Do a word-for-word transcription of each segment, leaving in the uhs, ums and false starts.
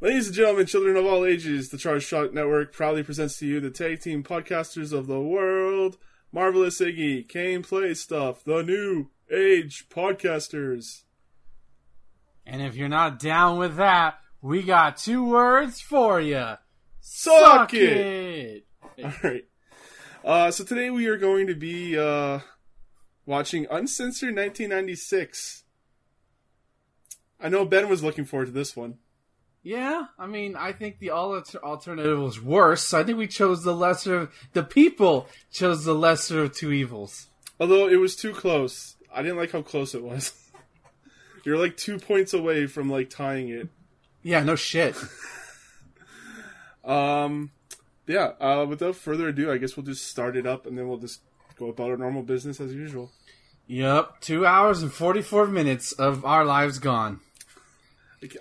Ladies and gentlemen, children of all ages, the Charge Shock Network proudly presents to you the tag team podcasters of the world, Marvelous Iggy, Kane Play Stuff, the New Age Podcasters. And if you're not down with that, we got two words for you. Suck, Suck it! it. Alright. Uh, so today we are going to be uh, watching Uncensored nineteen ninety-six. I know Ben was looking forward to this one. Yeah, I mean, I think the alternative was worse. So I think we chose the lesser of... The people chose the lesser of two evils. Although it was too close. I didn't like how close it was. You're like two points away from like tying it. Yeah, no shit. um, Yeah, uh, without further ado, I guess we'll just start it up and then we'll just go about our normal business as usual. Yep, two hours and forty-four minutes of our lives gone.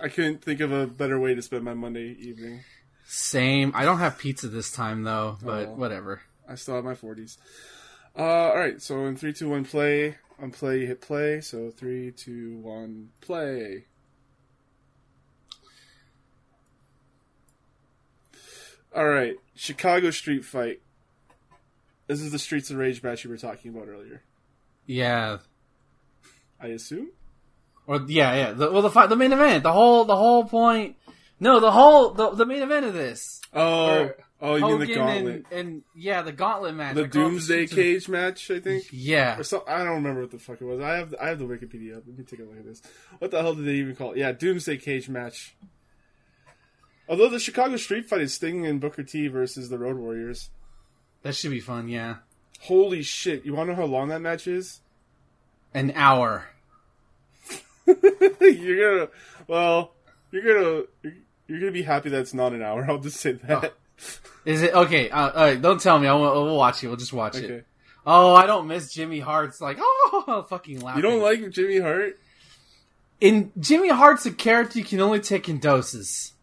I couldn't think of a better way to spend my Monday evening. Same. I don't have pizza this time, though, but oh, whatever. I still have my forties. Uh, all right, so in three, two, one, play. On play, you hit play. So three, two, one, play. All right, Chicago Street Fight. This is the Streets of Rage match you were talking about earlier. Yeah. I assume? Or yeah, yeah. The, well, the fight, the main event, the whole, the whole point. No, the whole, the, the main event of this. Oh, or, oh, you Hogan mean the gauntlet? And, and yeah, the gauntlet match, the, the Doomsday Cage to... match, I think. Yeah. Or some, I don't remember what the fuck it was. I have, I have the Wikipedia up. Let me take a look at this. What the hell did they even call it? Yeah, Doomsday Cage match. Although the Chicago Street Fight is Sting and Booker T versus the Road Warriors. That should be fun. Yeah. Holy shit! You want to know how long that match is? An hour. You're gonna, well, you're gonna, you're gonna be happy that's not an hour. I'll just say that. Oh. Is it okay? Uh, all right, don't tell me. I will, we'll watch it. We'll just watch okay. it. Oh, I don't miss Jimmy Hart's like oh fucking laughing. You don't like Jimmy Hart? In Jimmy Hart's a character you can only take in doses.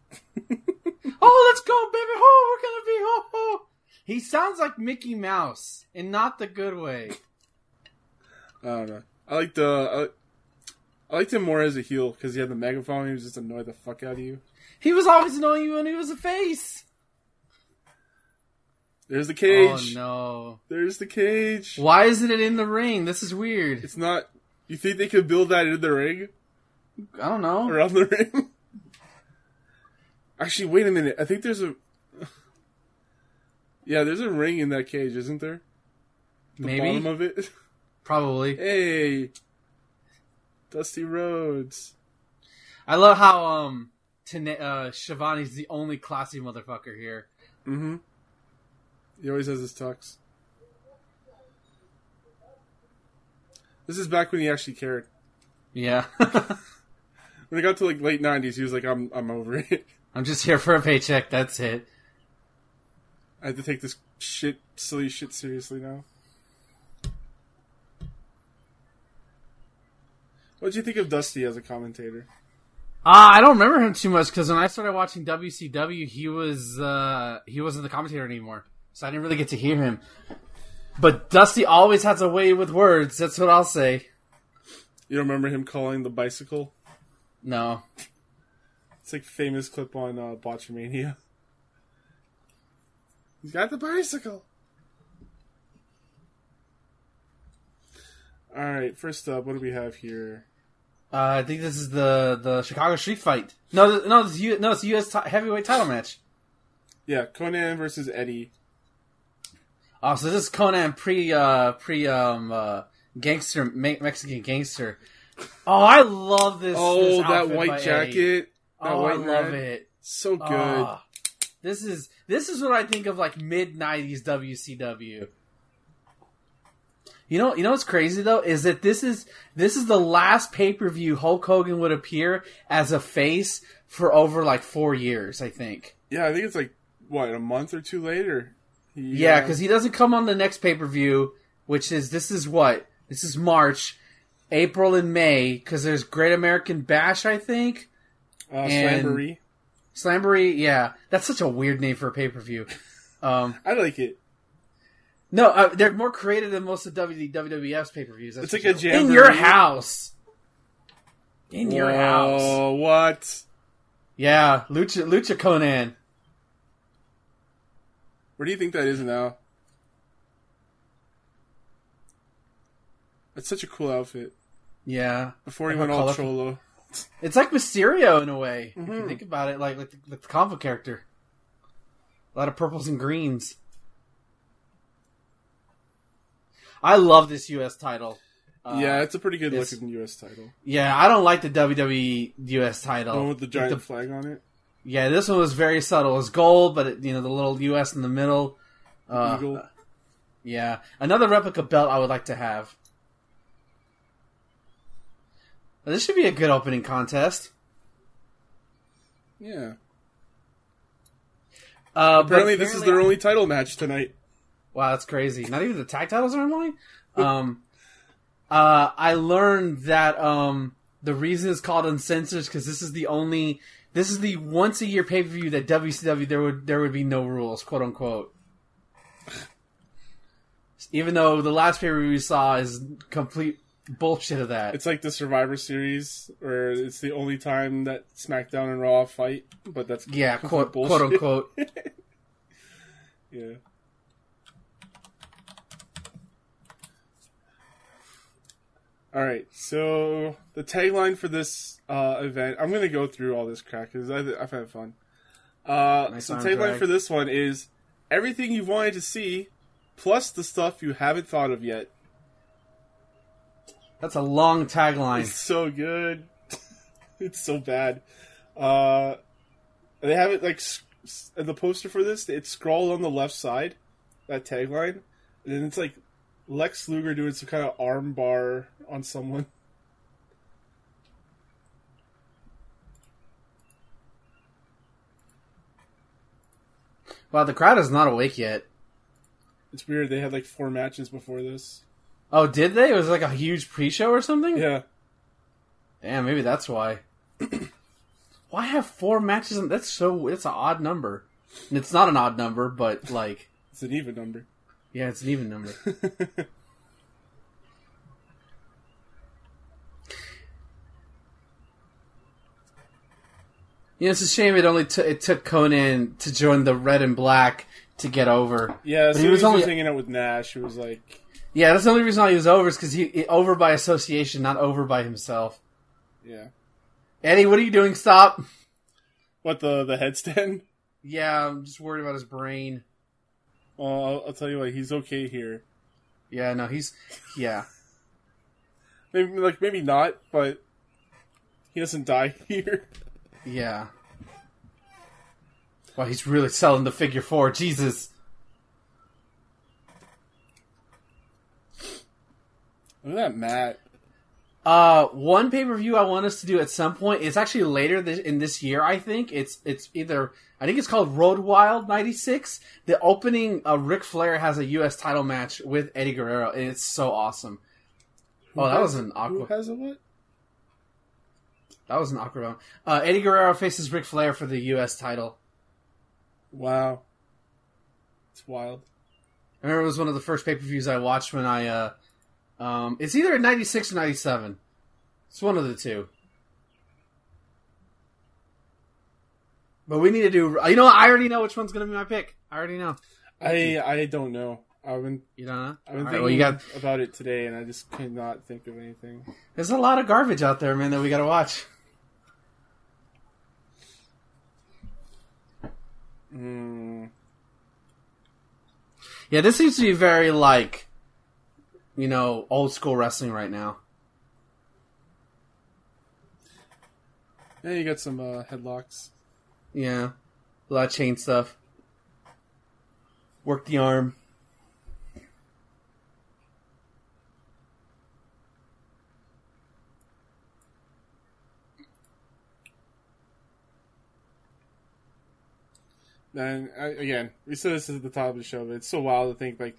Oh, let's go, baby! Oh, we're gonna be oh, oh. He sounds like Mickey Mouse, and not the good way. I don't know. I like the. I like... I liked him more as a heel, because he had the megaphone, he was just annoying the fuck out of you. He was always annoying you when he was a face! There's the cage! Oh no. There's the cage! Why isn't it in the ring? This is weird. It's not... You think they could build that in the ring? I don't know. Around the ring? Actually, wait a minute. I think there's a... Yeah, there's a ring in that cage, isn't there? The Maybe. The bottom of it? Probably. Hey... Dusty Rhodes. I love how um, Tene- uh, Shivani's the only classy motherfucker here. Mm-hmm. He always has his tux. This is back when he actually cared. Yeah. When it got to like late nineties, he was like, "I'm I'm over it. I'm just here for a paycheck. That's it. I have to take this shit, silly shit, seriously now." What did you think of Dusty as a commentator? Uh, I don't remember him too much because when I started watching W C W, he was uh, he wasn't the commentator anymore, so I didn't really get to hear him. But Dusty always has a way with words. That's what I'll say. You don't remember him calling the bicycle? No. It's like a famous clip on uh, Botchamania. He's got the bicycle. All right. First up, what do we have here? Uh, I think this is the, the Chicago Street Fight. No, no, this is U, no, it's a U S t- heavyweight title match. Yeah, Konnan versus Eddie. Oh, so this is Konnan pre uh, pre um uh, gangster me- Mexican gangster. Oh, I love this. Oh, this that white jacket. That oh, white I love red. It. So good. Oh, this is this is what I think of like mid nineties W C W. You know, you know what's crazy though is that this is this is the last pay-per-view Hulk Hogan would appear as a face for over like four years, I think. Yeah, I think it's like what a month or two later. Yeah, because yeah, he doesn't come on the next pay-per-view, which is this is what this is March, April, and May because there's Great American Bash, I think. Uh, Slamboree. Slamboree, yeah, that's such a weird name for a pay-per-view. Um, I like it. No, uh, they're more creative than most of W W F's pay-per-views. That's it's like a jamboree. In your house. In your Whoa, house. Oh, what? Yeah, Lucha Lucha Konnan. Where do you think that is now? That's such a cool outfit. Yeah. Before he went all cholo. It's like Mysterio in a way, mm-hmm. if you think about it, like, like, the, like the comic character. A lot of purples and greens. I love this U S title. Uh, yeah, it's a pretty good this, looking U S title. Yeah, I don't like the W W E U S title. The one with the giant like the, flag on it? Yeah, this one was very subtle. It was gold, but it, you know, the little U S in the middle. Uh, Eagle. Yeah. Another replica belt I would like to have. This should be a good opening contest. Yeah. Uh, apparently, this apparently is their only title match tonight. Wow, that's crazy. Not even the tag titles are online? Um, uh, I learned that um, the reason it's called Uncensored is because this is the only... This is the once-a-year pay-per-view that W C W, there would there would be no rules, quote-unquote. Even though the last pay-per-view we saw is complete... bullshit of that. It's like the Survivor Series, where it's the only time that SmackDown and Raw fight, but that's yeah, quote, quote unquote. Yeah. All right, so the tagline for this uh, event, I'm going to go through all this crap because I've had fun. Uh, nice so the tagline drag. for this one is everything you've wanted to see, plus the stuff you haven't thought of yet. That's a long tagline. It's so good. It's so bad. Uh, they have it, like, sc- the poster for this, it's scrawled on the left side, that tagline. And then it's, like, Lex Luger doing some kind of arm bar on someone. Wow, the crowd is not awake yet. It's weird. They had, like, four matches before this. Oh, did they? It was like a huge pre-show or something? Yeah. Damn, maybe that's why. Why have four matches? In- that's so... It's an odd number. And it's not an odd number, but like... It's an even number. Yeah, it's an even number. You know, it's a shame it only t- it took Konnan to join the red and black to get over. Yeah, so he was, he was only hanging out with Nash, who was like... Yeah, that's the only reason why he was over is because he, he over by association, not over by himself. Yeah. Eddie, what are you doing? Stop. What, the the headstand? Yeah, I'm just worried about his brain. Well, I'll, I'll tell you what, he's okay here. Yeah, no, he's... Yeah. maybe like maybe not, but he doesn't die here. Yeah. Wow, he's really selling the figure four. Jesus. Look at that, Matt. Uh, one pay-per-view I want us to do at some point, it's actually later this, in this year, I think. It's it's either, I think it's called Road Wild ninety-six. The opening, uh, Ric Flair has a U S title match with Eddie Guerrero, and it's so awesome. Who oh, that was an awkward... Who has a what? That was an awkward one. Uh, Eddie Guerrero faces Ric Flair for the U S title. Wow. It's wild. I remember it was one of the first pay-per-views I watched when I... Uh, Um, it's either ninety-six or ninety-seven. It's one of the two. But we need to do... You know what? I already know which one's going to be my pick. I already know. I I don't know. I've been, you don't know? I've been thinking right, well, you got... about it today, and I just cannot think of anything. There's a lot of garbage out there, man, that we got to watch. Mm. Yeah, this seems to be very, like... You know, old school wrestling right now. Yeah, you got some uh, headlocks. Yeah. A lot of chain stuff. Work the arm. Then again, we said this is at the top of the show, but it's so wild to think, like,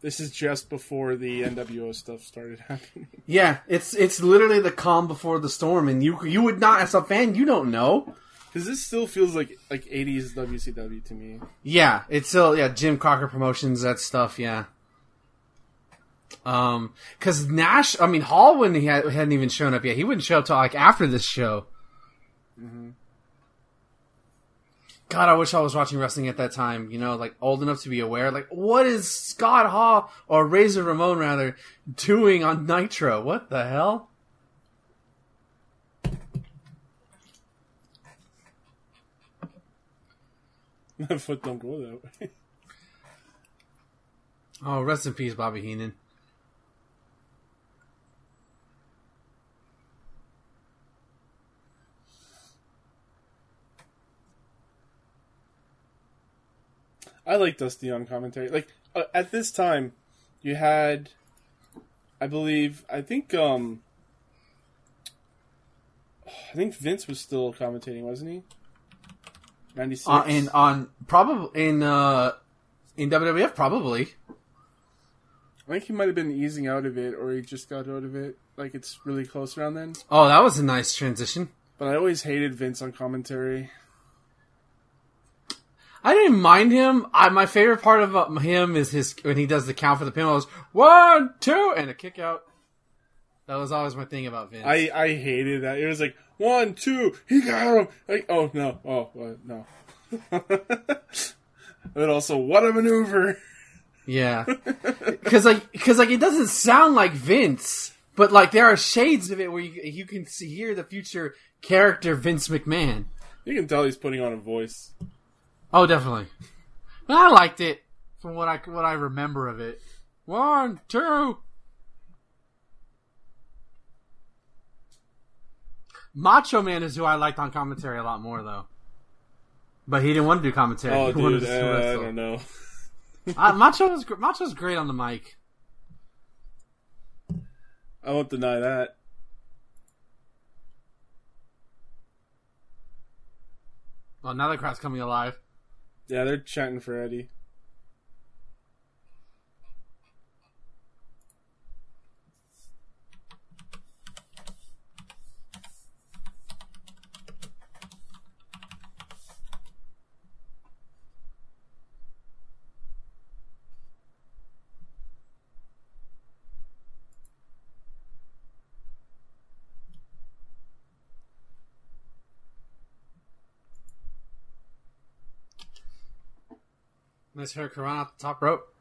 this is just before the N W O stuff started happening. Yeah, it's it's literally the calm before the storm, and you you would not, as a fan, you don't know. Because this still feels like like eighties W C W to me. Yeah, it's still, yeah, Jim Crockett Promotions, that stuff, yeah. Um, because Nash, I mean, Hall, when he had, hadn't even shown up yet, he wouldn't show up till like after this show. Mm-hmm. God, I wish I was watching wrestling at that time, you know, like old enough to be aware. Like, what is Scott Hall, or Razor Ramon rather, doing on Nitro? What the hell? My foot don't go that way. Oh, rest in peace, Bobby Heenan. I like Dusty on commentary. Like, uh, at this time, you had, I believe, I think, um, I think Vince was still commentating, wasn't he? ninety-six Uh, and on, probably, in, uh, in W W F, probably. I think he might have been easing out of it, or he just got out of it. Like, it's really close around then. Oh, that was a nice transition. But I always hated Vince on commentary. I didn't mind him. I, my favorite part of him is his when he does the count for the pin. I was one, two, and a kick out. That was always my thing about Vince. I, I hated that. It was like, one, two, he got him. Like, oh, no. Oh, uh, no. But also, what a maneuver. Yeah. Because, like, because like, it doesn't sound like Vince, but, like, there are shades of it where you, you can see, hear the future character Vince McMahon. You can tell he's putting on a voice. Oh, definitely. But I liked it from what I what I remember of it. One, two. Macho Man is who I liked on commentary a lot more, though. But he didn't want to do commentary. Oh, he dude, wanted to do uh, I don't know. uh, Macho was Macho's great on the mic. I won't deny that. Oh, now the crowd's coming alive. Yeah, they're chanting for Eddie. Nice hurricanrana off the top rope.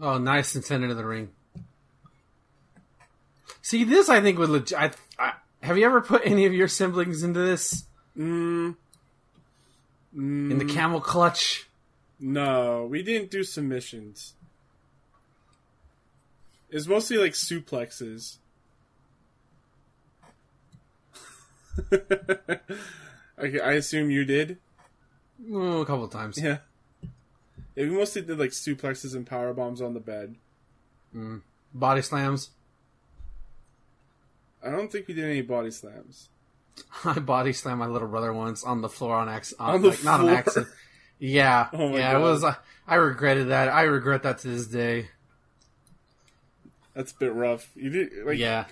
Oh, nice and sent into the ring. See, this I think would legit. I, I, have you ever put any of your siblings into this? Mm. Mm. In the camel clutch? No, we didn't do submissions. It's mostly like suplexes. Okay, I assume you did? Oh, a couple of times. Yeah. Yeah, we mostly did, like, suplexes and power bombs on the bed. Mm. Body slams? I don't think we did any body slams. I body slammed my little brother once on the floor on accident. On, on the like, floor? Not on accident. Yeah. Oh my yeah, God. It was... I, I regretted that. I regret that to this day. That's a bit rough. You did like... Yeah.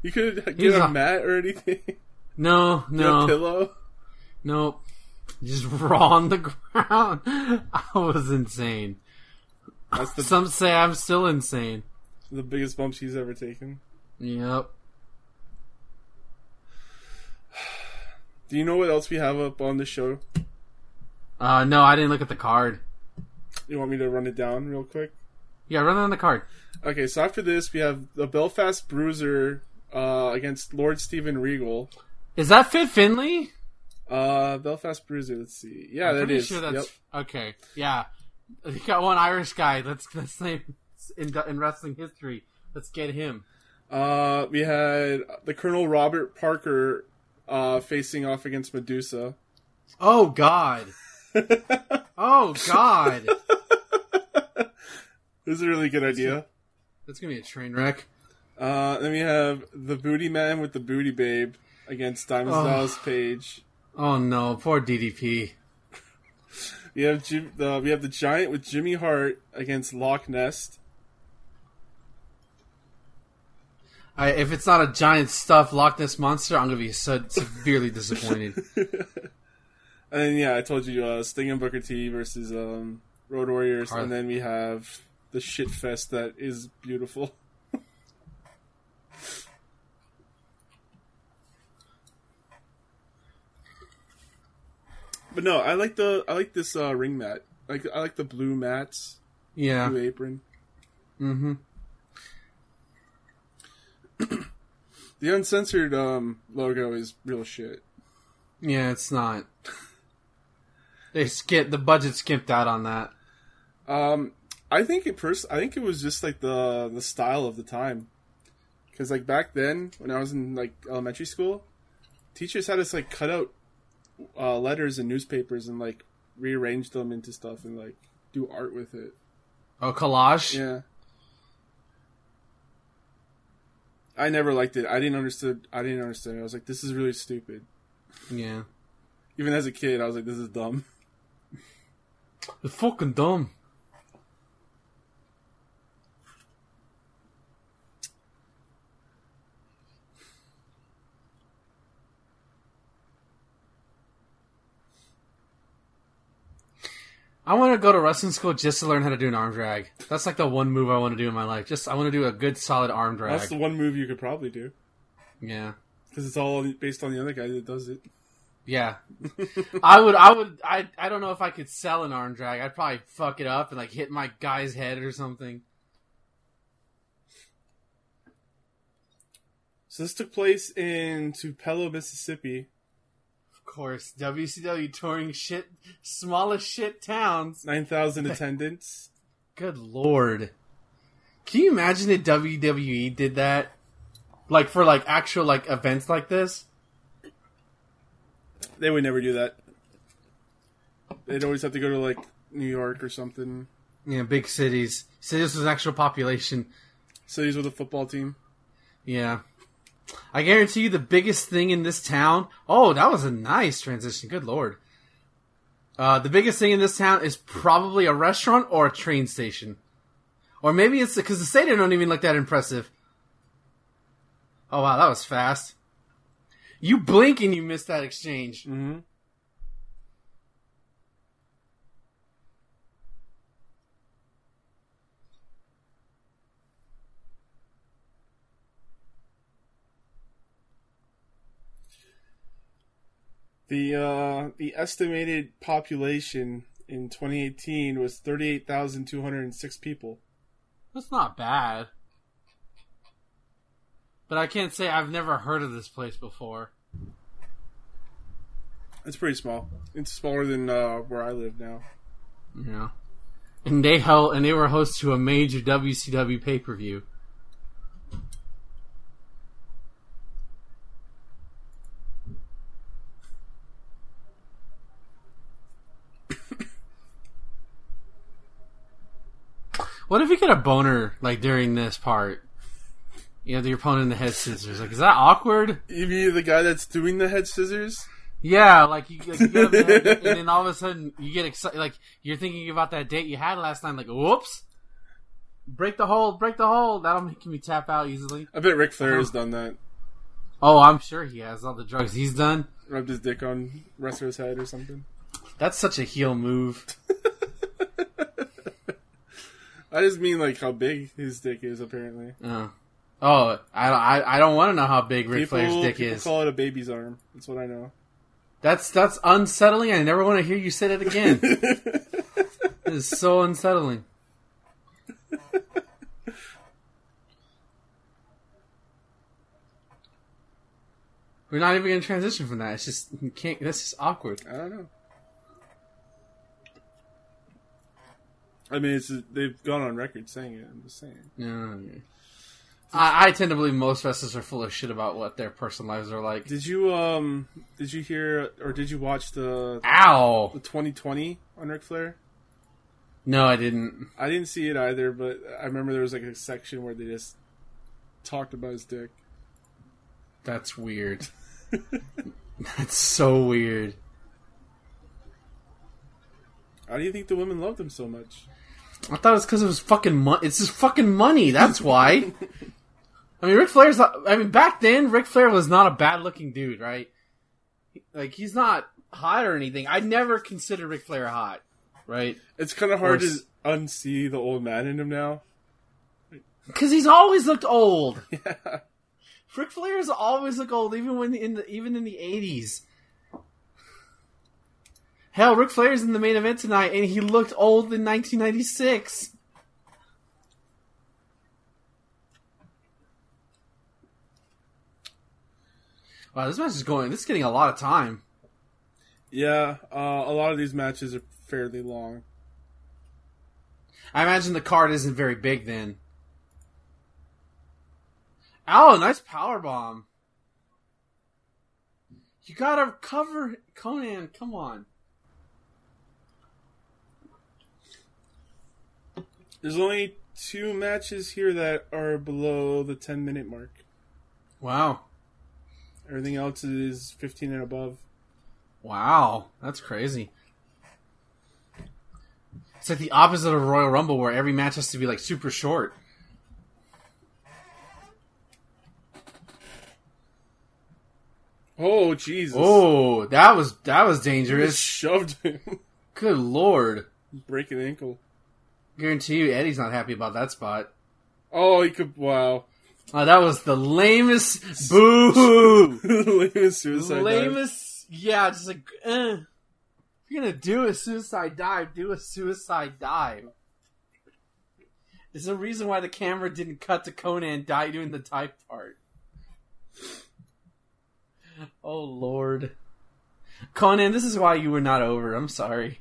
You couldn't like, get a, a mat or anything? No, no. A pillow? Nope. Just raw on the ground. I was insane. That's the, some say I'm still insane. The biggest bump she's ever taken. Yep. Do you know what else we have up on the show? Uh, no, I didn't look at the card. You want me to run it down real quick? Yeah, run down the card. Okay, so after this, we have the Belfast Bruiser uh, against Lord Steven Regal. Is that Fin Finlay? Uh, Belfast Bruiser, let's see. Yeah, I'm that is. Sure that's, yep. Okay, yeah. You got one Irish guy. Let's, let's name in, in wrestling history. Let's get him. Uh, we had the Colonel Robert Parker uh, facing off against Medusa. Oh, God. Oh, God. This is a really good idea. That's going to be a train wreck. Uh, then we have the Booty Man with the Booty Babe against Diamond oh. Dallas Page. Oh no, poor D D P. we have Jim, uh, we have the Giant with Jimmy Hart against Loch Ness. I, if it's not a giant stuffed Loch Ness monster, I'm going to be so severely disappointed. And yeah, I told you uh, Sting and Booker T versus um, Road Warriors, Are... and then we have the shit fest that is beautiful. But no, I like the I like this uh, ring mat. Like I like the blue mats. Yeah, blue apron. Mm-hmm. The uncensored um, logo is real shit. Yeah, it's not. They skip the budget skimped out on that. Um, I think it pers- I think it was just like the the style of the time. Because like back then, when I was in like elementary school, teachers had us like cut out uh, letters and newspapers and like rearrange them into stuff and like do art with it. Oh, collage? Yeah. I never liked it. I didn't understood. I didn't understand. I was like, this is really stupid. Yeah. Even as a kid, I was like, this is dumb. It's fucking dumb. I want to go to wrestling school just to learn how to do an arm drag. That's like the one move I want to do in my life. Just I want to do a good, solid arm drag. That's the one move you could probably do. Yeah. Because it's all based on the other guy that does it. Yeah. I would, I would, I I don't know if I could sell an arm drag. I'd probably fuck it up and like hit my guy's head or something. So this took place in Tupelo, Mississippi. Of course, W C W touring shit, smallest shit towns. nine thousand attendants. Good lord. Can you imagine if W W E did that? Like, for like actual like events like this? They would never do that. They'd always have to go to like New York or something. Yeah, big cities. Cities with an actual population. Cities with a football team. Yeah. I guarantee you the biggest thing in this town... Oh, that was a nice transition. Good lord. Uh, the biggest thing in this town is probably a restaurant or a train station. Or maybe it's... Because the stadium don't even look that impressive. Oh, wow. That was fast. You blink and you miss that exchange. Mm-hmm. The uh, the estimated population in twenty eighteen was thirty-eight thousand two hundred six people. That's not bad. But I can't say I've never heard of this place before. It's pretty small. It's smaller than uh, where I live now. Yeah. And they held, and they were host to a major W C W pay-per-view. What if you get a boner, like, during this part? You know, your opponent in the head scissors. Like, is that awkward? You mean the guy that's doing the head scissors? Yeah, like, you, like, you get up there, and then all of a sudden, you get excited. Like, you're thinking about that date you had last time. Like, whoops! Break the hold, break the hold! That'll make me tap out easily. I bet Ric Flair has done that. Oh, I'm sure he has. All the drugs he's done. Rubbed his dick on wrestler's head or something. That's such a heel move. I just mean like how big his dick is, apparently. Uh, oh, I, I, I don't want to know how big Ric Flair's dick people is. People call it a baby's arm. That's what I know. That's that's unsettling. I never want to hear you say that again. It is so unsettling. We're not even going to transition from that. It's just you can't. That's just awkward. I don't know. I mean, it's just, they've gone on record saying it. I'm just saying. Yeah, I, I tend to believe most wrestlers are full of shit about what their personal lives are like. Did you um? Did you hear or did you watch the Ow the twenty twenty on Ric Flair? No, I didn't. I didn't see it either, but I remember there was like a section where they just talked about his dick. That's weird. That's so weird. How do you think the women loved him so much? I thought it was because it was fucking money. It's his fucking money. That's why. I mean, Ric Flair's not... I mean, back then, Ric Flair was not a bad-looking dude, right? Like, he's not hot or anything. I never considered Ric Flair hot, right? It's kind of hard or, to unsee the old man in him now. Because he's always looked old. Yeah. Ric Flair's always looked old, even when in the even in the eighties. Hell, Ric Flair's in the main event tonight, and he looked old in nineteen ninety-six. Wow, this match is going... This is getting a lot of time. Yeah, uh, a lot of these matches are fairly long. I imagine the card isn't very big then. Ow, nice powerbomb. You gotta cover Konnan, come on. There's only two matches here that are below the ten minute mark. Wow. Everything else is fifteen and above. Wow, that's crazy. It's like the opposite of Royal Rumble, where every match has to be like super short. Oh Jesus! Oh, that was that was dangerous. Just shoved him. Good lord! Break an ankle. Guarantee you, Eddie's not happy about that spot. Oh, he could. Wow. Oh, that was the lamest boo-hoo. The lamest suicide lamest, dive. Yeah, just like, eh. If you're going to do a suicide dive, do a suicide dive. There's a reason why the camera didn't cut to Konnan die doing the dive part. Oh, Lord. Konnan, this is why you were not over. I'm sorry.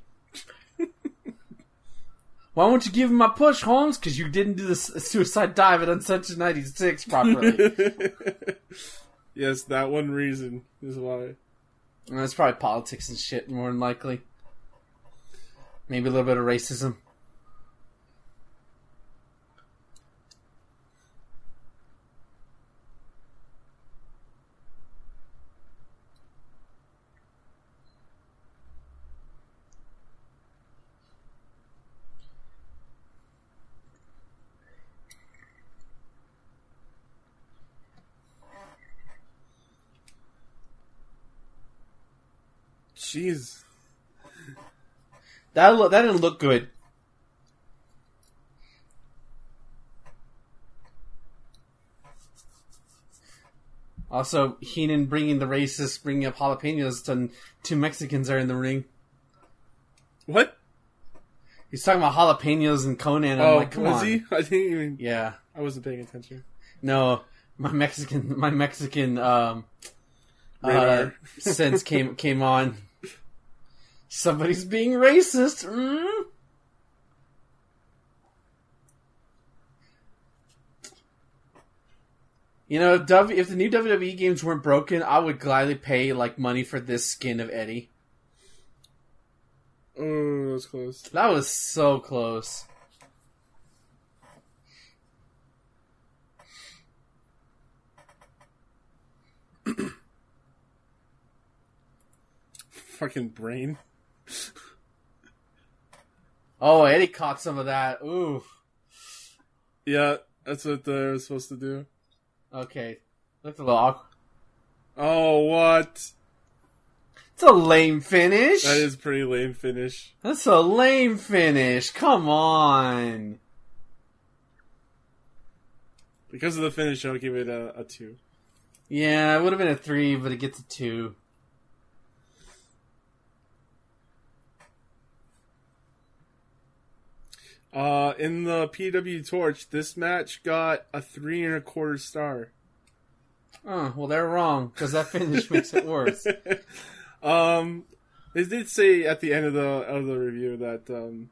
Why won't you give him my push, Holmes? Because you didn't do the suicide dive at Uncensored ninety-six properly. Yes, that one reason is why. Well, it's probably politics and shit, more than likely. Maybe a little bit of racism. Jeez. That, lo- that didn't look good. Also, Heenan bringing the racist, bringing up jalapenos to two Mexicans are in the ring. What? He's talking about jalapenos and Konnan. Oh, I'm like, come was on. He? I didn't even... Yeah. I wasn't paying attention. No. My Mexican... My Mexican, um... Uh, sense came came on. Somebody's being racist. Mm? You know, if, w- if the new W W E games weren't broken, I would gladly pay like money for this skin of Eddie. Oh, that was close. That was so close. Fucking brain. Oh, Eddie caught some of that. Ooh. Yeah, that's what they were supposed to do. Okay. Looked a little awkward. Oh, what? It's a lame finish. That is a pretty lame finish. That's a lame finish. Come on. Because of the finish, I'll give it a, a two. Yeah, it would have been a three, but it gets a two. Uh, in the P W Torch, this match got a three and a quarter star. Oh, well, they're wrong, because that finish makes it worse. Um, they did say at the end of the of the review that um,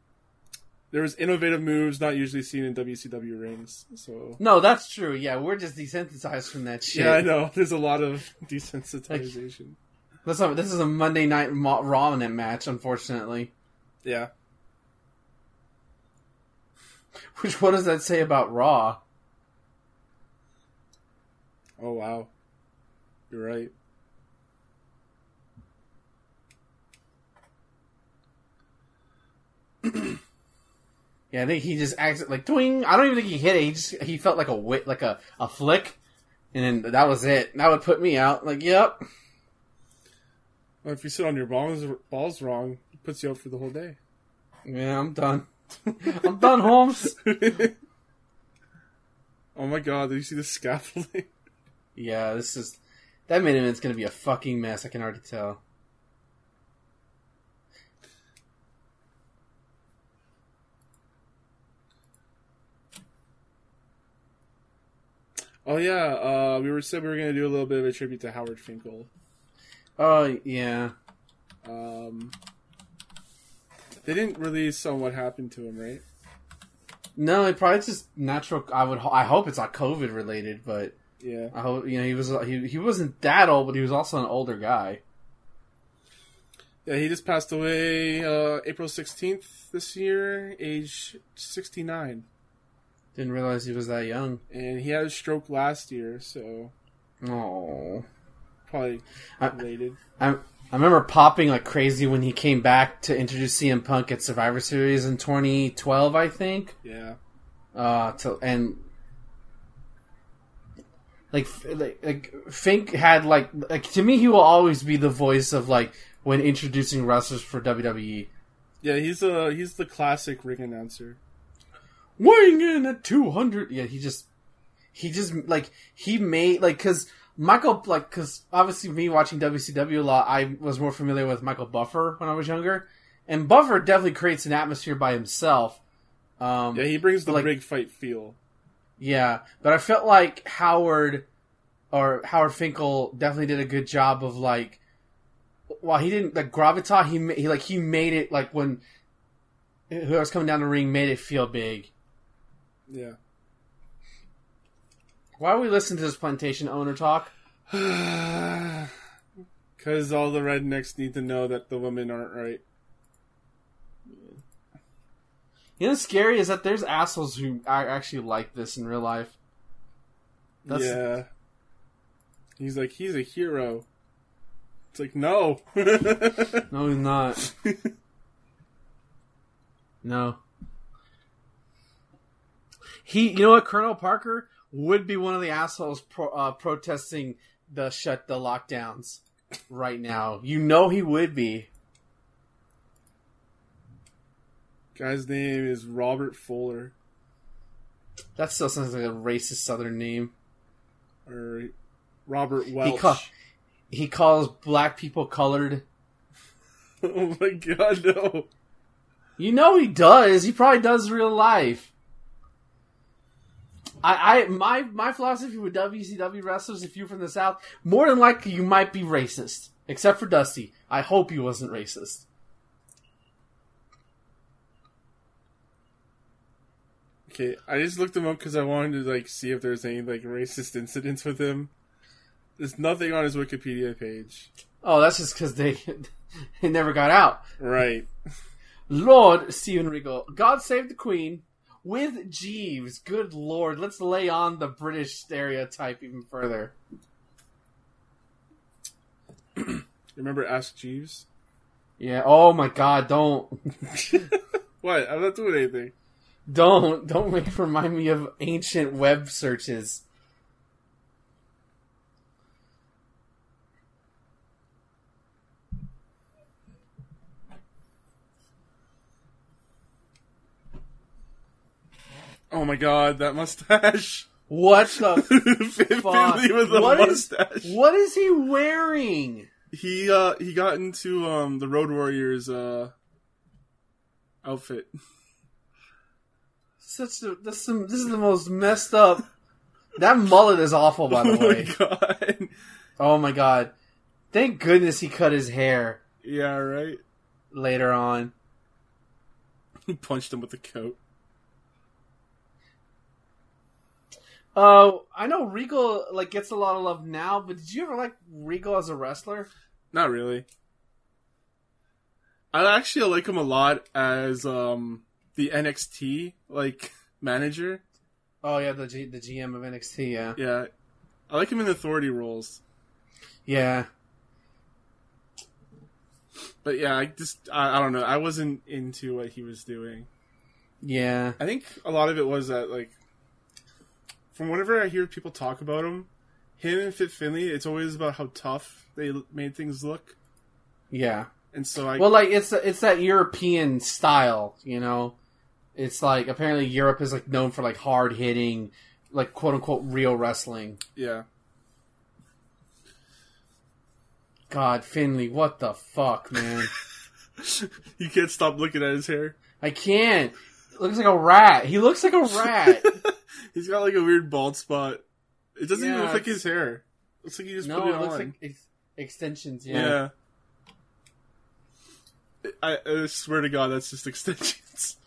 there was innovative moves not usually seen in W C W rings. So no, that's true. Yeah, we're just desensitized from that shit. Yeah, I know. There's a lot of desensitization. Like, not, this is a Monday Night Raw match, unfortunately. Yeah. Which, what does that say about Raw? Oh, wow. You're right. Yeah, I think he just acted like twing. I don't even think he hit it. He just he felt like a wit, like a, a flick, and then that was it. That would put me out. Like, yep. Well, if you sit on your balls balls wrong, it puts you out for the whole day. Yeah, I'm done. I'm done, Holmes. Oh my God! Did you see the scaffolding? Yeah, this is that main event's gonna be a fucking mess. I can already tell. Oh yeah, uh, we were said we were gonna do a little bit of a tribute to Howard Finkel. Oh yeah. Um, they didn't release on what happened to him, right? No, it probably just natural. I would. I hope it's not COVID related, but yeah, I hope you know he was. He he wasn't that old, but he was also an older guy. Yeah, he just passed away uh, April sixteenth this year, age sixty-nine. Didn't realize he was that young. And he had a stroke last year, so... Oh, probably related. I, I, I remember popping like crazy when he came back to introduce C M Punk at Survivor Series in twenty twelve, I think. Yeah. Uh, to, and... Like, like, like, Fink had, like, like... To me, he will always be the voice of, like, when introducing wrestlers for W W E. Yeah, he's a, he's the classic ring announcer. Weighing in at two hundred. Yeah, he just, he just, like, he made, like, cause Michael, like, cause obviously me watching W C W a lot, I was more familiar with Michael Buffer when I was younger. And Buffer definitely creates an atmosphere by himself. Um, yeah, he brings the like, big fight feel. Yeah, but I felt like Howard, or Howard Finkel definitely did a good job of, like, while he didn't, like, gravitas, he, he like, he made it, like, when whoever's coming down the ring made it feel big. Yeah. Why are we listening to this plantation owner talk? Because all the rednecks need to know that the women aren't right. You know what's scary is that there's assholes who are actually like this in real life. That's... Yeah. He's like, he's a hero. It's like, no. No, he's not. No. He, you know what, Colonel Parker would be one of the assholes pro, uh, protesting the shut the lockdowns right now. You know he would be. Guy's name is Robert Fuller. That still sounds like a racist Southern name. Or Robert Welch. He, call, he calls black people colored. Oh my God, no. You know he does. He probably does real life. I, I my my philosophy with W C W wrestlers, if you're from the South, more than likely you might be racist. Except for Dusty. I hope he wasn't racist. Okay, I just looked him up because I wanted to like see if there's any like racist incidents with him. There's nothing on his Wikipedia page. Oh, that's just because they it never got out. Right. Lord Steven Regal, God save the Queen. With Jeeves, good Lord, let's lay on the British stereotype even further. Remember Ask Jeeves? Yeah, oh my God, don't. What? I'm not doing anything. Don't. Don't make, remind me of ancient web searches. Oh my God, that mustache. What the Fin Finlay with a what mustache. Is, what is he wearing? He uh he got into um the Road Warriors uh outfit. Such a, this some this is the most messed up. That mullet is awful, by the way. Oh my God. Oh my God. Thank goodness he cut his hair. Yeah, right. Later on. He punched him with a coat. Uh, I know Regal like gets a lot of love now, but did you ever like Regal as a wrestler? Not really. I actually like him a lot as um the N X T like manager. Oh yeah, the G- the G M of N X T. Yeah, yeah. I like him in authority roles. Yeah. But yeah, I just I, I don't know. I wasn't into what he was doing. Yeah, I think a lot of it was that, like, from whenever I hear people talk about him, him and Fin Finlay, it's always about how tough they made things look. Yeah, and so I well, like it's it's that European style, you know. It's like apparently Europe is like known for like hard hitting, like quote unquote real wrestling. Yeah. God, Finlay, what the fuck, man? You can't stop looking at his hair. I can't. It looks like a rat. He looks like a rat. He's got like a weird bald spot. It doesn't yeah, even look like his hair. It looks like he just no, put it, it on. Looks like ex- extensions, yeah. Yeah. I, I swear to God, that's just extensions.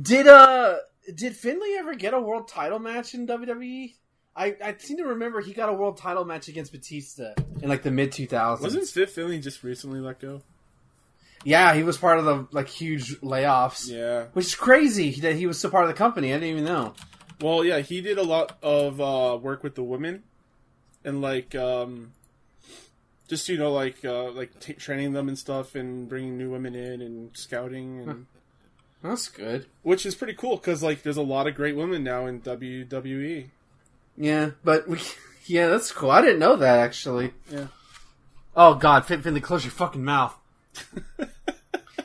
Did uh did Finlay ever get a world title match in W W E? I, I seem to remember he got a world title match against Batista in like the mid two thousands. Wasn't Fin Finlay just recently let go? Yeah, he was part of the like huge layoffs. Yeah, which is crazy that he was still part of the company. I didn't even know. Well, yeah, he did a lot of uh, work with the women, and like um, just you know like uh, like t- training them and stuff, and bringing new women in and scouting and. Huh. That's good. Which is pretty cool because like there's a lot of great women now in W W E. Yeah, but we yeah, that's cool. I didn't know that actually. Yeah. Oh God, Fin Finlay, close your fucking mouth.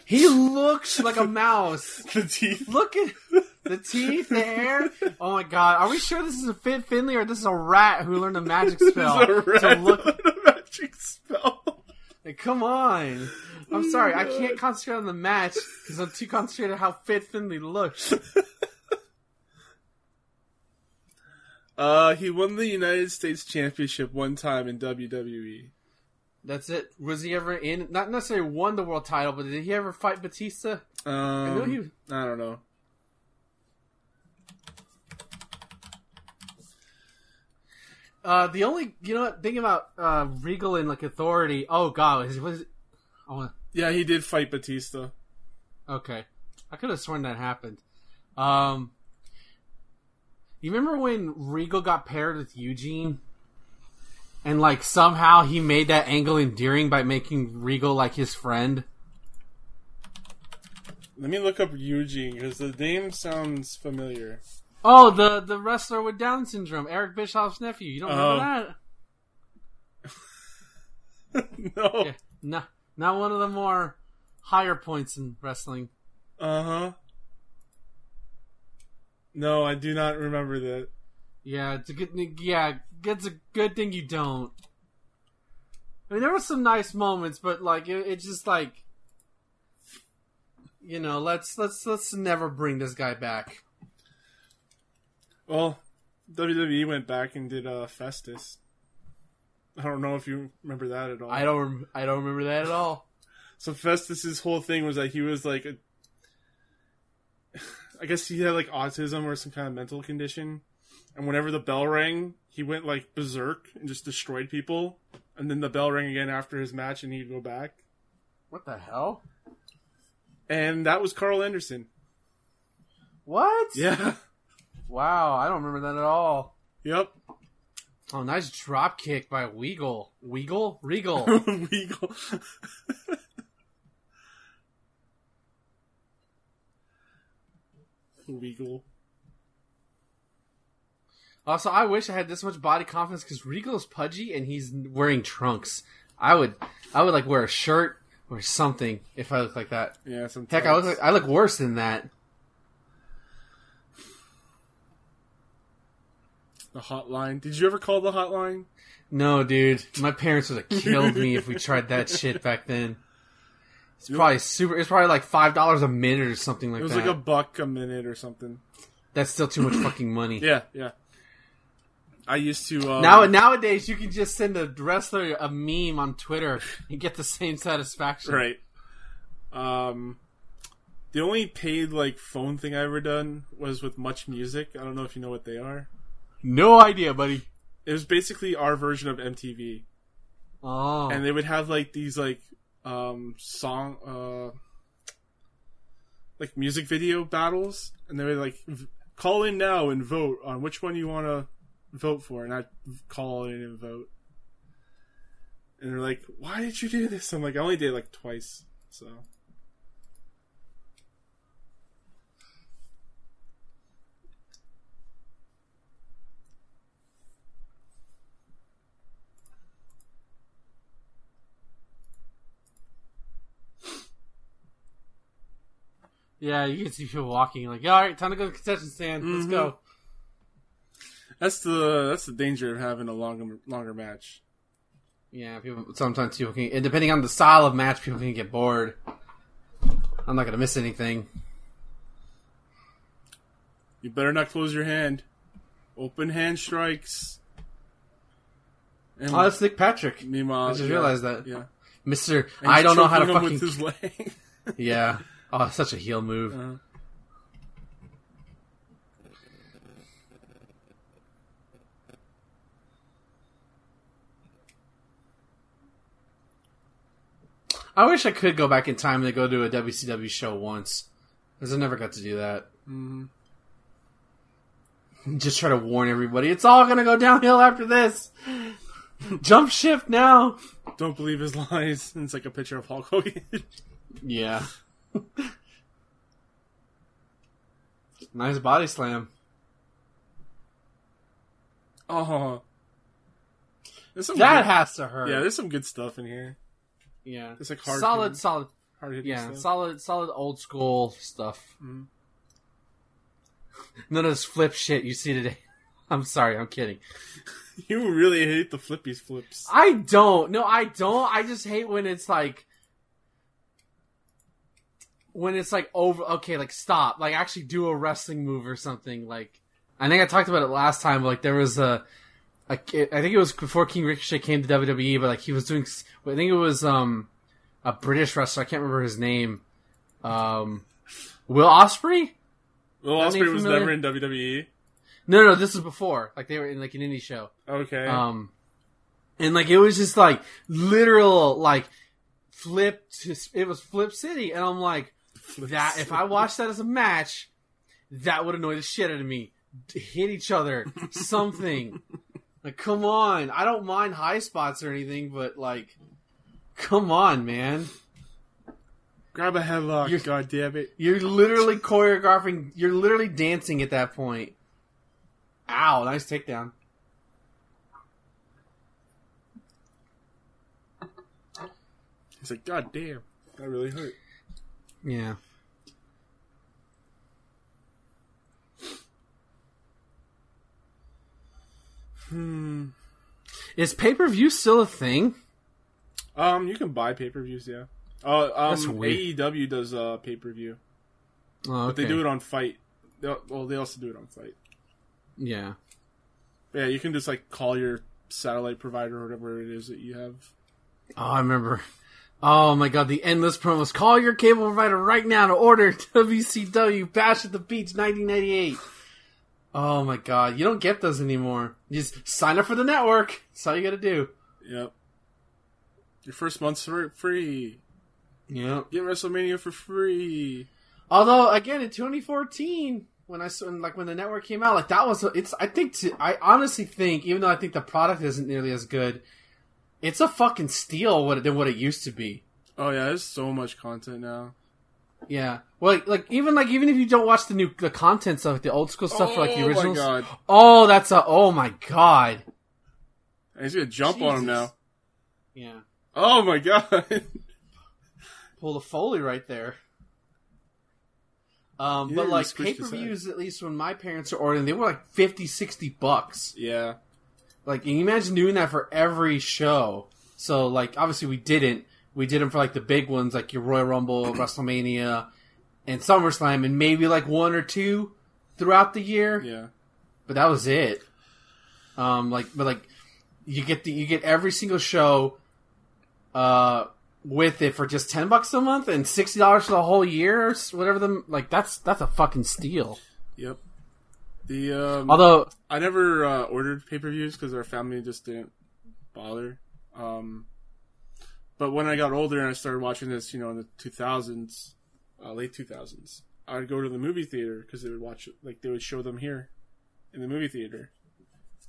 He looks like a mouse. The teeth. Look at the teeth, the hair. Oh my God, are we sure this is a Fin Finlay or this is a rat who learned a magic spell? This is a rat so look at a magic spell. Like, come on. I'm sorry, I can't concentrate on the match because I'm too concentrated on how Fin Finlay looks. Uh, he won the United States Championship one time in W W E. That's it. Was he ever in? Not necessarily won the world title, but did he ever fight Batista? Um, I know he. I don't know. Uh, the only you know what, thing about uh, Regal and like authority. Oh God, was, was oh. Yeah, he did fight Batista. Okay, I could have sworn that happened. Um. You remember when Regal got paired with Eugene? And, like, somehow he made that angle endearing by making Regal, like, his friend? Let me look up Eugene, because the name sounds familiar. Oh, the, the wrestler with Down syndrome, Eric Bischoff's nephew. You don't remember uh, that? No. Yeah, no. Not one of the more higher points in wrestling. Uh-huh. No, I do not remember that. Yeah, it's a good. Yeah, it's a good thing you don't. I mean, there were some nice moments, but like, it, it's just like, you know, let's let's let's never bring this guy back. Well, W W E went back and did uh, Festus. I don't know if you remember that at all. I don't. I don't remember that at all. So Festus's whole thing was that he was like a. I guess he had like autism or some kind of mental condition, and whenever the bell rang, he went like berserk and just destroyed people. And then the bell rang again after his match, and he'd go back. What the hell? And that was Carl Anderson. What? Yeah. Wow, I don't remember that at all. Yep. Oh, nice drop kick by Weagle. Weagle? Regal. Weagle. Regal. Also, I wish I had this much body confidence because Regal's pudgy and he's wearing trunks. I would, I would like wear a shirt or something if I look like that. Yeah, sometimes. Heck, I look like, I look worse than that. The hotline. Did you ever call the hotline? No, dude. My parents would have killed me if we tried that shit back then. It's probably super. It's probably like five dollars a minute or something like that. It was that. like a buck a minute or something. That's still too much fucking money. Yeah, yeah. I used to um... now nowadays you can just send a wrestler a meme on Twitter and get the same satisfaction. Right. Um, the only paid like phone thing I ever done was with Much Music. I don't know if you know what they are. No idea, buddy. It was basically our version of M T V. Oh. And they would have like these like. Um, song, uh, like music video battles, and they would like v- Call in now and vote on which one you want to vote for, and I call in and vote. And they're like, why did you do this? I'm like, I only did it like twice, so. Yeah, you can see people walking like, all right, time to go to the concession stand. Mm-hmm. Let's go. That's the that's the danger of having a longer longer match. Yeah, people sometimes people can, depending on the style of match, people can get bored. I'm not gonna miss anything. You better not close your hand. Open hand strikes. And oh, that's Nick Patrick. Meanwhile, I just yeah, realized that. Yeah, Mister I don't know how to fucking. With his leg. Yeah. Oh, such a heel move. Uh-huh. I wish I could go back in time and go to a W C W show once, because I never got to do that. Mm-hmm. Just try to warn everybody, it's all going to go downhill after this. Jump shift now. Don't believe his lies. It's like a picture of Hulk Hogan. Yeah. Nice body slam. Oh, that good, has to hurt. Yeah, there's some good stuff in here. Yeah, it's like hard, solid, hitting, solid, hard hitting yeah, stuff. solid, solid old school stuff. Mm-hmm. None of this flip shit you see today. I'm sorry, I'm kidding. You really hate the flippies flips. I don't. No, I don't. I just hate when it's like. When it's like over, okay, like stop, like actually do a wrestling move or something. Like, I think I talked about it last time. But like there was a, a, I think it was before King Ricochet came to W W E, but like he was doing, I think it was um, a British wrestler. I can't remember his name. Um, Will Ospreay. Will Ospreay was never in W W E. No, no, this was before. Like they were in like an indie show. Okay. Um, and like it was just like literal like flip. To, it was Flip City, and I'm like. That if I watched that as a match, that would annoy the shit out of me. Hit each other, something. Like, come on! I don't mind high spots or anything, but like, come on, man! Grab a headlock, you're, god damn it! You're literally choreographing. You're literally dancing at that point. Ow! Nice takedown. It's like, god damn, that really hurt. Yeah. Hmm. Is pay-per-view still a thing? Um, you can buy pay-per-views, yeah. Uh, um, That's weird. A E W does uh, pay-per-view. Oh, okay. But they do it on Fight. They'll, well, they also do it on Fight. Yeah. But yeah, you can just, like, call your satellite provider or whatever it is that you have. Oh, I remember... Oh my god, the endless promos. Call your cable provider right now to order W C W Bash at the Beach nineteen ninety-eight. Oh my god, you don't get those anymore. You just sign up for the network. That's all you gotta do. Yep. Your first month's for free. Yep. Get WrestleMania for free. Although, again, in twenty fourteen, when I when, like when the network came out, like that was it's. I think to, I honestly think, even though I think the product isn't nearly as good. It's a fucking steal what, than what it used to be. Oh yeah, there's so much content now. Yeah, well, like, like even like even if you don't watch the new the content stuff, like the old school stuff, oh, like the originals. Oh my god! Oh, that's a oh my god! He's gonna jump Jesus. on him now. Yeah. Oh my god! Pull the Foley right there. Um, yeah, but like pay per views, at least when my parents were ordering, they were like fifty, sixty bucks. Yeah. Like, can you imagine doing that for every show? So, like, obviously we didn't. We did them for, like, the big ones, like your Royal Rumble, WrestleMania, and SummerSlam, and maybe, like, one or two throughout the year. Yeah. But that was it. Um, like, but, like, you get the, you get every single show uh, with it for just ten bucks a month and sixty dollars for the whole year or whatever. The, like, that's that's a fucking steal. Yep. The um, although I never uh, ordered pay-per-views because our family just didn't bother. Um, but when I got older and I started watching this, you know, in the two thousands, uh, late two thousands, I would go to the movie theater because they would watch it, like they would show them here in the movie theater.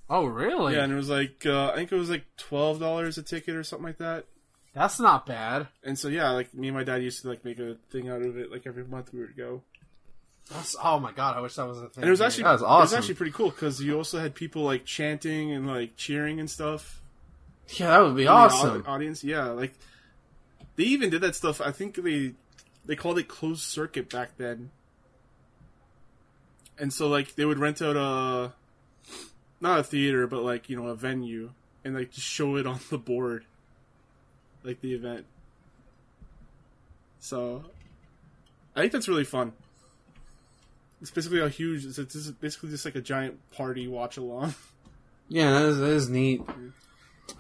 Oh, really? Yeah, and it was like, uh, I think it was like twelve dollars a ticket or something like that. That's not bad. And so, yeah, like me and my dad used to like make a thing out of it. Like every month we would go. That's, oh my God, I wish that was a thing. And it was actually, that was awesome. It was actually pretty cool because you also had people like chanting and like cheering and stuff. Yeah, that would be in awesome. The audience, yeah, like they even did that stuff. I think they they called it closed circuit back then. And so, like, they would rent out a not a theater, but like, you know, a venue, and like just show it on the board, like the event. So, I think that's really fun. It's basically a huge. It's, it's basically just like a giant party watch along. Yeah, that is, that is neat. Yeah.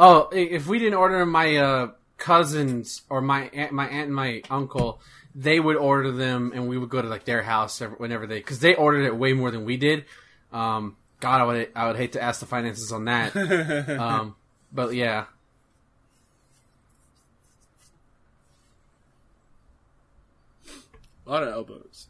Oh, if we didn't order my uh, cousins or my aunt, my aunt and my uncle, they would order them, and we would go to like their house whenever they, because they ordered it way more than we did. Um, God, I would I would hate to ask the finances on that. um, but yeah, a lot of elbows.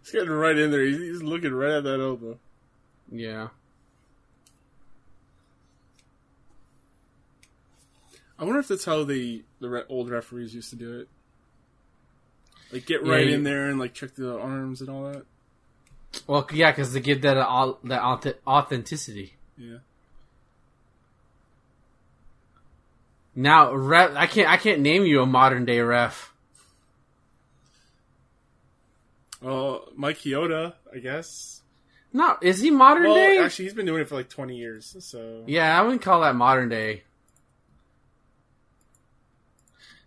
He's getting right in there. He's, he's looking right at that elbow. Yeah. I wonder if that's how the the re- old referees used to do it. Like get right yeah, in yeah. there and like check the arms and all that. Well, yeah, because they give that uh, that authenticity. Yeah. Now, ref, I can't I can't name you a modern day ref. Well, uh, Mike Chioda, I guess. No, is he modern well, day? Actually, he's been doing it for like twenty years. So yeah, I wouldn't call that modern day.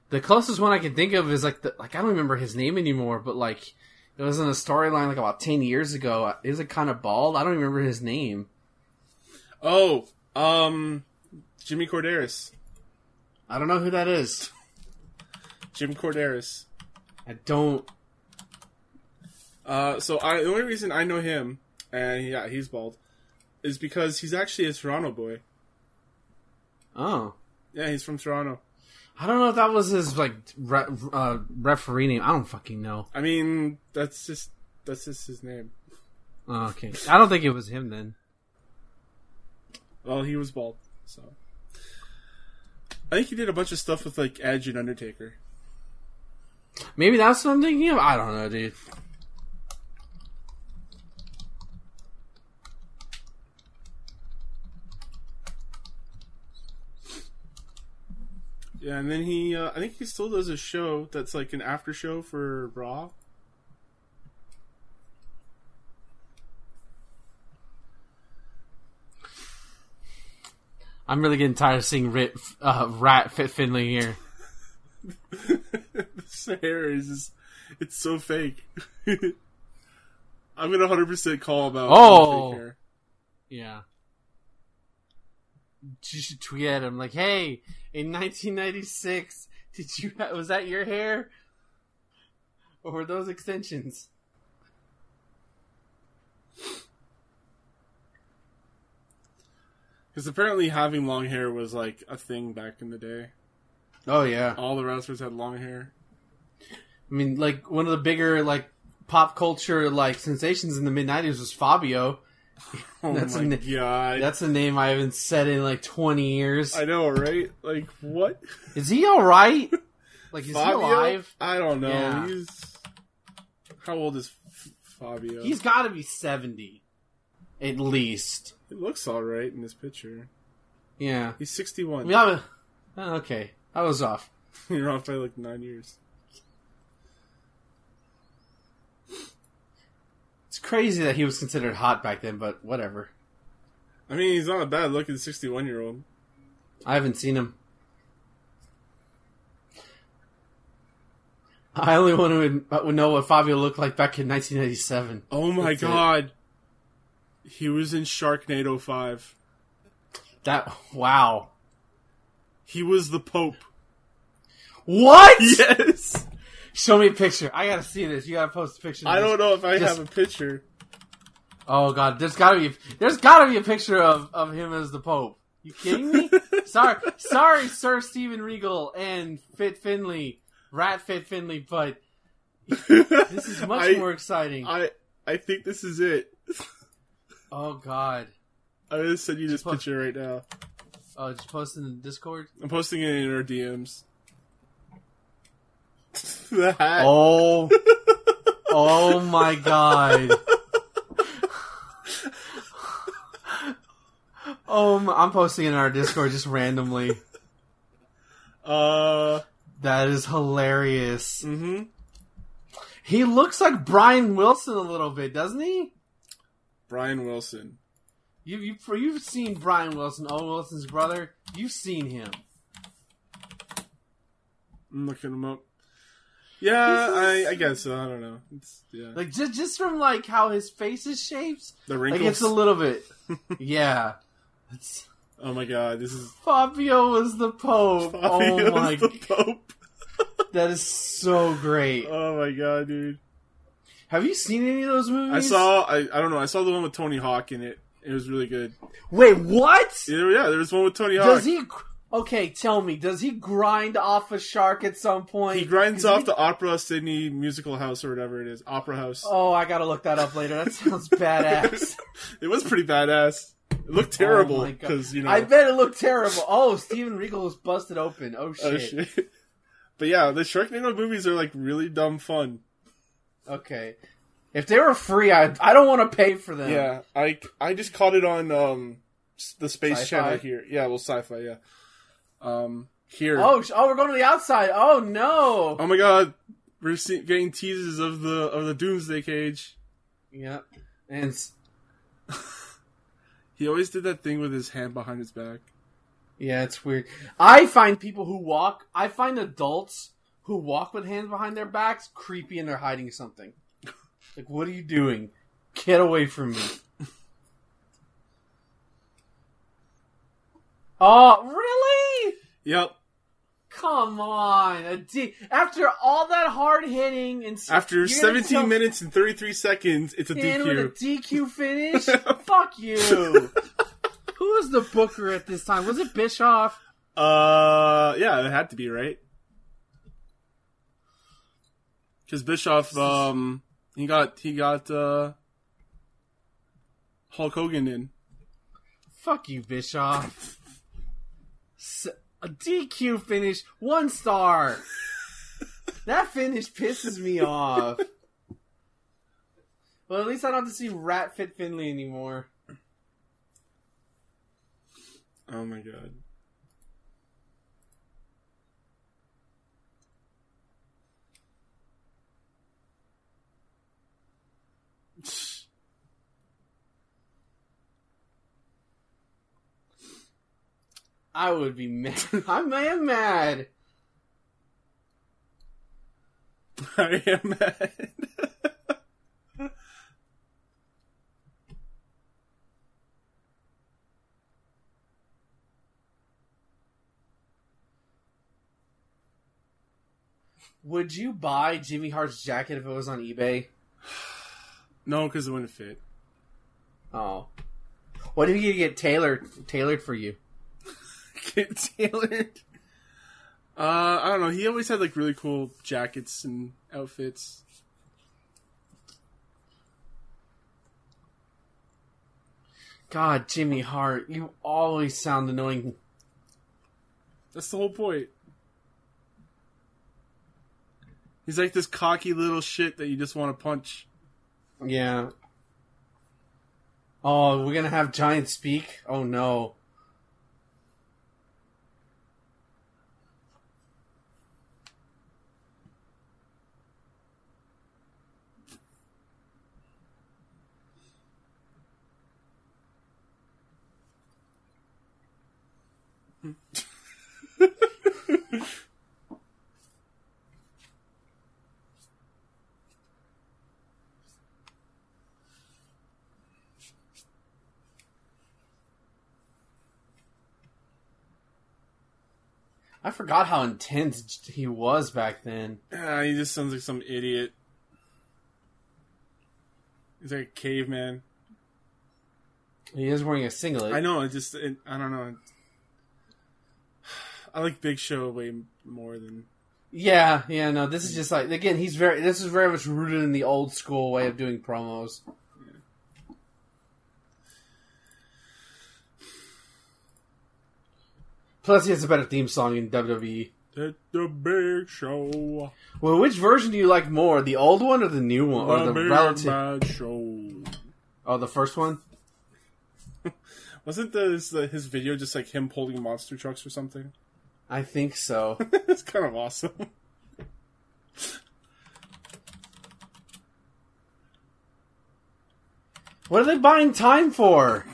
The closest one I can think of is like the like I don't remember his name anymore, but like it was in a storyline like about ten years ago. He was like kind of bald. I don't remember his name. Oh, um, Jimmy Corderas. I don't know who that is. Jim Corderas. I don't. Uh, so I, the only reason I know him, and yeah, he's bald, is because he's actually a Toronto boy. Oh, yeah, he's from Toronto. I don't know if that was his like re- uh, referee name. I don't fucking know. I mean, that's just that's just his name. Oh, okay, I don't think it was him then. Well, he was bald, so I think he did a bunch of stuff with like Edge and Undertaker. Maybe that's what I'm thinking of. I don't know, dude. Yeah, and then he, uh, I think he still does a show that's like an after show for Raw. I'm really getting tired of seeing Rit, uh, Rat Fit Finlay here. This hair is just, it's so fake. I'm going to one hundred percent call about oh. fake hair. Yeah. You should tweet at him like, "Hey, in nineteen ninety-six, did you ha- was that your hair, or were those extensions?" Because apparently, having long hair was like a thing back in the day. Oh yeah, all the wrestlers had long hair. I mean, like one of the bigger like pop culture like sensations in the mid nineties was Fabio. Oh that's my a, god! That's a name I haven't said in like twenty years. I know, right? Like, what? Is he all right? Like, is Fabio? He alive? I don't know. Yeah. He's how old is F- Fabio? He's got to be seventy, at least. It looks all right in this picture. Yeah, he's sixty-one. Yeah. I mean, oh, okay, I was off. You're off by like nine years. It's crazy that he was considered hot back then, but whatever. I mean, he's not a bad-looking sixty-one-year-old. I haven't seen him. I only want to know what Fabio looked like back in nineteen eighty-seven. Oh my That's god. It. He was in Sharknado five. That, wow. He was the Pope. What? Yes! Show me a picture. I gotta see this. You gotta post a picture. Of I this. don't know if I Just... have a picture. Oh god, there's gotta be there's gotta be a picture of, of him as the Pope. You kidding me? sorry, sorry, Sir Steven Regal and Fit Finlay, Rat Fit Finlay, but this is much I, more exciting. I I think this is it. Oh god, I'm gonna send you just this po- picture right now. Oh, just posting in Discord. I'm posting it in our D Ms. The hat. Oh, oh my god. Oh, um, I'm posting in our Discord just randomly. Uh, that is hilarious. Mm-hmm. He looks like Brian Wilson a little bit, doesn't he? Brian Wilson. You you you've seen Brian Wilson, Owen Wilson's brother. You've seen him. I'm looking him up. Yeah, I, I guess so. I don't know. It's, yeah. Like just just from like how his face is shaped, the wrinkles. Like it's a little bit. Yeah. It's, oh my god, this is... Fabio is the Pope. Fabio oh my is the Pope. That is so great. Oh my god, dude. Have you seen any of those movies? I saw... I, I don't know. I saw the one with Tony Hawk in it. It was really good. Wait, what? Yeah, yeah there was one with Tony Hawk. Does he... Okay, tell me. Does he grind off a shark at some point? He grinds off he... the Opera Sydney Musical House or whatever it is. Opera House. Oh, I gotta look that up later. That sounds badass. It was pretty badass. It looked terrible because oh you know. I bet it looked terrible. Oh, Steven Regal was busted open. Oh shit! Oh, shit. But yeah, the Sharknado movies are like really dumb fun. Okay, if they were free, I I don't want to pay for them. Yeah, I, I just caught it on um the Space Sci-Fi? Channel here. Yeah, well, Sci-Fi. Yeah, um here. Oh oh, we're going to the outside. Oh no! Oh my god, we're see- getting teases of the of the Doomsday Cage. Yeah, and. He always did that thing with his hand behind his back. Yeah, it's weird. I find people who walk, I find adults who walk with hands behind their backs creepy and they're hiding something. Like, what are you doing? Get away from me. Oh, really? Yep. Come on. A D- After all that hard hitting and after seventeen some- minutes and thirty-three seconds, it's a D Q. With a D Q finish? Fuck you. Who was the booker at this time? Was it Bischoff? Uh, yeah, it had to be, right? Because Bischoff, um, he got he got uh, Hulk Hogan in. Fuck you, Bischoff. S- A D Q finish, one star. That finish pisses me off. Well, at least I don't have to see Rat Fit Finlay anymore. Oh my god. I would be mad. I'm, I am mad. I am mad. Would you buy Jimmy Hart's jacket if it was on eBay? No, because it wouldn't fit. Oh. What if you get tailored tailored for you? Get tailored. Uh, I don't know. He always had like really cool jackets and outfits. God, Jimmy Hart, you always sound annoying. That's the whole point. He's like this cocky little shit that you just want to punch. Yeah. Oh, we're gonna have Giant speak? Oh no. I forgot how intense he was back then. Uh, he just sounds like some idiot. He's like a caveman. He is wearing a singlet. I know. I just, it, I don't know. I like Big Show way more than. Yeah, yeah, no. This is just like, again, he's very. This is very much rooted in the old school way of doing promos. Yeah. Plus, he has a better theme song in W W E. It's the Big Show. Well, which version do you like more? The old one or the new one? Or the, the relative show? Oh, the first one. Wasn't this, the, his video just like him holding monster trucks or something? I think so. It's kind of awesome. What are they buying time for?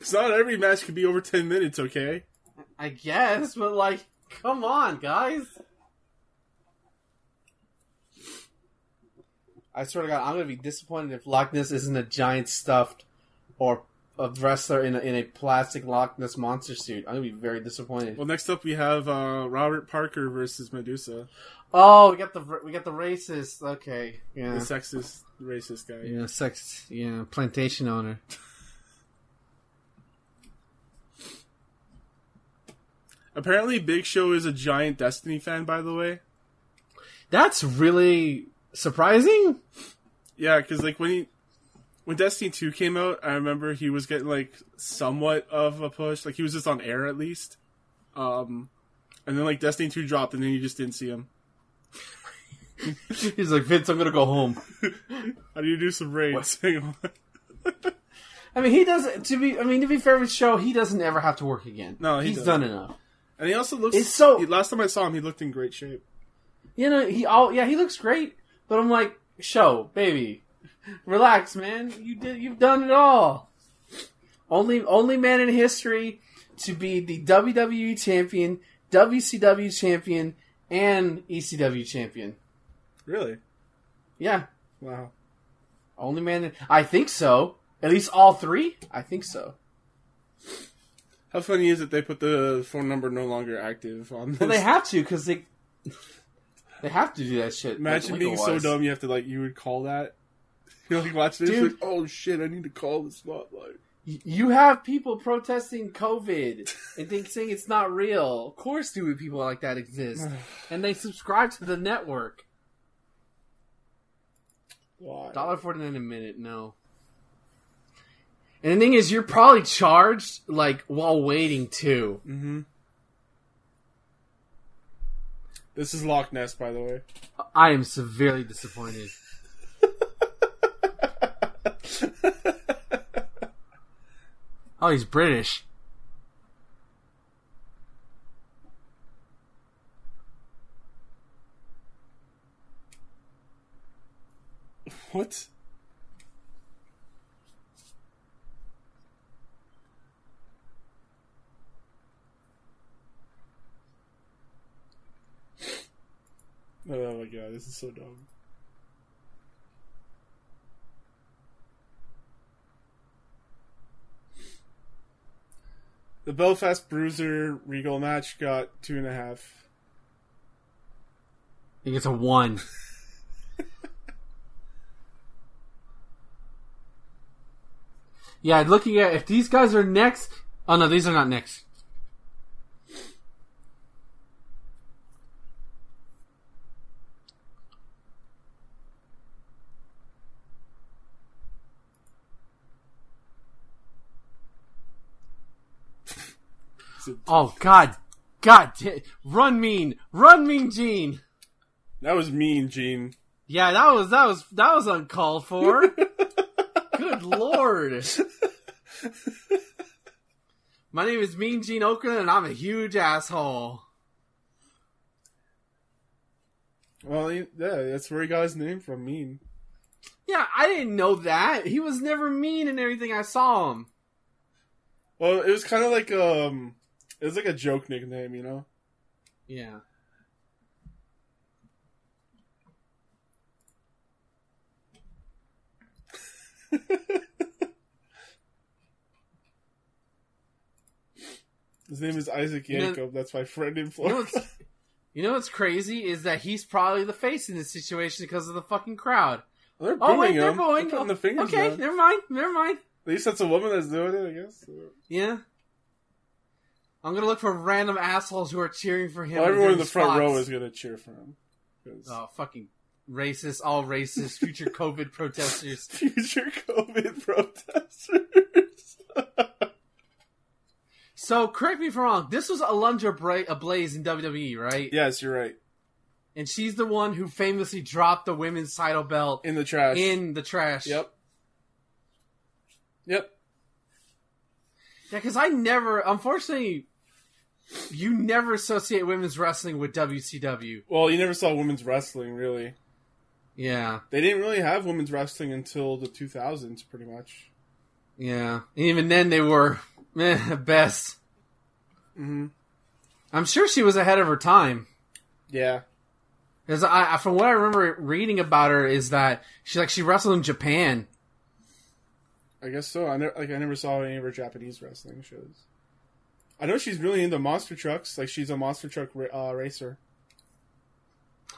It's not every match could be over ten minutes, okay? I guess, but like, come on, guys. I swear to God, I'm going to be disappointed if Loch Ness isn't a giant stuffed or a wrestler in a, in a plastic Loch Ness monster suit. I'm going to be very disappointed. Well, next up we have uh, Robert Parker versus Medusa. Oh, we got the we got the racist. Okay. Yeah. The sexist racist guy. Yeah, sex yeah, plantation owner. Apparently Big Show is a giant Destiny fan, by the way. That's really surprising. Yeah, because like when he when Destiny two came out, I remember he was getting like somewhat of a push. Like he was just on air at least. Um, and then like Destiny two dropped, and then you just didn't see him. He's like, Vince, I'm gonna go home. How do you do some raids? I mean, he doesn't. To be, I mean, to be fair with Show, he doesn't ever have to work again. No, he he's doesn't. Done enough. And he also looks. It's so. Last time I saw him, he looked in great shape. You know, he all yeah, he looks great. But I'm like, Show, baby, relax, man. You did, you've done it all. Only, only man in history to be the W W E champion, W C W champion, and E C W champion. Really? Yeah. Wow. Only man. In, I think so. At least all three. I think so. How funny is it they put the phone number no longer active on this? Well, they have to because they. They have to do that shit. Imagine like being so dumb you have to, like, you would call that. You're like, watch this. Dude, like, oh, shit, I need to call the spotlight. You have people protesting COVID and think, saying it's not real. Of course stupid people like that exist. And they subscribe to the network. Why? one dollar forty-nine a minute, no. And the thing is, you're probably charged, like, while waiting, too. Mm-hmm. This is Loch Ness, by the way. I am severely disappointed. Oh, he's British. What? Oh my god, this is so dumb. The Belfast Bruiser Regal match got two and a half. I think it's a one. Yeah, looking at if these guys are next. Oh no, these are not next. Oh God, God! Run mean, run mean, Gene. That was mean, Gene. Yeah, that was that was that was uncalled for. Good Lord! My name is Mean Gene Okerlund, and I'm a huge asshole. Well, yeah, that's where he got his name from, Mean. Yeah, I didn't know that. He was never mean in everything I saw him. Well, it was kind of like um. It was like a joke nickname, you know? Yeah. His name is Isaac Yankob. You know, that's my friend in Florida. You know, what's, you know what's crazy is that he's probably the face in this situation because of the fucking crowd. They're booing oh, wait, they're him. Booing. They're putting the fingers okay, down. never mind. Never mind. At least that's a woman that's doing it, I guess. Yeah. I'm going to look for random assholes who are cheering for him. Well, everyone in the spots. front row is going to cheer for him. Cause... Oh, fucking racist, all racist, future COVID protesters. Future COVID protesters. So, correct me if I'm wrong, this was Alundra Blaze in W W E, right? Yes, you're right. And she's the one who famously dropped the women's title belt... In the trash. In the trash. Yep. Yep. Yeah, because I never... Unfortunately, you never associate women's wrestling with W C W. Well, you never saw women's wrestling, really. Yeah. They didn't really have women's wrestling until the two thousands, pretty much. Yeah. And even then, they were... Meh, best. Mm-hmm. I'm sure she was ahead of her time. Yeah. Because I, from what I remember reading about her is that she like she wrestled in Japan. I guess so. I never like I never saw any of her Japanese wrestling shows. I know she's really into monster trucks. Like she's a monster truck uh, racer.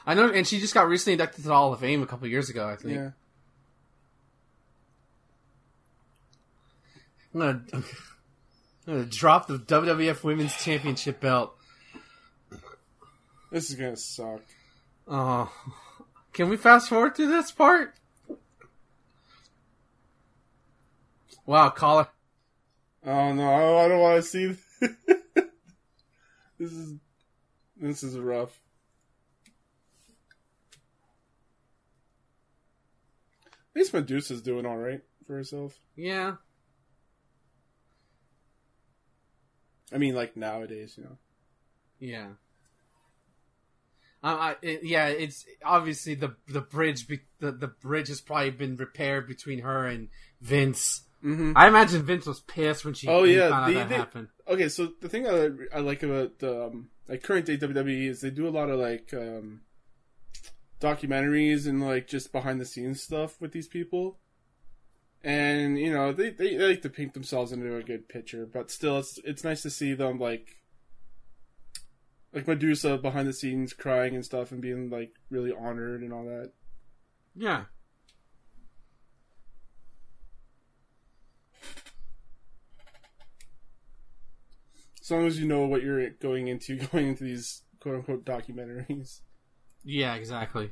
I know, and she just got recently inducted to the Hall of Fame a couple years ago, I think. Yeah. I'm gonna. I'm going to drop the W W F Women's Championship belt. This is going to suck. Oh. Can we fast forward through this part? Wow, caller. Oh, no. I don't want to see this. This is... This is rough. At least Medusa's doing all right for herself. Yeah. I mean, like, nowadays, you know. Yeah. Um, I, it, yeah, it's... Obviously, the the bridge be, the, the bridge has probably been repaired between her and Vince. Mm-hmm. I imagine Vince was pissed when she oh, yeah. found the, out that they, happened. Okay, so the thing I, I like about the um, like current-day W W E is they do a lot of, like, um, documentaries and, like, just behind-the-scenes stuff with these people. And, you know, they, they, they like to paint themselves into a good picture, but still, it's it's nice to see them, like, like Medusa behind the scenes crying and stuff and being, like, really honored and all that. Yeah. As long as you know what you're going into, going into these quote-unquote documentaries. Yeah, exactly.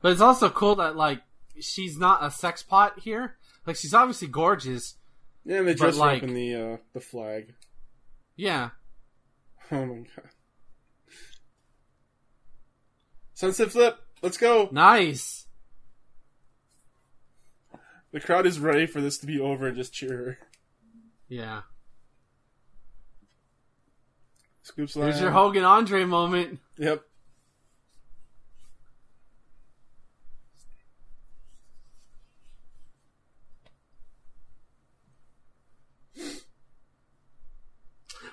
But it's also cool that, like, she's not a sex pot here. Like, she's obviously gorgeous. Yeah, and they dress like, her up in the, uh, the flag. Yeah. Oh, my God. Sunset flip. Let's go. Nice. The crowd is ready for this to be over and just cheer her. Yeah. Scoop slide. There's your Hogan Andre moment. Yep.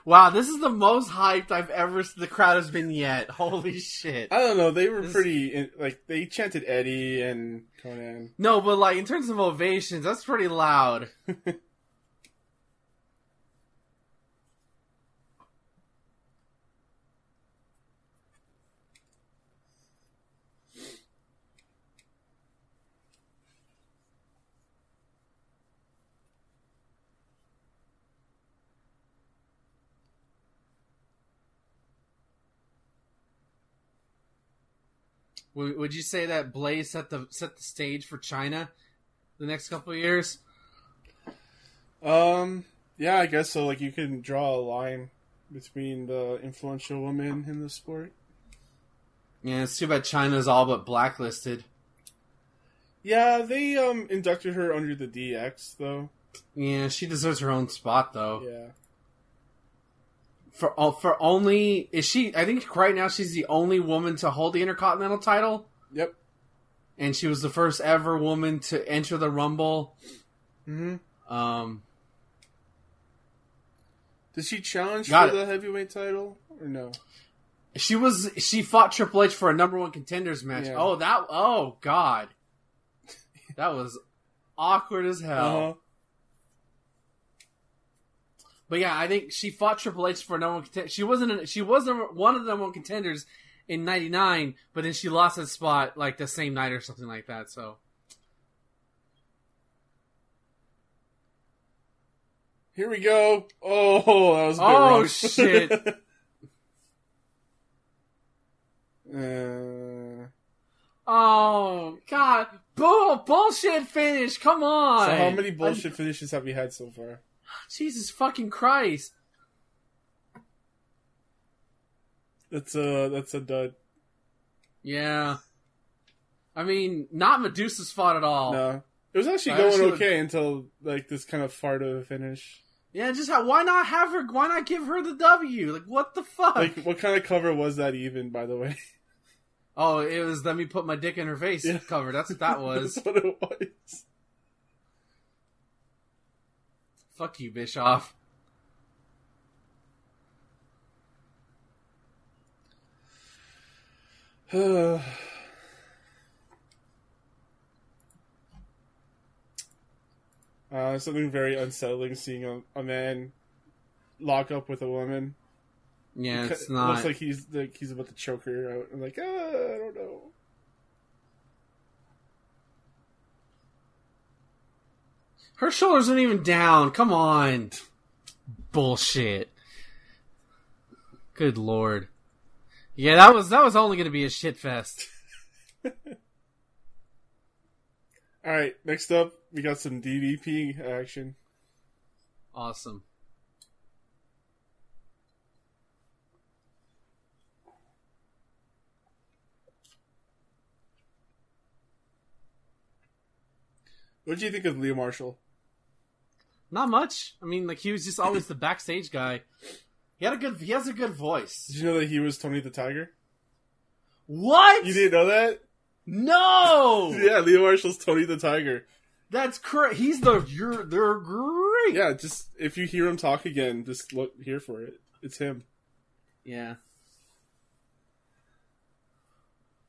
Wow, this is the most hyped I've ever the crowd has been yet. Holy shit. I don't know. They were this... pretty, like, they chanted Eddie and Konnan. No, but, like, in terms of ovations, that's pretty loud. Would you say that Blaze set the set the stage for China the next couple of years? Um, yeah, I guess so. Like, you can draw a line between the influential women in the sport. Yeah, it's too bad China's all but blacklisted. Yeah, they um inducted her under the D X, though. Yeah, she deserves her own spot, though. Yeah. For for only is she? I think right now she's the only woman to hold the Intercontinental title. Yep, and she was the first ever woman to enter the Rumble. Mm-hmm. Um, did she challenge for it. the heavyweight title or no? She was. She fought Triple H for a number one contenders match. Yeah. Oh that. Oh God, that was awkward as hell. Uh-huh. But yeah, I think she fought Triple H for number one contender. She wasn't. An, she wasn't one of the number one contenders in ninety-nine, but then she lost that spot like the same night or something like that, so. Here we go. Oh, that was a bit oh, rough. Shit. uh... Oh, God. Bull- bullshit finish. Come on. So how many bullshit I... finishes have we had so far? Jesus fucking Christ. That's a, that's a dud. Yeah. I mean, not Medusa's fought at all. No. It was actually I going actually okay would... until, like, this kind of fart of a finish. Yeah, just how, why not have her, why not give her the W? Like, what the fuck? Like, what kind of cover was that even, by the way? Oh, it was let me put my dick in her face yeah. cover. That's what that was. That's what it was. Fuck you, Bischoff. uh, something very unsettling seeing a, a man lock up with a woman. Yeah, it's not. It looks like he's like he's about to choke her out. I'm like, ah, I don't know. Her shoulders aren't even down. Come on. Bullshit. Good lord. Yeah, that was that was only going to be a shit fest. All right, next up, we got some D D P action. Awesome. What did you think of Leo Marshall? Not much. I mean, like, he was just always the backstage guy. He had a good. He has a good voice. Did you know that he was Tony the Tiger? What? You didn't know that? No. Yeah, Leo Marshall's Tony the Tiger. That's correct. He's the. You're. They're great. Yeah. Just if you hear him talk again, just look here for it. It's him. Yeah.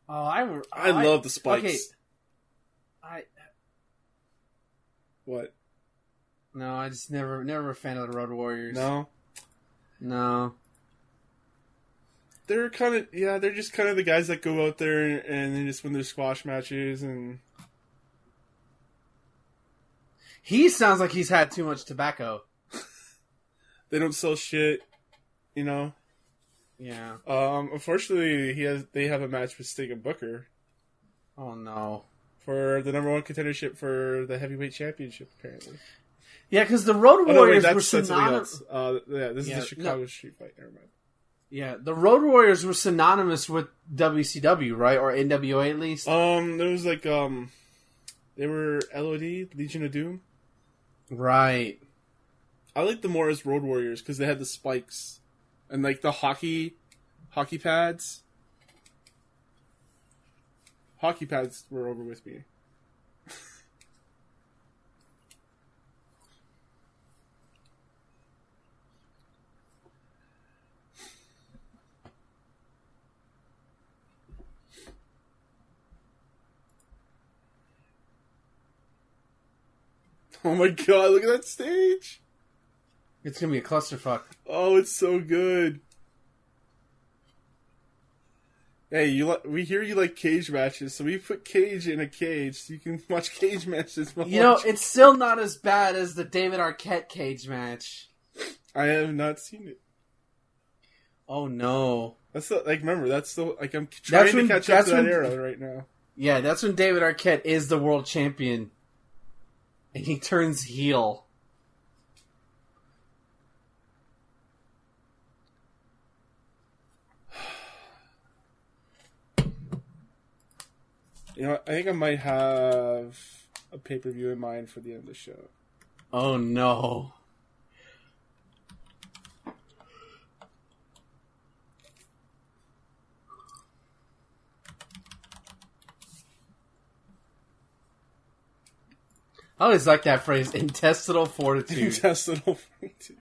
Oh, I. I, I love the spikes. Okay. I. What? No, I just never, never a fan of the Road Warriors. No, no. They're kind of, yeah, they're just kind of the guys that go out there and, and they just win their squash matches. And he sounds like he's had too much tobacco. They don't sell shit, you know. Yeah. Um. Unfortunately, he has. They have a match with Sting and Booker. Oh no. For the number one contendership for the heavyweight championship, apparently. Yeah, because the Road Warriors oh, no, wait, that's, were synonymous. Uh, yeah, this yeah, is the Chicago no. Street Fight. Never mind. Yeah, the Road Warriors were synonymous with W C W, right, or N W A at least. Um, there was like um, they were L O D, Legion of Doom. Right. I like the more as Road Warriors because they had the spikes and like the hockey, hockey pads. Hockey pads were over with me. Oh my god, look at that stage! It's gonna be a clusterfuck. Oh, it's so good. Hey, you li- we hear you like cage matches, so we put Cage in a cage so you can watch cage matches. You know, it's still not as bad as the David Arquette cage match. I have not seen it. Oh, no. That's the, like, remember, that's the, like, I'm trying that's to when, catch up to that when, era right now. Yeah, that's when David Arquette is the world champion. And he turns heel. You know, I think I might have a pay-per-view in mind for the end of the show. Oh, no. I always like that phrase, intestinal fortitude. Intestinal fortitude.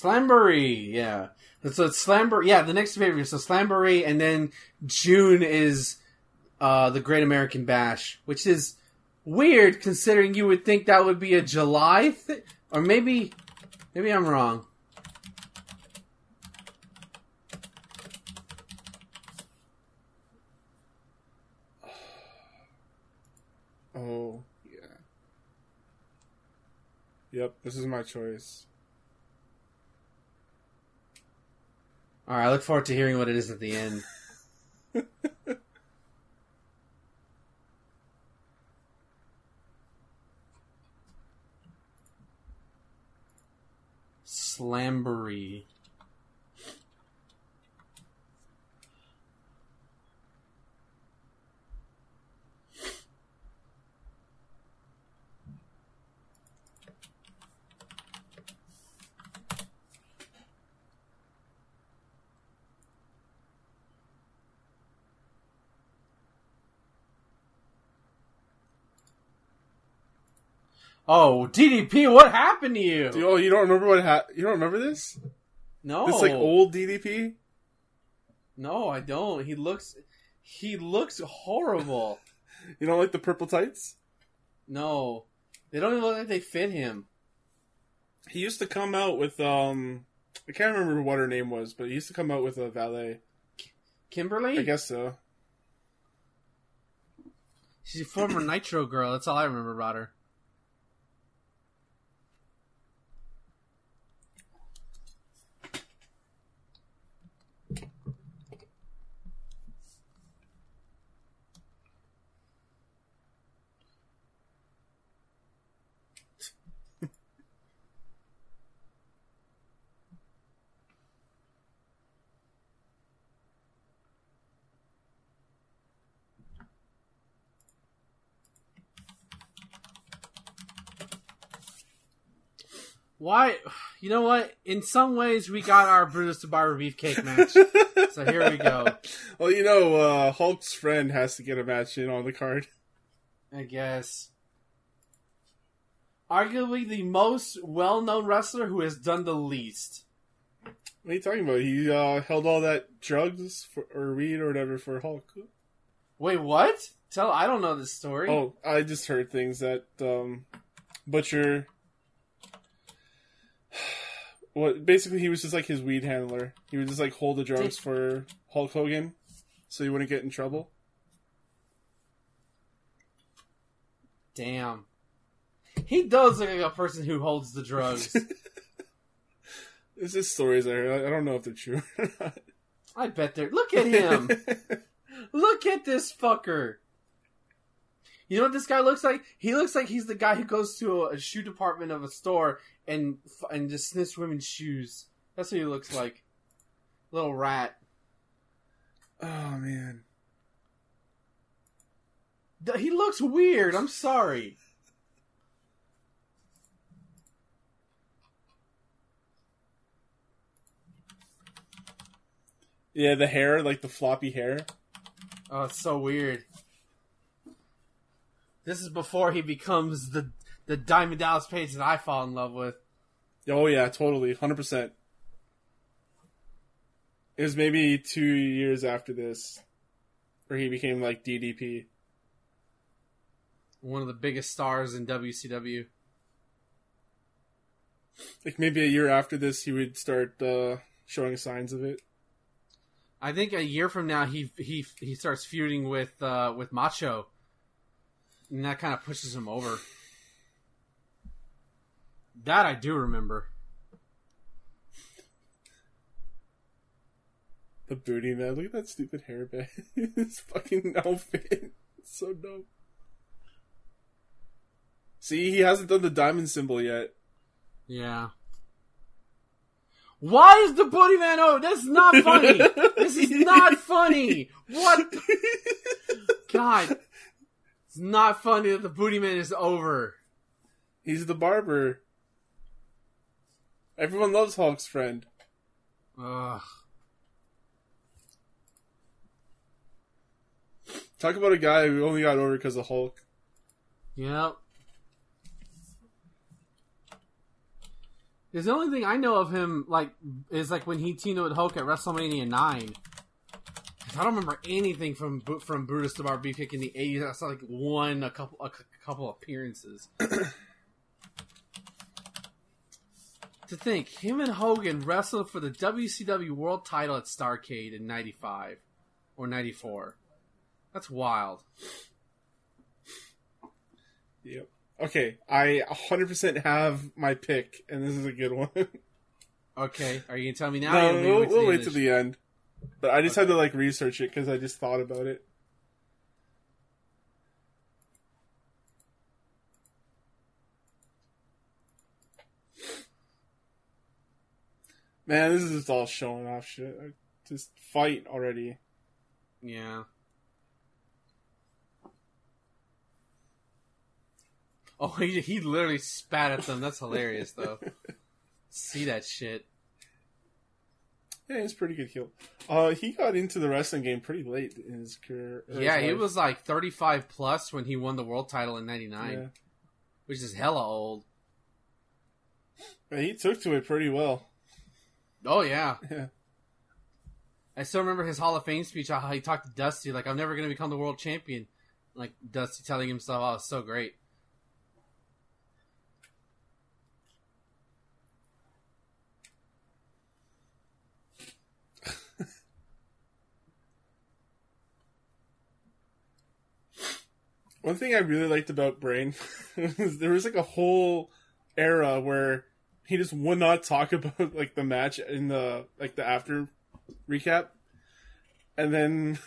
Slamboree, yeah. So it's Slamboree, yeah, the next pay-per-view. So Slamboree, and then June is uh, the Great American Bash, which is weird considering you would think that would be a July thing. Or maybe, maybe I'm wrong. Oh, yeah. Yep, this is my choice. All right, I look forward to hearing what it is at the end. Slamboree. Oh, D D P, what happened to you? Dude, oh, you don't remember what happened? You don't remember this? No. This, like, old D D P? No, I don't. He looks... He looks horrible. You don't like the purple tights? No. They don't even look like they fit him. He used to come out with, um... I can't remember what her name was, but he used to come out with a valet. Kimberly? I guess so. She's a former Nitro girl. That's all I remember about her. Why? You know what? In some ways, we got our Brutus the Barber Beefcake match. So here we go. Well, you know, uh, Hulk's friend has to get a match in on the card. I guess. Arguably the most well-known wrestler who has done the least. What are you talking about? He uh, held all that drugs for, or weed or whatever for Hulk. Wait, what? Tell. I don't know this story. Oh, I just heard things that um, Butcher... Well, basically, he was just like his weed handler. He would just like hold the drugs Did... for Hulk Hogan, so he wouldn't get in trouble. Damn, he does look like a person who holds the drugs. It's just stories I heard. I don't know if they're true or not. I bet they're. Look at him. Look at this fucker. You know what this guy looks like? He looks like he's the guy who goes to a, a shoe department of a store and and just sniffs women's shoes. That's what he looks like. Little rat. Oh, man. The, he looks weird. I'm sorry. Yeah, the hair, like the floppy hair. Oh, it's so weird. This is before he becomes the the Diamond Dallas Page that I fall in love with. Oh, yeah, totally. one hundred percent. It was maybe two years after this where he became, like, D D P. One of the biggest stars in W C W. Like, maybe a year after this, he would start uh, showing signs of it. I think a year from now, he he he starts feuding with uh, with Macho. And that kind of pushes him over. That I do remember. The Booty Man. Look at that stupid hairband. His fucking outfit. It's so dope. See, he hasn't done the diamond symbol yet. Yeah. Why is the Booty Man? Oh, that's not funny. This is not funny. What? God. It's not funny that the Booty Man is over. He's the barber. Everyone loves Hulk's friend. Ugh. Talk about a guy who only got over because of Hulk. Yep. Because the only thing I know of him, like, is like when he teamed up with Hulk at WrestleMania nine. I don't remember anything from from Brutus the Barber Beefcake in the eighties. I saw like one, a couple, a couple appearances. To think, him and Hogan wrestled for the W C W World Title at Starrcade in ninety-five or ninety-four. That's wild. Yep. Okay, I one hundred percent have my pick, and this is a good one. Okay, are you going to tell me now? No, we'll, we'll wait till the end. But I just okay. had to, like, research it because I just thought about it. Man, this is just all showing off shit. Just fight already. Yeah. Oh, he, he literally spat at them. That's hilarious, though. See that shit. Yeah, he's a pretty good heel. Uh, he got into the wrestling game pretty late in his career. Yeah, his he was like thirty-five plus when he won the world title in ninety-nine, yeah. Which is hella old. Yeah, he took to it pretty well. Oh, yeah. Yeah. I still remember his Hall of Fame speech, how he talked to Dusty, like, I'm never going to become the world champion. Like, Dusty telling himself, oh, it's so great. One thing I really liked about Brain was there was like a whole era where he just would not talk about like the match in the like the after recap, and then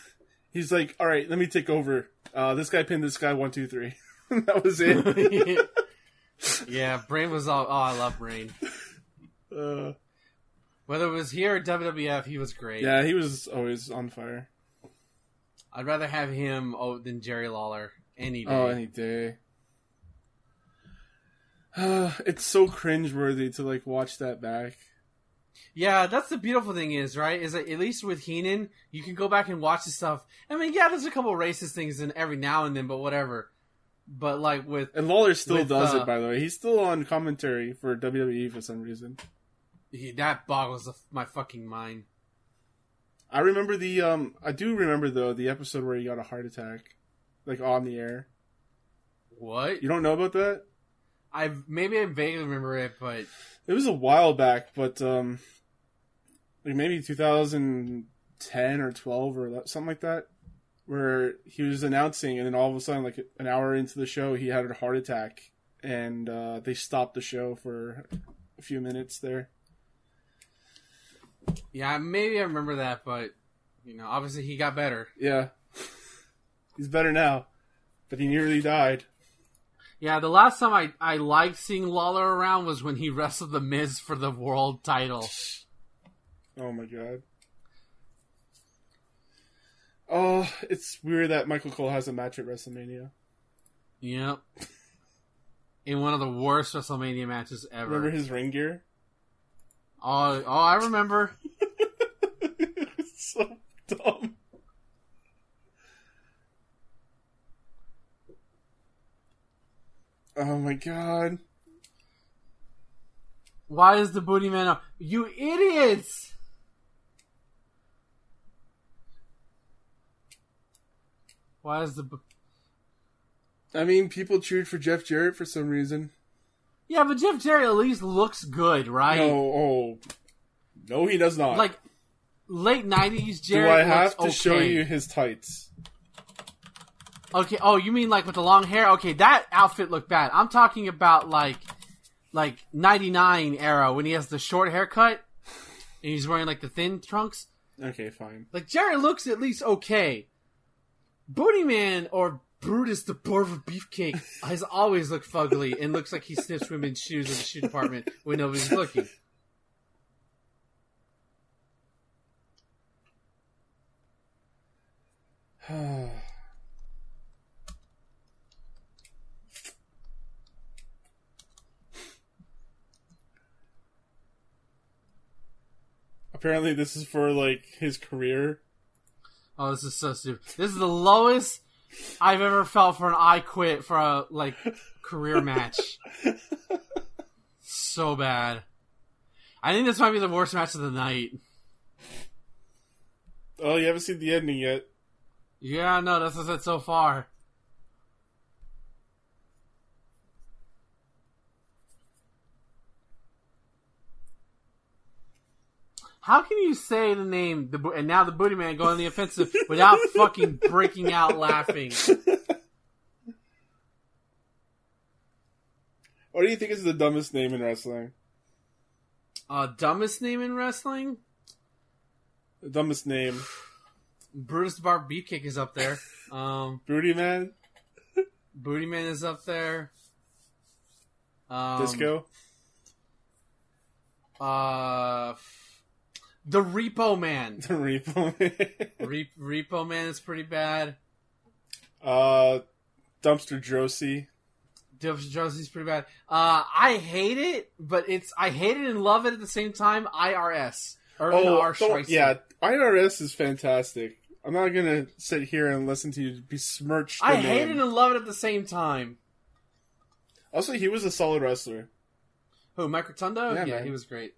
he's like, "All right, let me take over. Uh, this guy pinned this guy one two three." And that was it. Yeah, Brain was all. Oh, I love Brain. Uh, Whether it was here or W W F, he was great. Yeah, he was always on fire. I'd rather have him oh, than Jerry Lawler. Any day. Oh, any day. Uh, it's so cringeworthy to like watch that back. Yeah, that's the beautiful thing is, right? Is that at least with Heenan, you can go back and watch the stuff. I mean, yeah, there's a couple racist things in every now and then, but whatever. But like with and Lawler still with, does uh, it. By the way, he's still on commentary for W W E for some reason. He, that boggles my fucking mind. I remember the um. I do remember though the episode where he got a heart attack. Like, on the air. What? You don't know about that? I Maybe I vaguely remember it, but... It was a while back, but, um... Like, maybe two thousand ten or twelve or something like that. Where he was announcing, and then all of a sudden, like, an hour into the show, he had a heart attack. And uh, they stopped the show for a few minutes there. Yeah, maybe I remember that, but... You know, obviously he got better. Yeah. He's better now, but he nearly died. Yeah, the last time I, I liked seeing Lawler around was when he wrestled The Miz for the world title. Oh, my God. Oh, it's weird that Michael Cole has a match at WrestleMania. Yep. In one of the worst WrestleMania matches ever. Remember his ring gear? Oh, oh I remember. It's so dumb. Oh my God! Why is the Booty Man up? You idiots! Why is the? Bo- I mean, people cheered for Jeff Jarrett for some reason. Yeah, but Jeff Jarrett at least looks good, right? No, oh, no, he does not. Like late nineties Jarrett. Do I have looks to okay. show you his tights? Okay, oh, you mean like with the long hair? Okay, that outfit looked bad. I'm talking about like like ninety-nine era when he has the short haircut and he's wearing like the thin trunks. Okay, fine. Like Jared looks at least okay. Booty Man or Brutus the Barber Beefcake has always looked fugly and looks like he sniffs women's shoes in the shoe department when nobody's looking. Apparently this is for, like, his career. Oh, this is so stupid. This is the lowest I've ever felt for an I quit for a, like, career match. So bad. I think this might be the worst match of the night. Oh, you haven't seen the ending yet. Yeah, no, this is it so far. How can you say the name, the, and now the Booty Man going on the offensive without fucking breaking out laughing? What do you think is the dumbest name in wrestling? Uh, dumbest name in wrestling? The dumbest name. Brutus Beefcake is up there. Um, Booty Man? Booty Man is up there. Um, Disco? Uh... The Repo Man. The Repo Man. Re- Repo Man is pretty bad. Uh, Dumpster Josie. Dumpster Josie's pretty bad. Uh, I hate it, but it's I hate it and love it at the same time. I R S. Irvin oh, R. Schweitzer. Yeah, I R S is fantastic. I'm not gonna sit here and listen to you besmirch the I name. Hate it and love it at the same time. Also, he was a solid wrestler. Who, Mike Rotundo? Yeah, yeah he was great.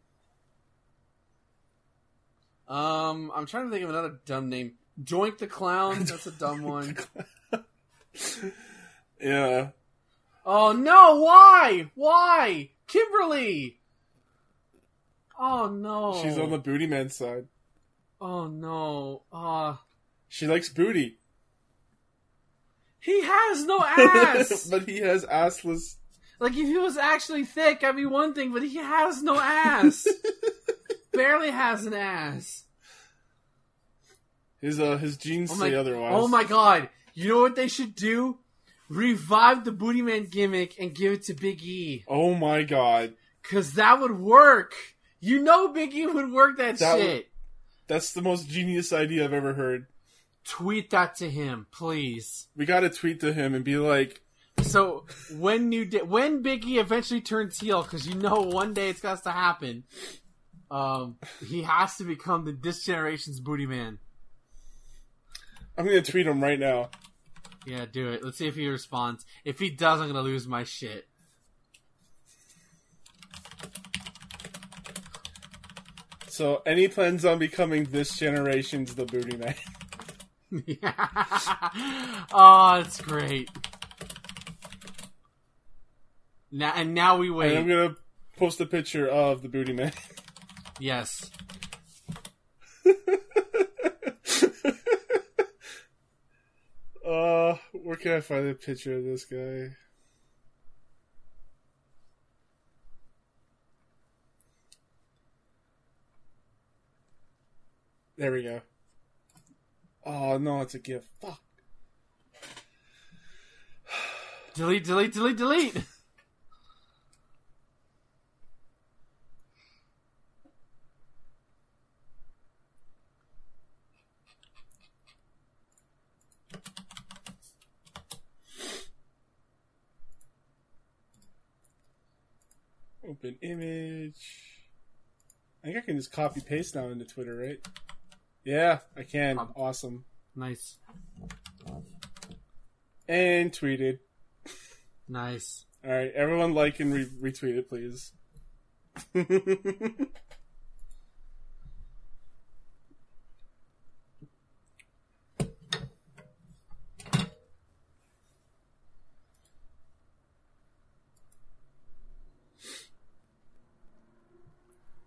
Um, I'm trying to think of another dumb name. Joink the Clown. That's a dumb one. Yeah. Oh, no! Why? Why? Kimberly! Oh, no. She's on the Booty Man side. Oh, no. Uh, she likes booty. He has no ass! But he has assless... Like, if he was actually thick, I'd be one thing, but he has no ass! Barely has an ass. His uh, his genes oh my, say otherwise. Oh my god! You know what they should do? Revive the Booty Man gimmick and give it to Big E. Oh my god! Because that would work. You know Big E would work that, that shit. Would, that's the most genius idea I've ever heard. Tweet that to him, please. We gotta tweet to him and be like. So when New Day, when Big E eventually turns heel, because you know one day it's got to happen. Um, he has to become the this generation's Booty Man. I'm gonna tweet him right now. Yeah, do it. Let's see if he responds. If he does, I'm gonna lose my shit. So, any plans on becoming this generation's the Booty Man? Oh, that's great. Now and now we wait. And I'm gonna post a picture of the Booty Man. Yes. uh, where can I find a picture of this guy? There we go. Oh no, it's a GIF. Fuck. delete, delete, delete, delete. Open image. I think I can just copy paste now into Twitter, right? Yeah, I can. Um, awesome. Nice. And tweeted. Nice. Alright, everyone like and re- retweet it, please.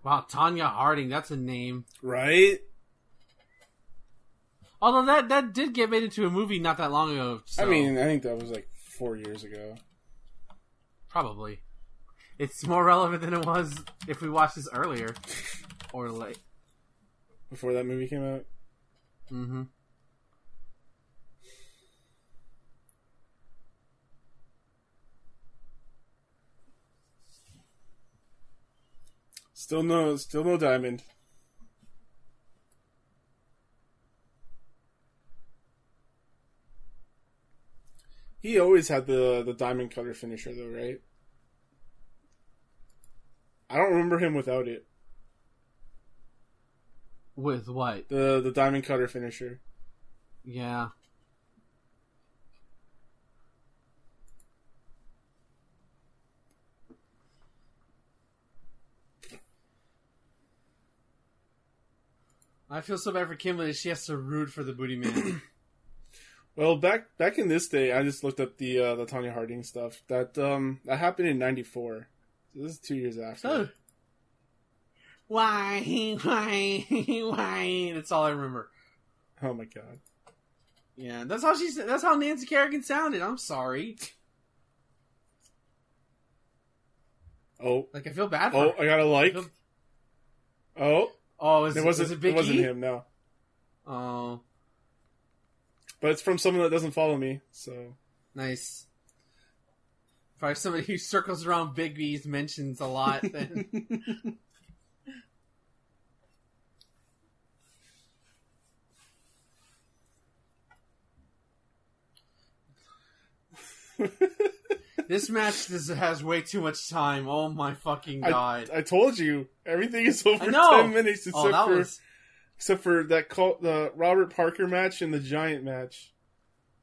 Wow, Tanya Harding, that's a name. Right? Although that, that did get made into a movie not that long ago. So. I mean, I think that was like four years ago. Probably. It's more relevant than it was if we watched this earlier. Or late. Before that movie came out? Mm-hmm. Still no, still no diamond. He always had the the diamond cutter finisher, though, right? I don't remember him without it. With what? The the diamond cutter finisher. Yeah. I feel so bad for Kimberly. She has to root for the Booty Man. Well, back back in this day, I just looked up the uh, the Tonya Harding stuff. That um that happened in ninety-four. So this is two years after. Oh. Why, why, why? That's all I remember. Oh my god. Yeah, that's how she. That's how Nancy Kerrigan sounded. I'm sorry. Oh, like I feel bad. For oh, her. I got a like. I feel... Oh, oh, is, it wasn't. Was it, Big it wasn't e? him. No. Oh. But it's from someone that doesn't follow me, so... Nice. Probably somebody who circles around Big B's mentions a lot, then... This match this has way too much time. Oh my fucking god. I, I told you. Everything is over ten minutes except oh, that for... Was... Except for that call, the Robert Parker match and the Giant match.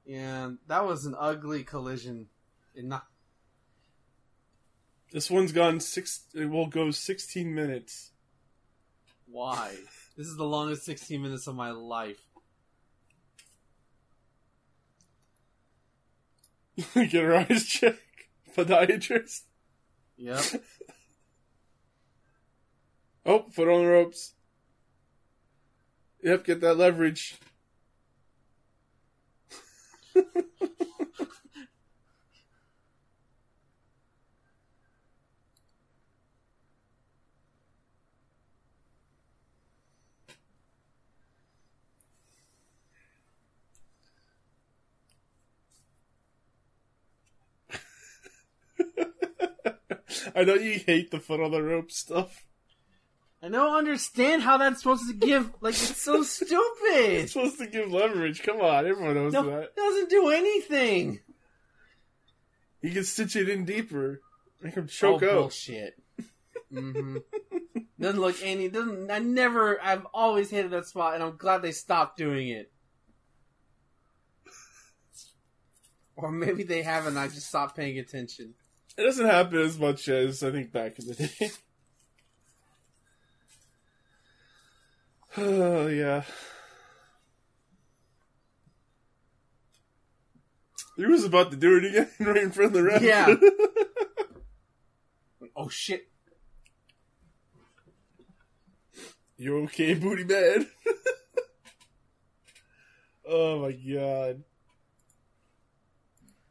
Yeah, that was an ugly collision. It not... This one's gone six. It will go sixteen minutes. Why? This is the longest sixteen minutes of my life. Get her eyes checked, podiatrist. Yep. Oh, foot on the ropes. Yep, get that leverage. I know you hate the foot on the rope stuff. I don't understand how that's supposed to give... Like, it's so stupid! It's supposed to give leverage. Come on, everyone knows no, that. It doesn't do anything! You can stitch it in deeper. Make him choke oh, out. Oh, bullshit. Mm-hmm. Doesn't look any... Doesn't... I never... I've always hated that spot, and I'm glad they stopped doing it. Or maybe they haven't, and I just stopped paying attention. It doesn't happen as much as, I think, back in the day. Oh, yeah. He was about to do it again right in front of the ref. Yeah. Oh, shit. You okay, Booty Man? Oh, my God.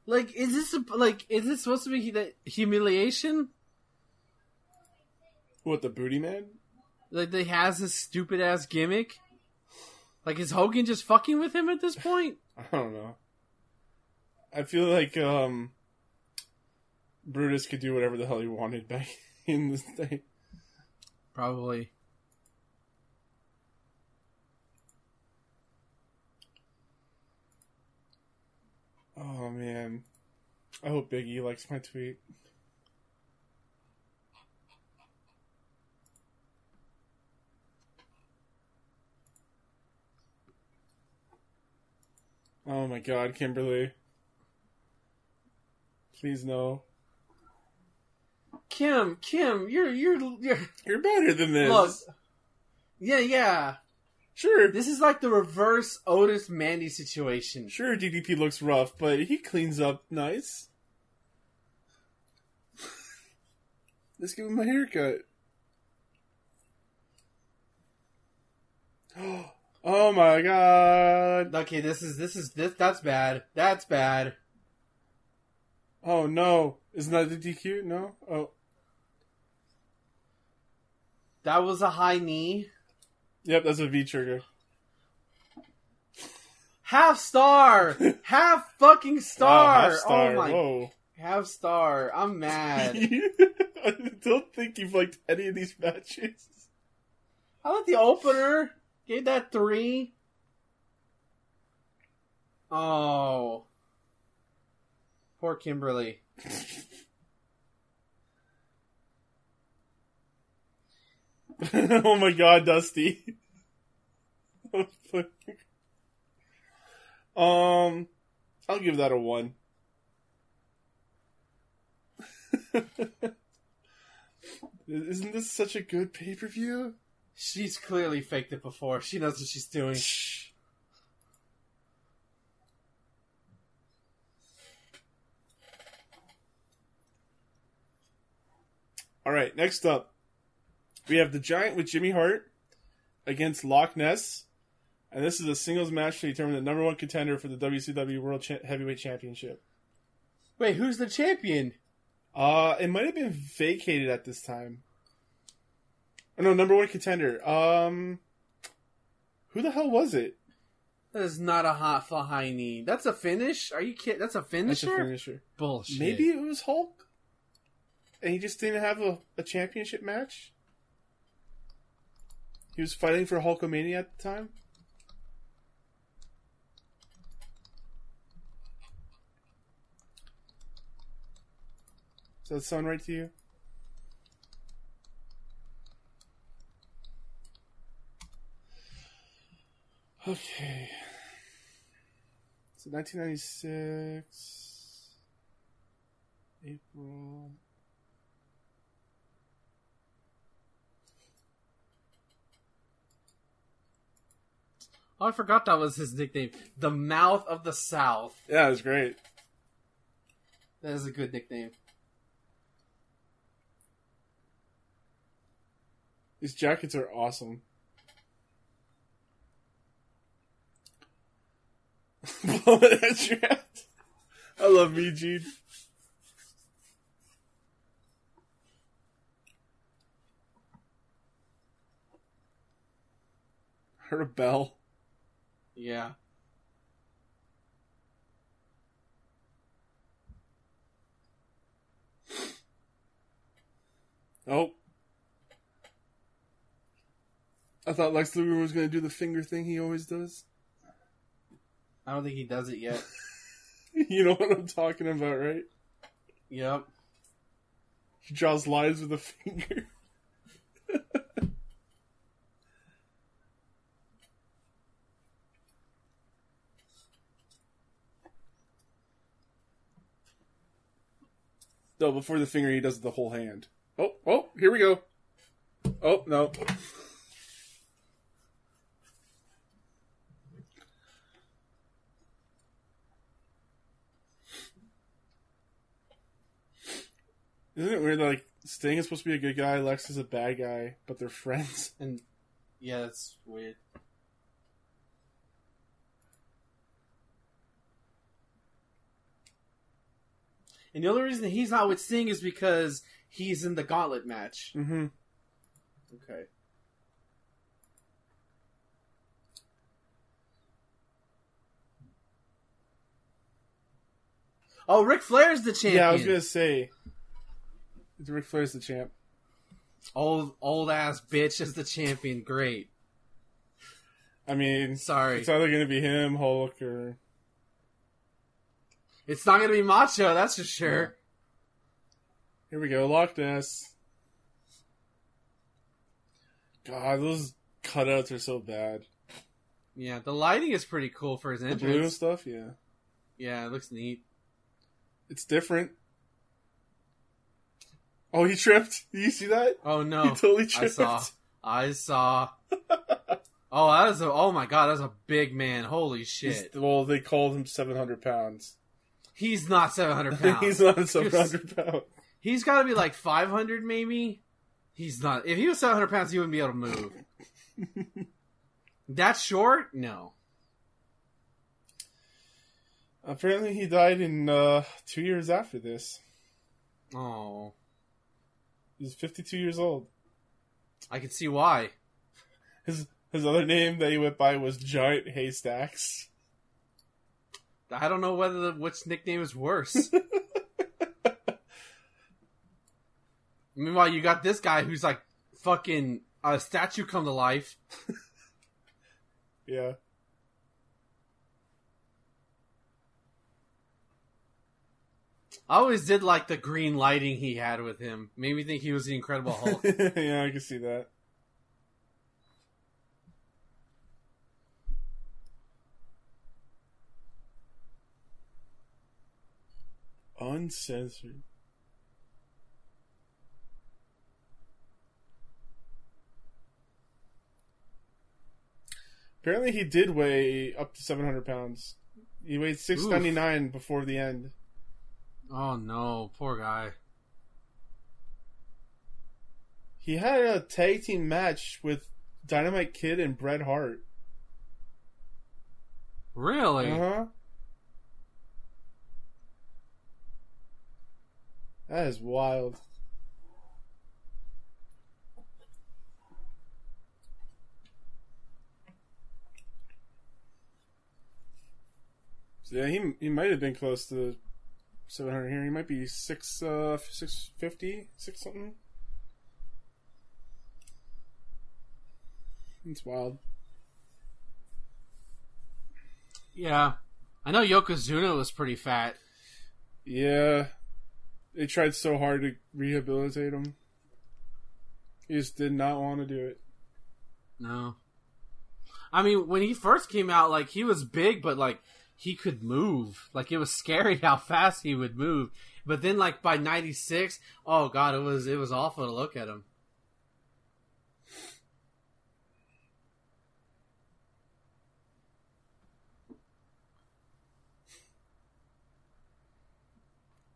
Like, is this a, like is this supposed to be that humiliation? What, the Booty Man? Like, he has this stupid-ass gimmick? Like, is Hogan just fucking with him at this point? I don't know. I feel like, um... Brutus could do whatever the hell he wanted back in this day. Probably. Oh, man. I hope Big E likes my tweet. Oh my god, Kimberly. Please no. Kim, Kim, you're you're you're You're better than this. Look. Yeah, yeah. Sure. This is like the reverse Otis Mandy situation. Sure, D D P looks rough, but he cleans up nice. Let's give him a haircut. Oh, Oh my god. Okay, this is, this is, this, that's bad. That's bad. Oh no. Isn't that the D Q? No? Oh. That was a high knee. Yep, that's a V trigger. Half star! Half fucking star! Wow, half star. Oh my. Whoa. Half star. I'm mad. I don't think you've liked any of these matches. I like the opener. Gave that three. Oh. Poor Kimberly. Oh my god, Dusty. um, I'll give that a one. Isn't this such a good pay-per-view? She's clearly faked it before. She knows what she's doing. Shh. All right, next up, we have The Giant with Jimmy Hart against Loch Ness. And this is a singles match to determine the number one contender for the W C W World Ch- Heavyweight Championship. Wait, who's the champion? Uh, it might have been vacated at this time. Oh, no, number one contender. Um, who the hell was it? That is not a hot fly-knee. That's a finish? Are you kidding? That's a finisher? That's a finisher. Bullshit. Maybe it was Hulk? And he just didn't have a, a championship match? He was fighting for Hulkamania at the time? Does that sound right to you? Okay. So nineteen ninety-six... April... Oh, I forgot that was his nickname. The Mouth of the South. Yeah, it was great. That is a good nickname. These jackets are awesome. I love me, Gene. Heard a bell. Yeah. Oh. I thought Lex Luger was going to do the finger thing he always does. I don't think he does it yet. You know what I'm talking about, right? Yep. He draws lines with a finger. No, before the finger, he does the whole hand. Oh, oh, here we go. Oh, no. Isn't it weird that, like, Sting is supposed to be a good guy, Lex is a bad guy, but they're friends? And yeah, that's weird. And the only reason he's not with Sting is because he's in the gauntlet match. Mm-hmm. Okay. Oh, Ric Flair's the champion. Yeah, I was going to say... Ric Flair's the champ. Old old ass bitch is the champion. Great. I mean, sorry. It's either going to be him, Hulk, or... It's not going to be Macho, that's for sure. Here we go, Loch Ness. God, those cutouts are so bad. Yeah, the lighting is pretty cool for his entrance. The blue stuff, yeah. Yeah, it looks neat. It's different. Oh, he tripped. Did you see that? Oh, no. He totally tripped. I saw. I saw. Oh, that was a, oh, my God. That's a big man. Holy shit. He's, well, they called him seven hundred pounds. He's not seven hundred pounds. He's not seven hundred pounds. He's got to be like five hundred, maybe. He's not. If he was seven hundred pounds, he wouldn't be able to move. That short? No. Apparently, he died in uh, two years after this. Oh. He's fifty-two years old. I can see why. His his other name that he went by was Giant Haystacks. I don't know whether the, which nickname is worse. Meanwhile, you got this guy who's like fucking a statue come to life. Yeah. I always did like the green lighting he had with him. Made me think he was the Incredible Hulk. Yeah, I can see that. Uncensored. Apparently he did weigh up to seven hundred pounds. He weighed six ninety-nine before the end. Oh no, poor guy. He had a tag team match with Dynamite Kid and Bret Hart. Really? Uh-huh. That is wild. So yeah, he he might have been close to seven hundred here. He might be six uh six fifty, six something. It's wild. Yeah, I know Yokozuna was pretty fat. Yeah, they tried so hard to rehabilitate him. He just did not want to do it. No, I mean when he first came out, like he was big, but like. He could move. Like, it was scary how fast he would move. But then, like, by ninety-six, oh, God, it was it was awful to look at him.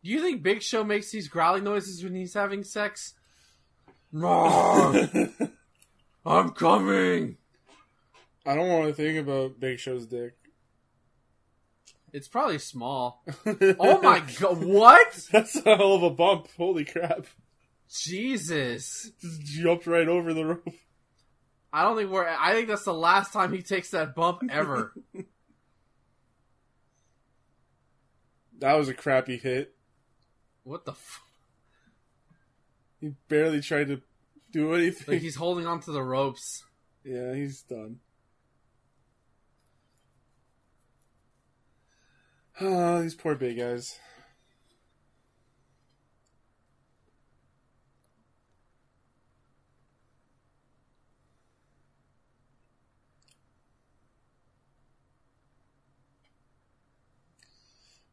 Do you think Big Show makes these growling noises when he's having sex? I'm coming! I don't want to think about Big Show's dick. It's probably small. Oh my god, what? That's a hell of a bump. Holy crap. Jesus. Just jumped right over the rope. I don't think we're... I think that's the last time he takes that bump ever. That was a crappy hit. What the f... He barely tried to do anything. Like he's holding onto the ropes. Yeah, he's done. Oh, these poor big guys.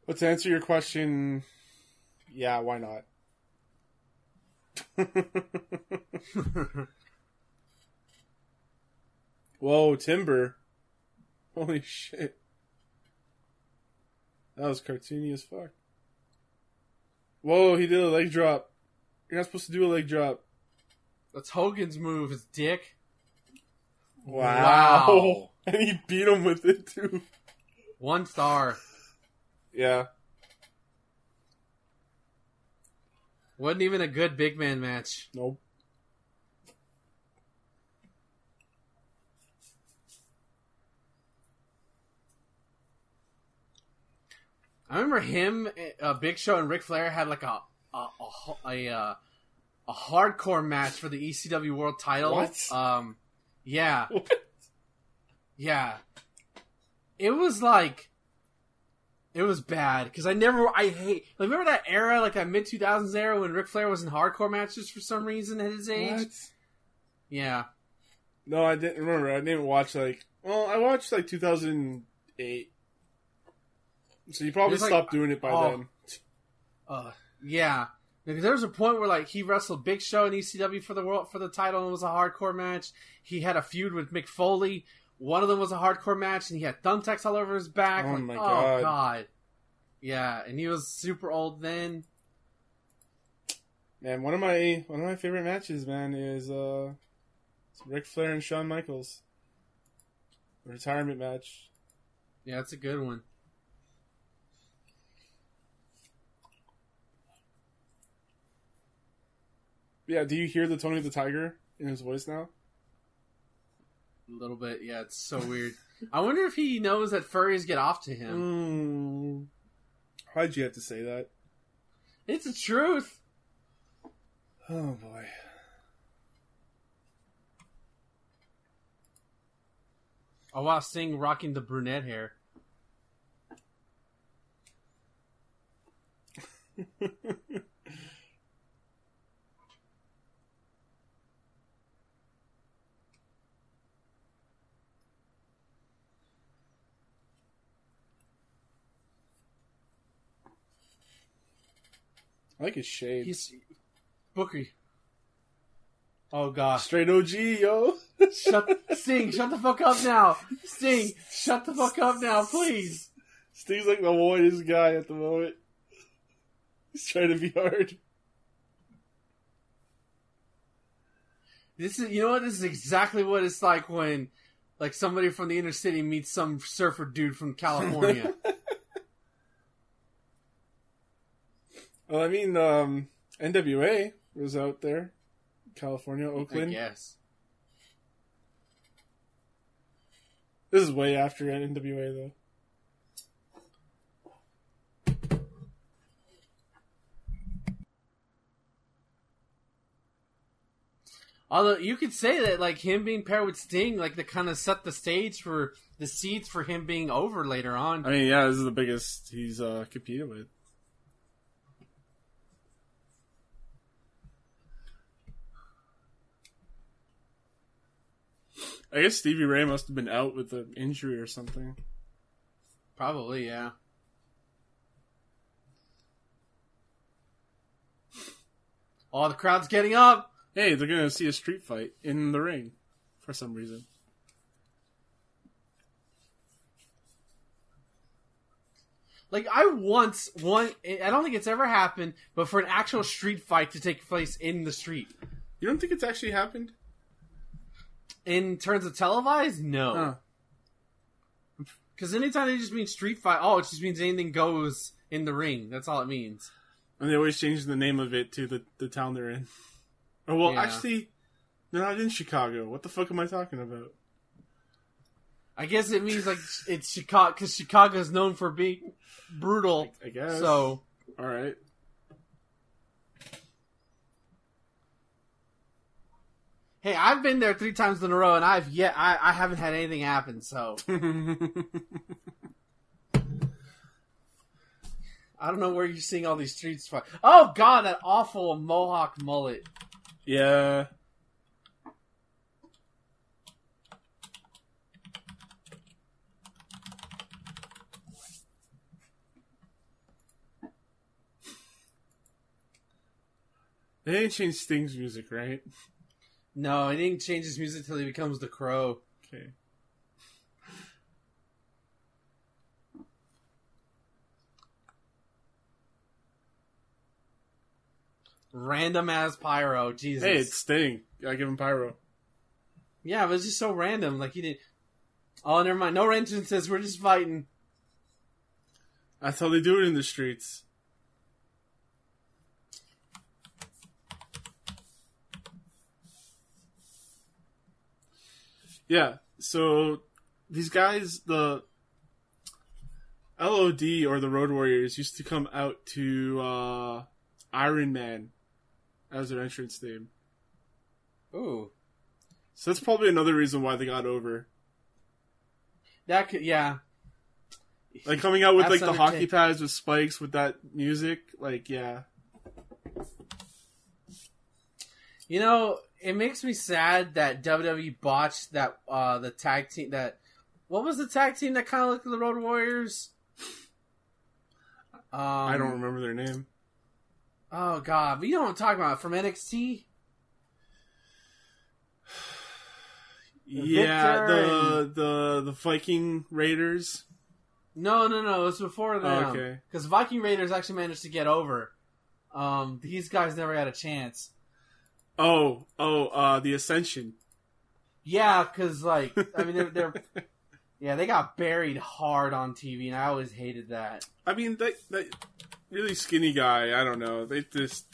But to answer your question, yeah, why not? Whoa, Timber. Holy shit. That was cartoony as fuck. Whoa, he did a leg drop. You're not supposed to do a leg drop. That's Hogan's move, his dick. Wow. wow. And he beat him with it, too. One star. Yeah. Wasn't even a good big man match. Nope. I remember him, uh, Big Show, and Ric Flair had like a a a, a a hardcore match for the E C W World Title. What? Um, yeah, what? yeah. It was like it was bad because I never I hate like remember that era like that mid two thousands era when Ric Flair was in hardcore matches for some reason at his age. What? Yeah. No, I didn't remember. I didn't watch like well, I watched like two thousand eight. So you probably stopped like, doing it by oh, then. Uh, yeah, because there was a point where like he wrestled Big Show in E C W for the world for the title, and it was a hardcore match. He had a feud with Mick Foley. One of them was a hardcore match, and he had thumbtacks all over his back. Oh like, my god! Oh god! Yeah, and he was super old then. Man, one of my one of my favorite matches, man, is uh, Ric Flair and Shawn Michaels the retirement match. Yeah, that's a good one. Yeah, do you hear the Tony the Tiger in his voice now? A little bit, yeah. It's so weird. I wonder if he knows that furries get off to him. Mm. Why'd you have to say that? It's the truth. Oh, boy. Oh, wow. Sting rocking the brunette hair. I like his shade. He's... Booker. Oh, gosh. Straight O G, yo. Shut, Sting, shut the fuck up now. Sting, shut the fuck up now, please. Sting's like the warriors guy at the moment. He's trying to be hard. This is, you know what? This is exactly what it's like when, like, somebody from the inner city meets some surfer dude from California. Well, I mean, um, N W A was out there, California, Oakland. Yes. This is way after N W A, though. Although, you could say that, like, him being paired with Sting, like, that kind of set the stage for the seeds for him being over later on. I mean, yeah, this is the biggest he's uh, competed with. I guess Stevie Ray must have been out with an injury or something. Probably, yeah. Oh, the crowd's getting up! Hey, they're going to see a street fight in the ring for some reason. Like, I once, one, I don't think it's ever happened, but for an actual street fight to take place in the street. You don't think it's actually happened? In terms of televised, no. Because huh. anytime they just mean street fight, oh, it just means anything goes in the ring. That's all it means. And they always change the name of it to the, the town they're in. Oh, well, yeah. Actually, they're not in Chicago. What the fuck am I talking about? I guess it means, like, it's Chicago, because Chicago is known for being brutal. I, I guess. So. All right. Hey, I've been there three times in a row, and I've yet I, I haven't had anything happen. So I don't know where you're seeing all these streets from. Oh God, that awful Mohawk mullet. Yeah. They didn't change Sting's music, right? No, he didn't change his music till he becomes the Crow. Okay. Random ass pyro, Jesus. Hey, it's Sting. I give him pyro. Yeah, but it's just so random. Like he didn't. Oh, never mind. No entrance says we're just fighting. That's how they do it in the streets. Yeah, so these guys, the L O D or the Road Warriors used to come out to uh, Iron Man as their entrance name. Ooh. So that's probably another reason why they got over. That could, yeah. Like coming out with like the hockey pads with spikes with that music, like, yeah. You know, it makes me sad that W W E botched that uh, the tag team that what was the tag team that kind of looked like the Road Warriors? Um, I don't remember their name. Oh God, but you know what I'm talking about from N X T. Yeah, the and... the the Viking Raiders. No, no, no, it was before them. Oh, okay, because Viking Raiders actually managed to get over. Um, these guys never had a chance. Oh, oh, uh, the Ascension. Yeah, because, like, I mean, they're, they're... Yeah, they got buried hard on T V, and I always hated that. I mean, that, that really skinny guy, I don't know, they just...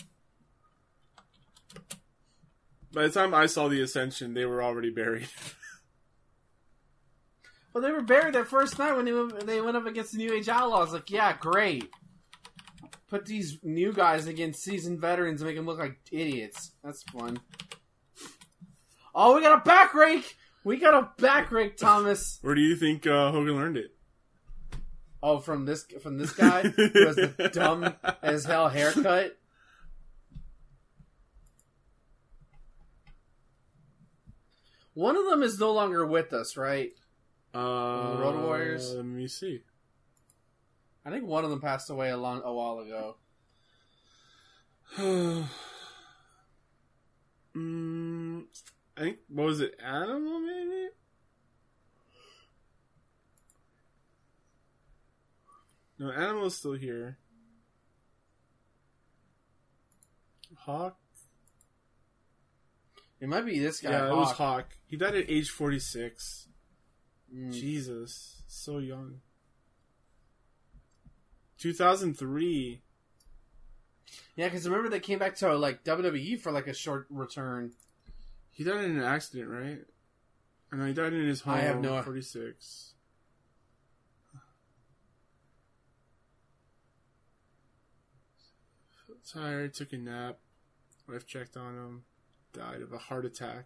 By the time I saw the Ascension, they were already buried. Well, they were buried that first night when they went, they went up against the New Age Outlaws. Like, yeah, great. Put these new guys against seasoned veterans and make them look like idiots. That's fun. Oh, we got a back rake! We got a back rake, Thomas! Where do you think uh, Hogan learned it? Oh, from this from this guy who has the dumb as hell haircut? One of them is no longer with us, right? Uh, the Road Warriors? Let me see. I think one of them passed away a long, a while ago. mm, I think, what was it, Animal maybe? No, Animal's still here. Hawk? It might be this guy. Yeah, Hawk. It was Hawk. He died at age forty-six. Mm. Jesus. So young. two thousand three. Yeah, because remember they came back to like W W E for like a short return. He died in an accident, right? And no, he died in his home. I have no idea. forty-six. Tired, took a nap. Wife checked on him. Died of a heart attack.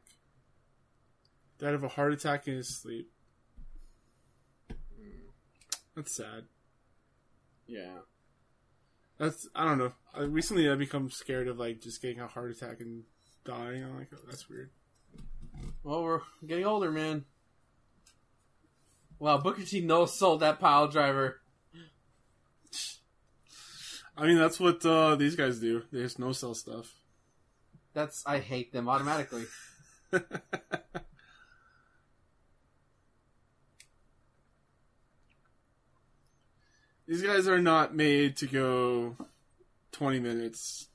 Died of a heart attack in his sleep. That's sad. Yeah. That's, I don't know. I, recently I've become scared of like just getting a heart attack and dying. I'm like, oh, that's weird. Well, we're getting older, man. Wow, Booker T no sold that pile driver. I mean, that's what uh, these guys do. They just no sell stuff. That's, I hate them automatically. These guys are not made to go twenty minutes.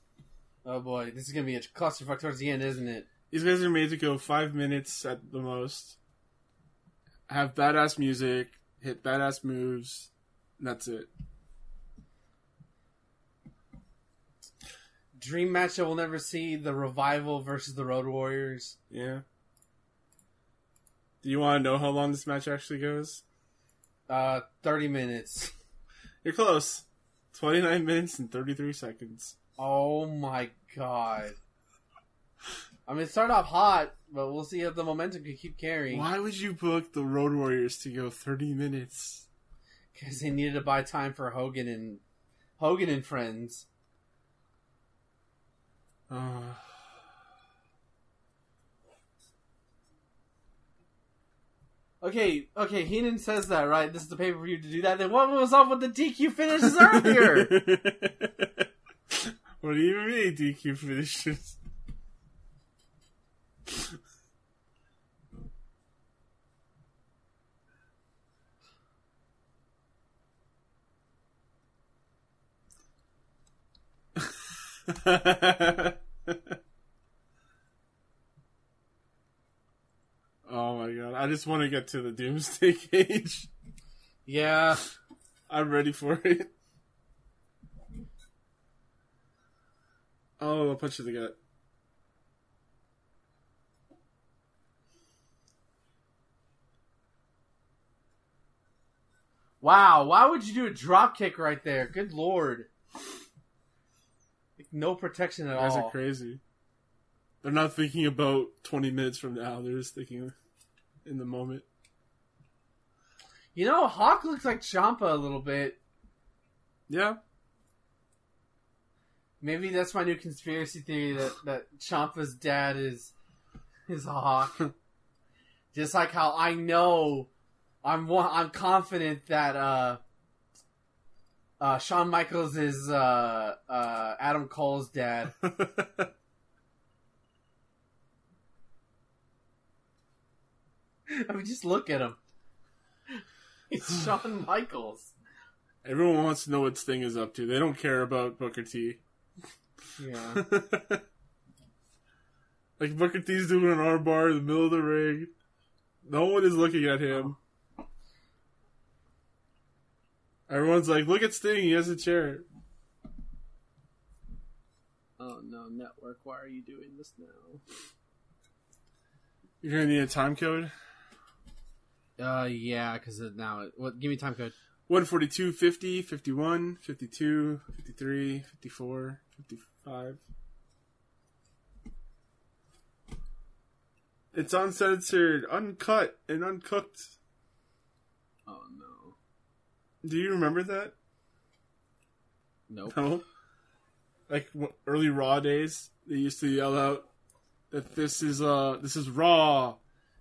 Oh boy, this is going to be a clusterfuck towards the end, isn't it? These guys are made to go five minutes at the most. Have badass music, hit badass moves, and that's it. Dream match that we'll never see, the Revival versus the Road Warriors. Yeah. Do you want to know how long this match actually goes? Uh, thirty minutes. You're close. twenty-nine minutes and thirty-three seconds. Oh my god. I mean, it started off hot, but we'll see if the momentum can keep carrying. Why would you book the Road Warriors to go thirty minutes? Because they needed to buy time for Hogan and Hogan and friends. Uh... Okay, okay, Heenan says that, right? This is the pay-per-view to do that. Then what was up with the D Q finishes earlier? What do you mean, D Q finishes? Oh my god, I just want to get to the Doomsday Cage. Yeah. I'm ready for it. Oh, a punch to the gut. Wow, why would you do a drop kick right there? Good lord. Like, no protection at all. Guys are crazy. They're not thinking about twenty minutes from now. They're just thinking in the moment. You know, Hawk looks like Ciampa a little bit. Yeah. Maybe that's my new conspiracy theory, that, that Ciampa's dad is is Hawk. Just like how I know, I'm I'm confident that uh, uh, Shawn Michaels is uh, uh, Adam Cole's dad. I mean, just look at him. It's Shawn Michaels. Everyone wants to know what Sting is up to. They don't care about Booker T. Yeah. Like, Booker T's doing an armbar in the middle of the ring. No one is looking at him. Oh. Everyone's like, look at Sting, he has a chair. Oh no, network, why are you doing this now? You're going to need a time code? Uh, yeah, because now... It, well, give me time code. one forty-two, fifty, fifty-one, fifty-two, fifty-three, fifty-four, fifty-five. It's uncensored, uncut, and uncooked. Oh, no. Do you remember that? Nope. No? Like, early Raw days, they used to yell out that this is, uh, this is raw.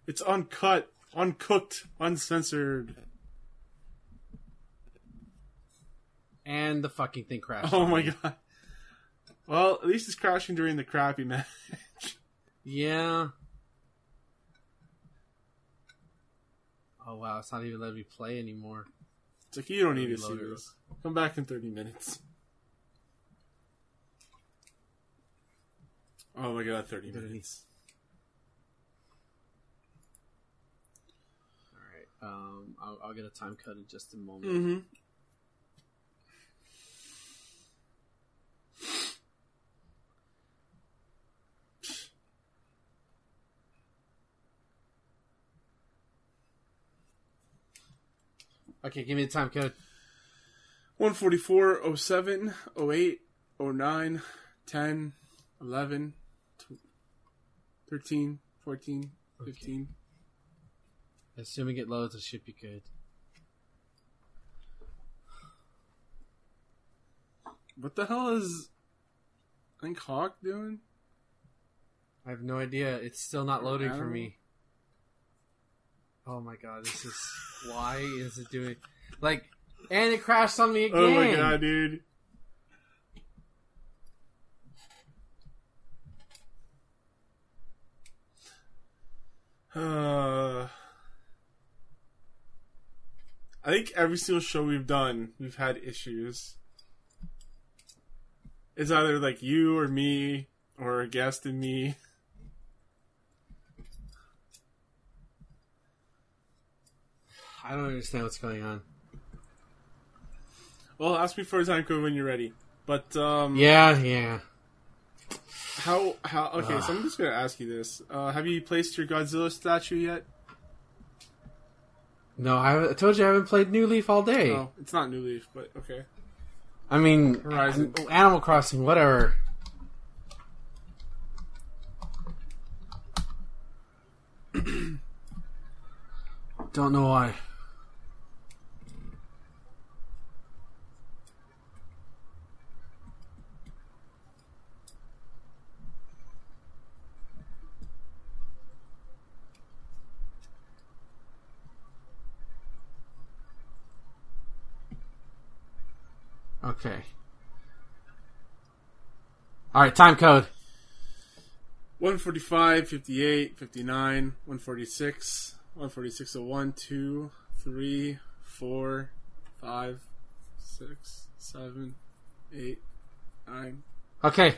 It's uncut. Uncooked, uncensored. And the fucking thing crashed. Oh my god. Well, at least it's crashing during the crappy match. Yeah. Oh, wow. It's not even letting me play anymore. It's like, you don't need to see this. Come back in thirty minutes. Oh, my God. thirty minutes. All right. Um, I'll, I'll get a time cut in just a moment. Mm-hmm. Okay, give me the time code. one forty-four, oh seven, oh eight, oh nine, ten, eleven, thirteen, fourteen, fifteen. Okay. Assuming it loads, it should be good. What the hell is I think Hawk doing? I have no idea. It's still not loading for me. Oh my god, this is... Why is it doing... Like, and it crashed on me again! Oh my god, dude. Uh, I think every single show we've done, we've had issues. It's either like you or me, or a guest and me. I don't understand what's going on. Well, ask me for a time code when you're ready. But um, yeah, yeah. How how? Okay, Ugh. so I'm just gonna ask you this: uh, have you placed your Godzilla statue yet? No, I, I told you I haven't played New Leaf all day. No, it's not New Leaf, but okay. I mean, Horizon, I, Animal Crossing, whatever. Don't know why. Okay. All right, time code. one forty-five, fifty-eight, fifty-nine, one forty-six, one forty-six, one, two, three, four, five, six, seven, eight, nine. Okay.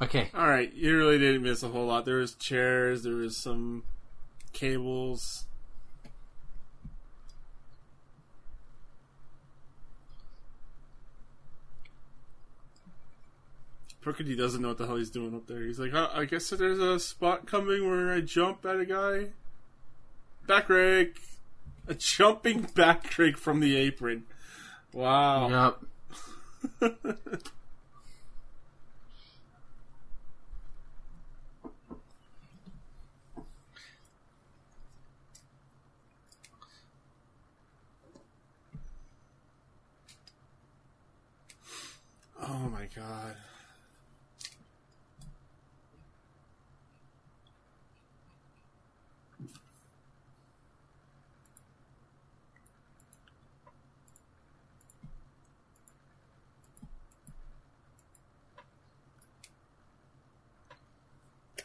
Okay. All right, you really didn't miss a whole lot. There was chairs, there was some cables. Perkity doesn't know what the hell he's doing up there. He's like, oh, I guess there's a spot coming where I jump at a guy. Back rake. A jumping back rake from the apron. Wow. Yep. Oh my god.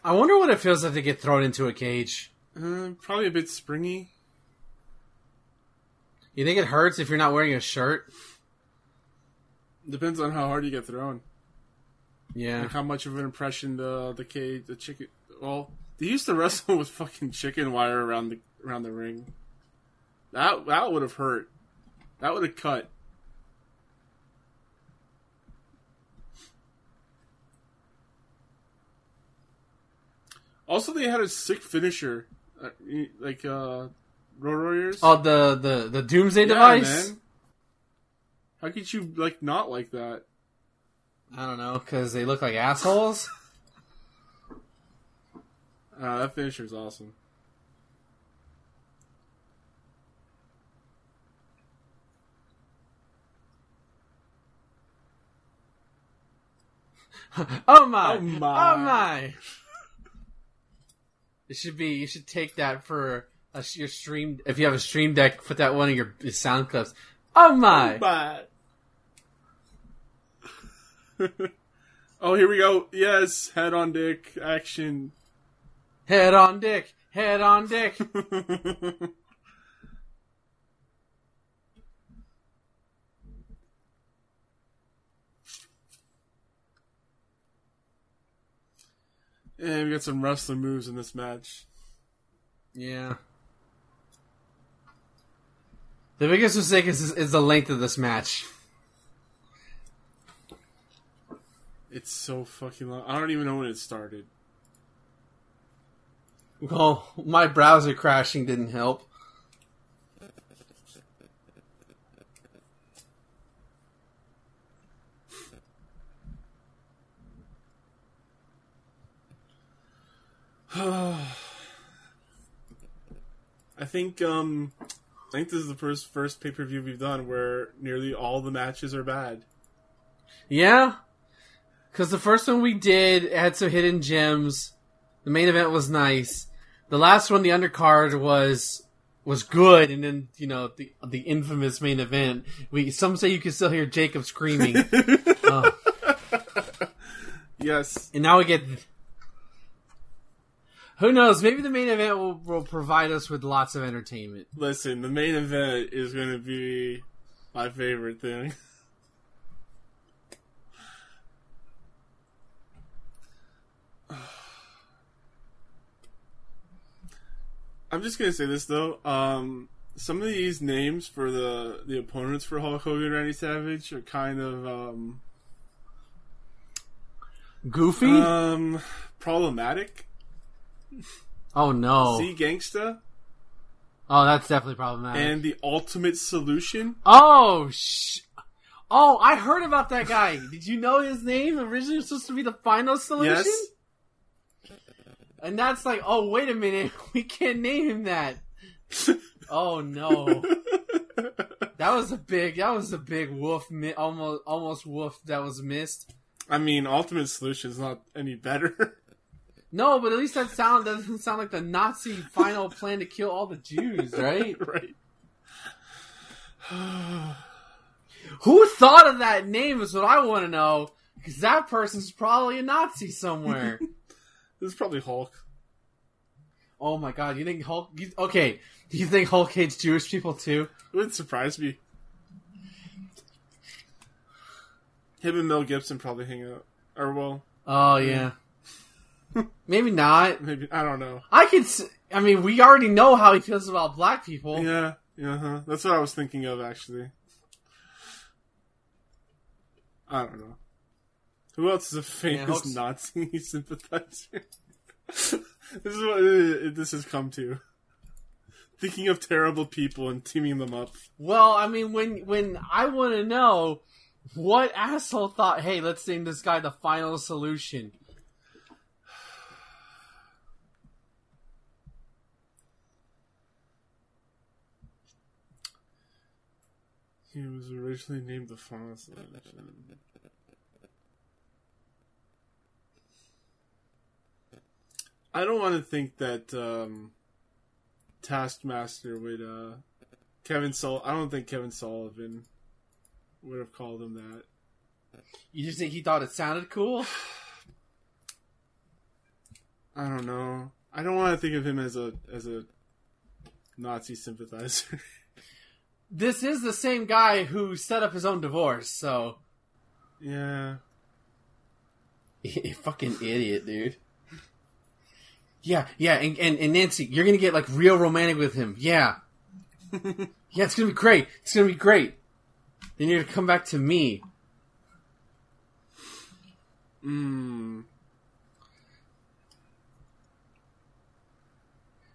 I wonder what it feels like to get thrown into a cage. Uh, probably a bit springy. You think it hurts if you're not wearing a shirt? Depends on how hard you get thrown. Yeah. Like how much of an impression the the cage, the chicken. Well, they used to wrestle with fucking chicken wire around the around the ring. That that would have hurt. That would have cut. Also, they had a sick finisher, like uh, Road Warriors. Oh, the, the, the Doomsday yeah, device? Man. How could you like not like that? I don't know, because they look like assholes? uh, that finisher's awesome. Oh my! Oh my! Oh my! It should be. You should take that for a, your stream. If you have a stream deck, put that one in your, your sound clips. Oh my! Oh, my. Oh, here we go. Yes, head on dick action. Head on dick. Head on dick. And we got some wrestling moves in this match. Yeah. The biggest mistake is is the length of this match. It's so fucking long. I don't even know when it started. Well, my browser crashing didn't help. I think um, I think this is the first first pay-per-view we've done where nearly all the matches are bad. Yeah, because the first one we did had some hidden gems. The main event was nice. The last one, the undercard was was good, and then you know the the infamous main event. We some say you can still hear Jacob screaming. uh, yes, and now we get. Who knows? Maybe the main event will, will provide us with lots of entertainment. Listen, the main event is going to be my favorite thing. I'm just going to say this, though. Um, some of these names for the, the opponents for Hulk Hogan and Randy Savage are kind of... Um, goofy? Um, problematic. Oh no! See Gangsta. Oh, that's definitely problematic. And the Ultimate Solution. Oh sh! Oh, I heard about that guy. Did you know his name? Originally it was supposed to be the Final Solution. Yes. And that's like, oh wait a minute, we can't name him that. Oh no! That was a big. That was a big woof. Almost, almost woof. That was missed. I mean, Ultimate Solution is not any better. No, but at least that sound doesn't sound like the Nazi final plan to kill all the Jews, right? Right. Who thought of that name is what I want to know, because that person's probably a Nazi somewhere. This is probably Hulk. Oh my god, you think Hulk... You, okay, do you think Hulk hates Jewish people too? It wouldn't surprise me. Him and Mel Gibson probably hang out. Or well... Oh, yeah. yeah. Maybe not. Maybe I don't know. I could. I mean, we already know how he feels about black people. Yeah, yeah. Huh. That's what I was thinking of, actually. I don't know. Who else is a famous yeah, Nazi sympathizer? This is what uh, this has come to. Thinking of terrible people and teaming them up. Well, I mean, when when I want to know what asshole thought, hey, let's name this guy the Final Solution. He was originally named the Final Solution. I don't want to think that um, Taskmaster would... Uh, Kevin Sul- I don't think Kevin Sullivan would have called him that. You just think he thought it sounded cool? I don't know. I don't want to think of him as a as a Nazi sympathizer. This is the same guy who set up his own divorce, so... Yeah. Fucking idiot, dude. Yeah, yeah, and, and, and Nancy, you're gonna get, like, real romantic with him. Yeah. Yeah, it's gonna be great. It's gonna be great. Then you're gonna come back to me. Mmm...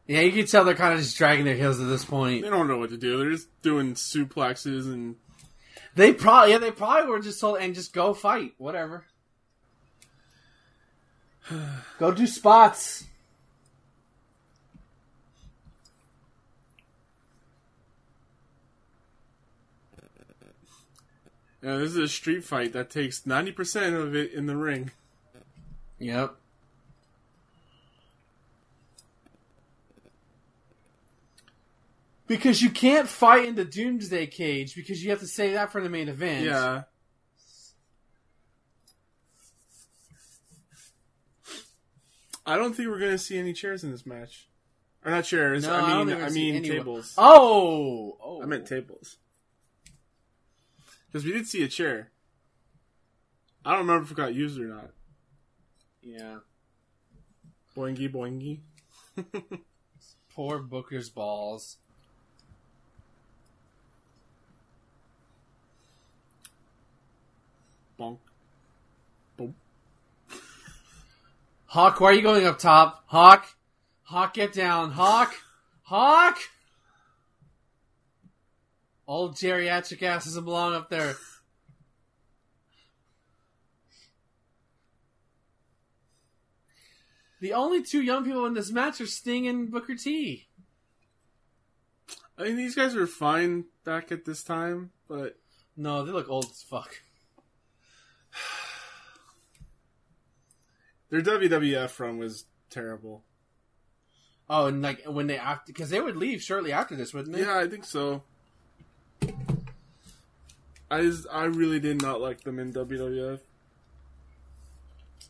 Yeah, you can tell they're kind of just dragging their heels at this point. They don't know what to do. They're just doing suplexes and... They probably, yeah, they probably were just told, and just go fight. Whatever. Go do spots. Yeah, this is a street fight that takes ninety percent of it in the ring. Yep. Because you can't fight in the Doomsday Cage, because you have to save that for the main event. Yeah. I don't think we're going to see any chairs in this match. Or not chairs, no, I mean I, I mean tables. Oh! oh! I meant tables. Because we did see a chair. I don't remember if it got used or not. Yeah. Boingy boingy. Poor Booker's balls. Bonk. Boom. Hawk, why are you going up top? Hawk? Hawk, get down. Hawk? Hawk? Old geriatric ass doesn't belong up there. The only two young people in this match are Sting and Booker T. I mean, these guys were fine back at this time, but... No, they look old as fuck. Their W W F run was terrible. Oh, and like, when they... after, because they would leave shortly after this, wouldn't they? Yeah, I think so. I just, I really did not like them in W W F.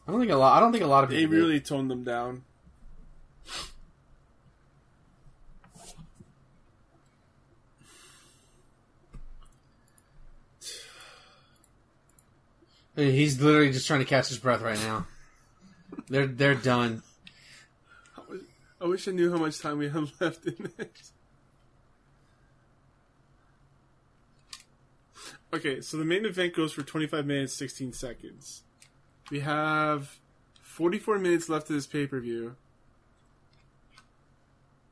I don't think a lot. I don't think a lot of people. They really did. Toned them down. He's literally just trying to catch his breath right now. they're they're done. I wish, I wish I knew how much time we have left in this. Okay, so the main event goes for twenty-five minutes, sixteen seconds. We have forty-four minutes left of this pay-per-view.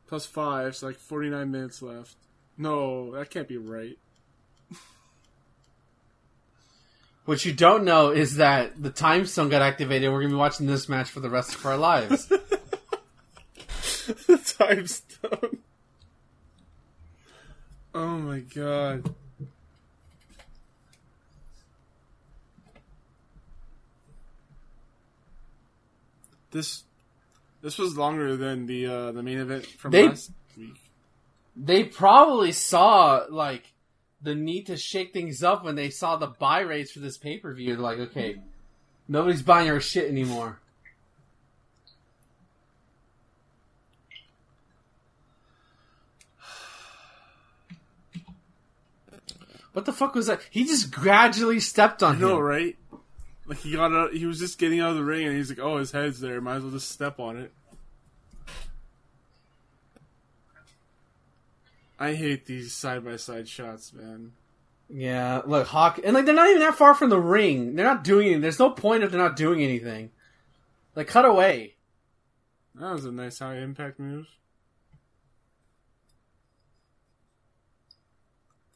Plus five, so like forty-nine minutes left. No, that can't be right. What you don't know is that the time stone got activated and we're going to be watching this match for the rest of our lives. The time stone. Oh my god. This this was longer than the uh, the main event from they, last week. They probably saw, like, the need to shake things up when they saw the buy rates for this pay-per-view. They're like, okay, nobody's buying our shit anymore. What the fuck was that? He just gradually stepped on I know, him. Right? Like, he got out, he was just getting out of the ring, and he's like, oh, his head's there, might as well just step on it. I hate these side-by-side shots, man. Yeah, look, Hawk, and, like, they're not even that far from the ring. They're not doing anything. There's no point if they're not doing anything. Like, cut away. That was a nice high impact move.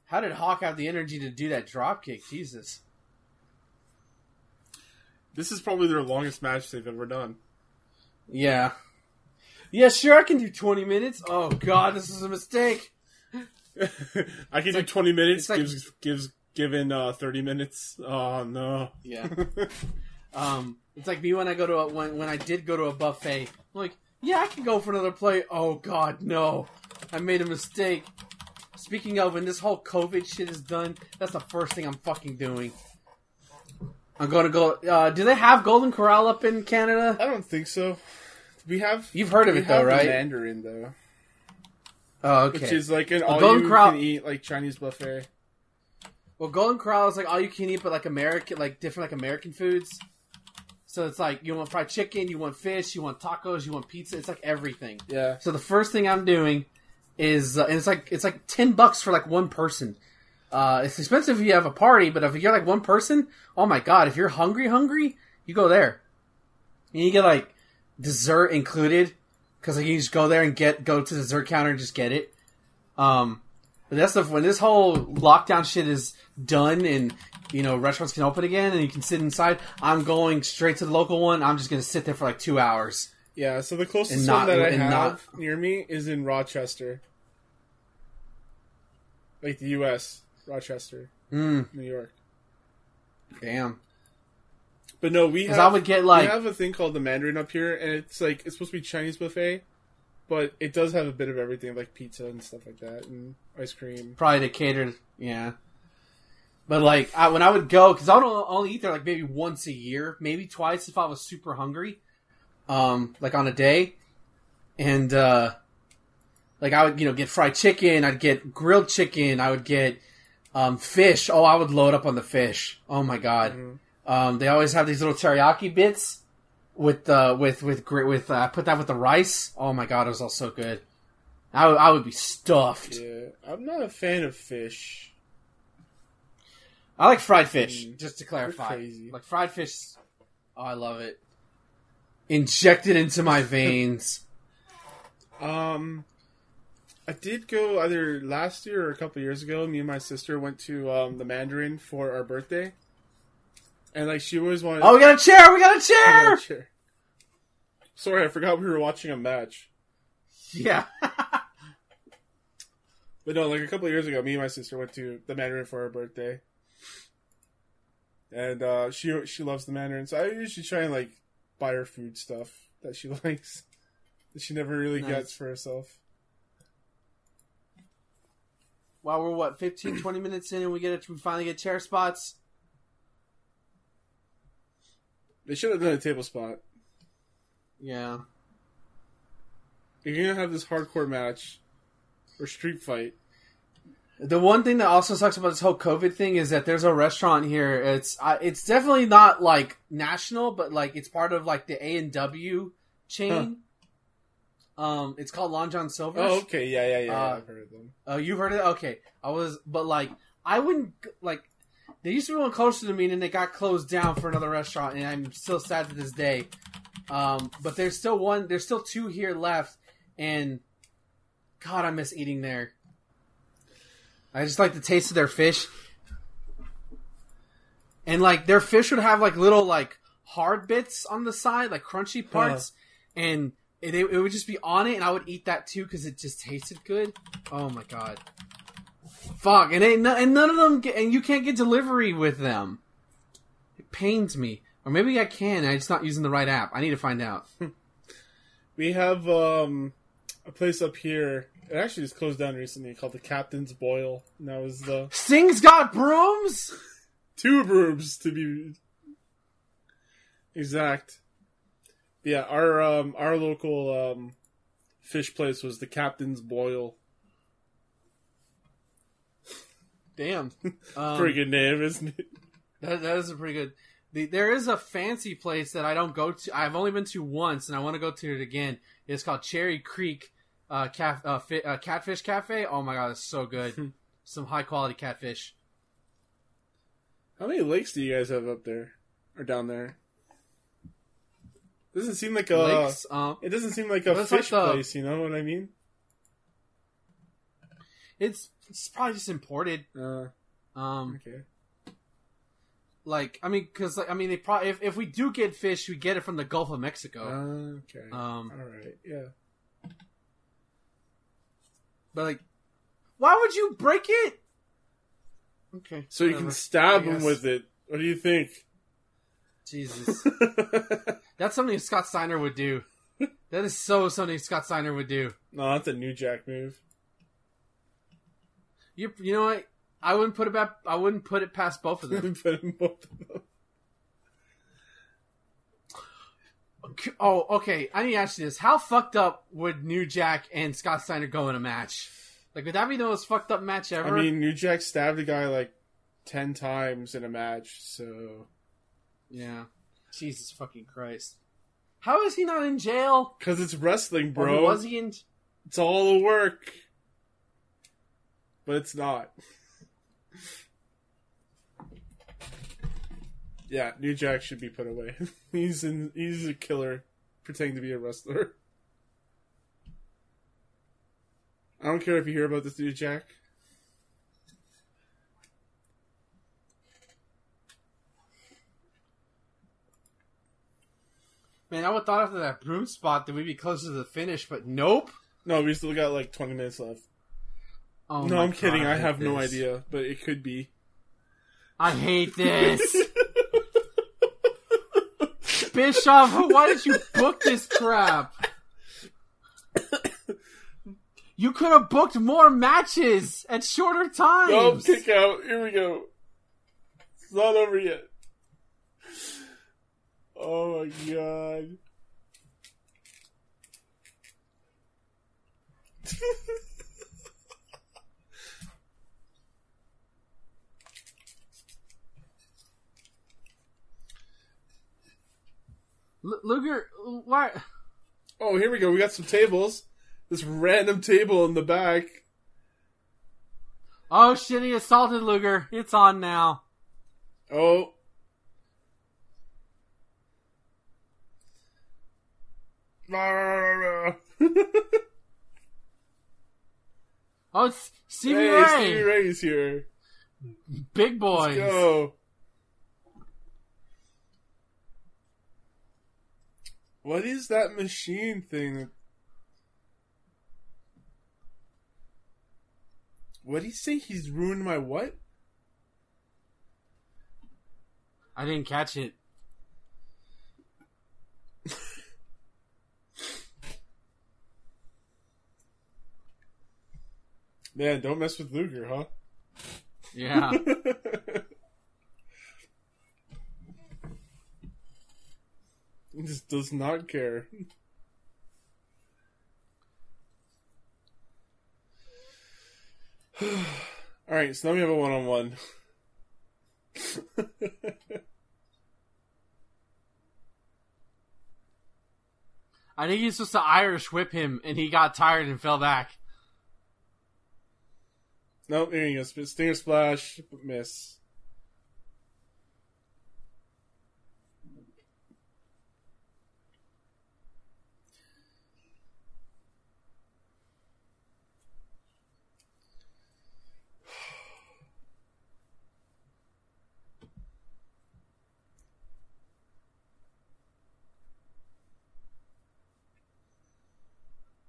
How did Hawk have the energy to do that dropkick? Jesus. This is probably their longest match they've ever done. Yeah. Yeah, sure, I can do twenty minutes. Oh, God, this is a mistake. I can do like, twenty minutes, like, gives, gives, given uh, thirty minutes. Oh, no. Yeah. um, It's like me when I go to a, when, when I did go to a buffet. I'm like, yeah, I can go for another plate. Oh, God, no. I made a mistake. Speaking of, when this whole COVID shit is done, that's the first thing I'm fucking doing. I'm going to go... Uh, do they have Golden Corral up in Canada? I don't think so. We have... You've heard of it, though, right? We have the Mandarin, though. Oh, okay. Which is like an well, all-you-can-eat, like, Chinese buffet. Well, Golden Corral is like all-you-can-eat, but like American, like different like American foods. So it's like, you want fried chicken, you want fish, you want tacos, you want pizza. It's like everything. Yeah. So the first thing I'm doing is... Uh, and it's like it's like ten bucks for like one person. Uh, it's expensive if you have a party, but if you're like one person, oh my god, if you're hungry, hungry, you go there. And you get like dessert included, because like, you just go there and get go to the dessert counter and just get it. Um, but that's the when this whole lockdown shit is done and you know restaurants can open again and you can sit inside. I'm going straight to the local one. I'm just gonna sit there for like two hours. Yeah, so the closest not, one that I have not, near me is in Rochester, like the U S Rochester, mm. New York. Damn. But no, we have, I would get like, we have a thing called the Mandarin up here, and it's like, it's supposed to be Chinese buffet, but it does have a bit of everything, like pizza and stuff like that, and ice cream. Probably to cater, yeah. But like, I, when I would go, because I would only eat there like maybe once a year, maybe twice if I was super hungry, um, like on a day. And uh, like I would, you know, get fried chicken, I'd get grilled chicken, I would get Um, fish. Oh, I would load up on the fish. Oh my god. Mm-hmm. Um, they always have these little teriyaki bits. with uh, with with with I uh, put that with the rice. Oh my god, it was all so good. I, I would be stuffed. Yeah, I'm not a fan of fish. I like fried fish. Mm, just to clarify, crazy. Like fried fish. Oh, I love it. Injected into my veins. um, I did go either last year or a couple years ago. Me and my sister went to um, the Mandarin for our birthday. And, like, she always wanted... Oh, we got a chair! We got a chair! Got a chair. Sorry, I forgot we were watching a match. Yeah. But, no, like, a couple of years ago, me and my sister went to the Mandarin for her birthday. And uh, she she loves the Mandarin, so I usually try and, like, buy her food stuff that she likes. That she never really nice. gets for herself. Wow, we're, what, fifteen, twenty minutes in and we get a, we finally get chair spots? They should have done a table spot. Yeah. If you're going to have this hardcore match or street fight. The one thing that also sucks about this whole COVID thing is that there's a restaurant here. It's uh, it's definitely not, like, national, but, like, it's part of, like, the A and W chain. Huh. Um, it's called Long John Silver's. Oh, okay. Yeah, yeah, yeah. Uh, I've heard of them. Oh, uh, you've heard of it? Okay. I was, but, like, I wouldn't, like... They used to be one closer to me, and then they got closed down for another restaurant, and I'm still sad to this day. Um, but there's still one, there's still two here left, and God, I miss eating there. I just like the taste of their fish, and like their fish would have like little like hard bits on the side, like crunchy parts, huh. and it, it would just be on it, and I would eat that too because it just tasted good. Oh my God. Fuck, and, ain't no, and none of them, get, and you can't get delivery with them. It pains me. Or maybe I can, I'm just not using the right app. I need to find out. We have um, a place up here, it actually just closed down recently, called the Captain's Boil. And that was the... Sting's got brooms? Two brooms, to be exact. Yeah, our, um, our local um, fish place was the Captain's Boil. Damn. Um, pretty good name, isn't it? That, that is a pretty good... The, there is a fancy place that I don't go to. I've only been to once, and I want to go to it again. It's called Cherry Creek uh, Caf, uh, fi, uh, Catfish Cafe. Oh, my God, it's so good. Some high-quality catfish. How many lakes do you guys have up there? Or down there? Doesn't seem like a... Lakes, um, it doesn't seem like a fish like the, place, you know what I mean? It's... It's probably just imported. Uh, um, okay. Like, I mean, because like, I mean, they probably if, if we do get fish, we get it from the Gulf of Mexico. Uh, okay. Um, All right. Yeah. But like, why would you break it? Okay. So whatever. You can stab him with it. What do you think? Jesus. That's something Scott Steiner would do. That is so something Scott Steiner would do. No, that's a New Jack move. You you know what? I wouldn't put it back, I wouldn't put it past both of them. both of them. Okay, oh, okay. I need to ask you this: how fucked up would New Jack and Scott Steiner go in a match? Like, would that be the most fucked up match ever? I mean, New Jack stabbed a guy like ten times in a match, so yeah. Jesus fucking Christ! How is he not in jail? Because it's wrestling, bro. Or was he in? It's all the work. But it's not. Yeah, New Jack should be put away. he's in, he's a killer pretending to be a wrestler. I don't care if you hear about this New Jack. Man, I would have thought after that broom spot that we'd be closer to the finish, but nope. No, we still got like twenty minutes left. Oh no, I'm God, kidding. I, I have this. no idea, but it could be. I hate this. Bischoff, why did you book this crap? You could have booked more matches at shorter times. No, kick out. Here we go. It's not over yet. Oh my God. L Luger, why? Oh, here we go. We got some tables. This random table in the back. Oh shit! He assaulted Luger. It's on now. Oh. Oh, it's Stevie hey, Ray. Stevie Ray's here. Big boys. Let's go. What is that machine thing? What did he say? He's ruined my what? I didn't catch it. Man, don't mess with Luger, huh? Yeah. He just does not care. Alright, so now we have a one-on-one. -on -one. I think he's supposed to Irish whip him, and he got tired and fell back. Nope, there you go. Stinger splash, but miss.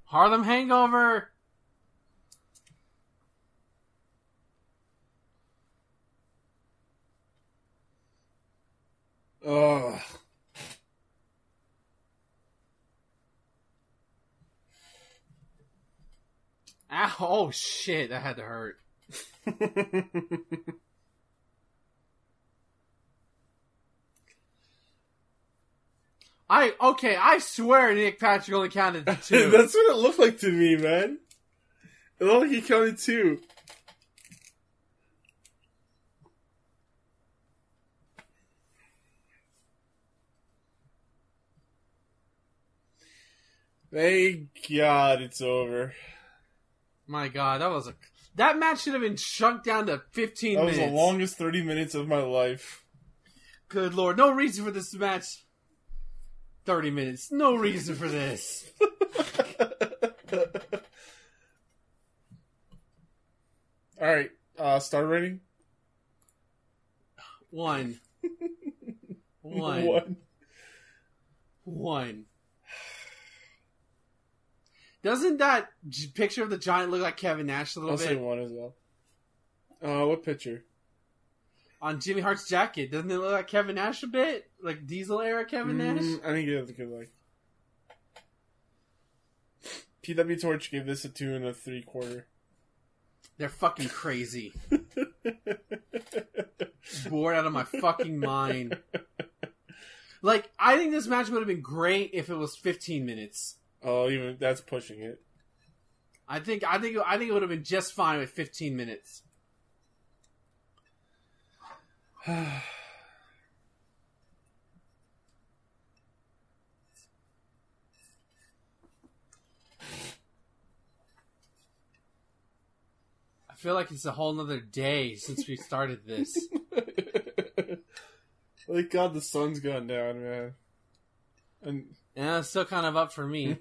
Harlem Hangover. Ugh. Ow, oh shit, that had to hurt. I okay, I swear Nick Patrick only counted two. That's what it looked like to me, man. It looked like he counted two. Thank God it's over. My God, that was a that match should have been shrunk down to fifteen minutes. That was the longest thirty minutes of my life. Good Lord, no reason for this match. Thirty minutes, no reason for this. All right, uh, star rating. One. One. One. One. Doesn't that picture of the Giant look like Kevin Nash a little I'll bit? I'll say one as well. Uh, what picture? On Jimmy Hart's jacket. Doesn't it look like Kevin Nash a bit? Like Diesel-era Kevin mm, Nash? I think you have a good like. P W Torch gave this a two and a three quarter. They're fucking crazy. Bored out of my fucking mind. Like, I think this match would have been great if it was fifteen minutes. Oh, even that's pushing it. I think I think I think it would have been just fine with fifteen minutes. I feel like it's a whole nother day since we started this. Thank God the sun's gone down, man. And yeah, it's still kind of up for me.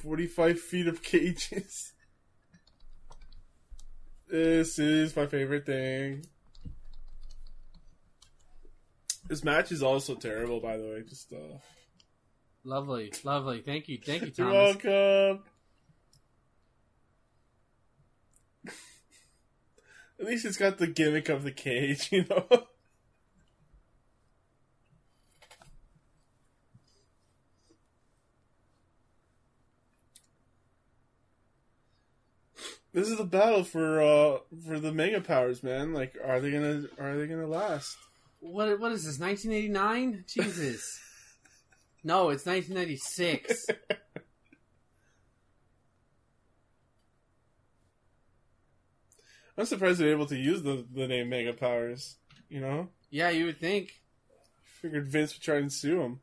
Forty-five feet of cages. This is my favorite thing. This match is also terrible, by the way. Just uh... lovely, lovely. Thank you, thank you, Thomas. You're welcome. At least it's got the gimmick of the cage, you know? This is a battle for uh for the mega powers, man. Like, are they gonna are they gonna last? What what is this, nineteen eighty-nine? Jesus. No, it's nineteen ninety-six. I'm surprised they're able to use the, the name Mega Powers, you know? Yeah, you would think. Figured Vince would try and sue him.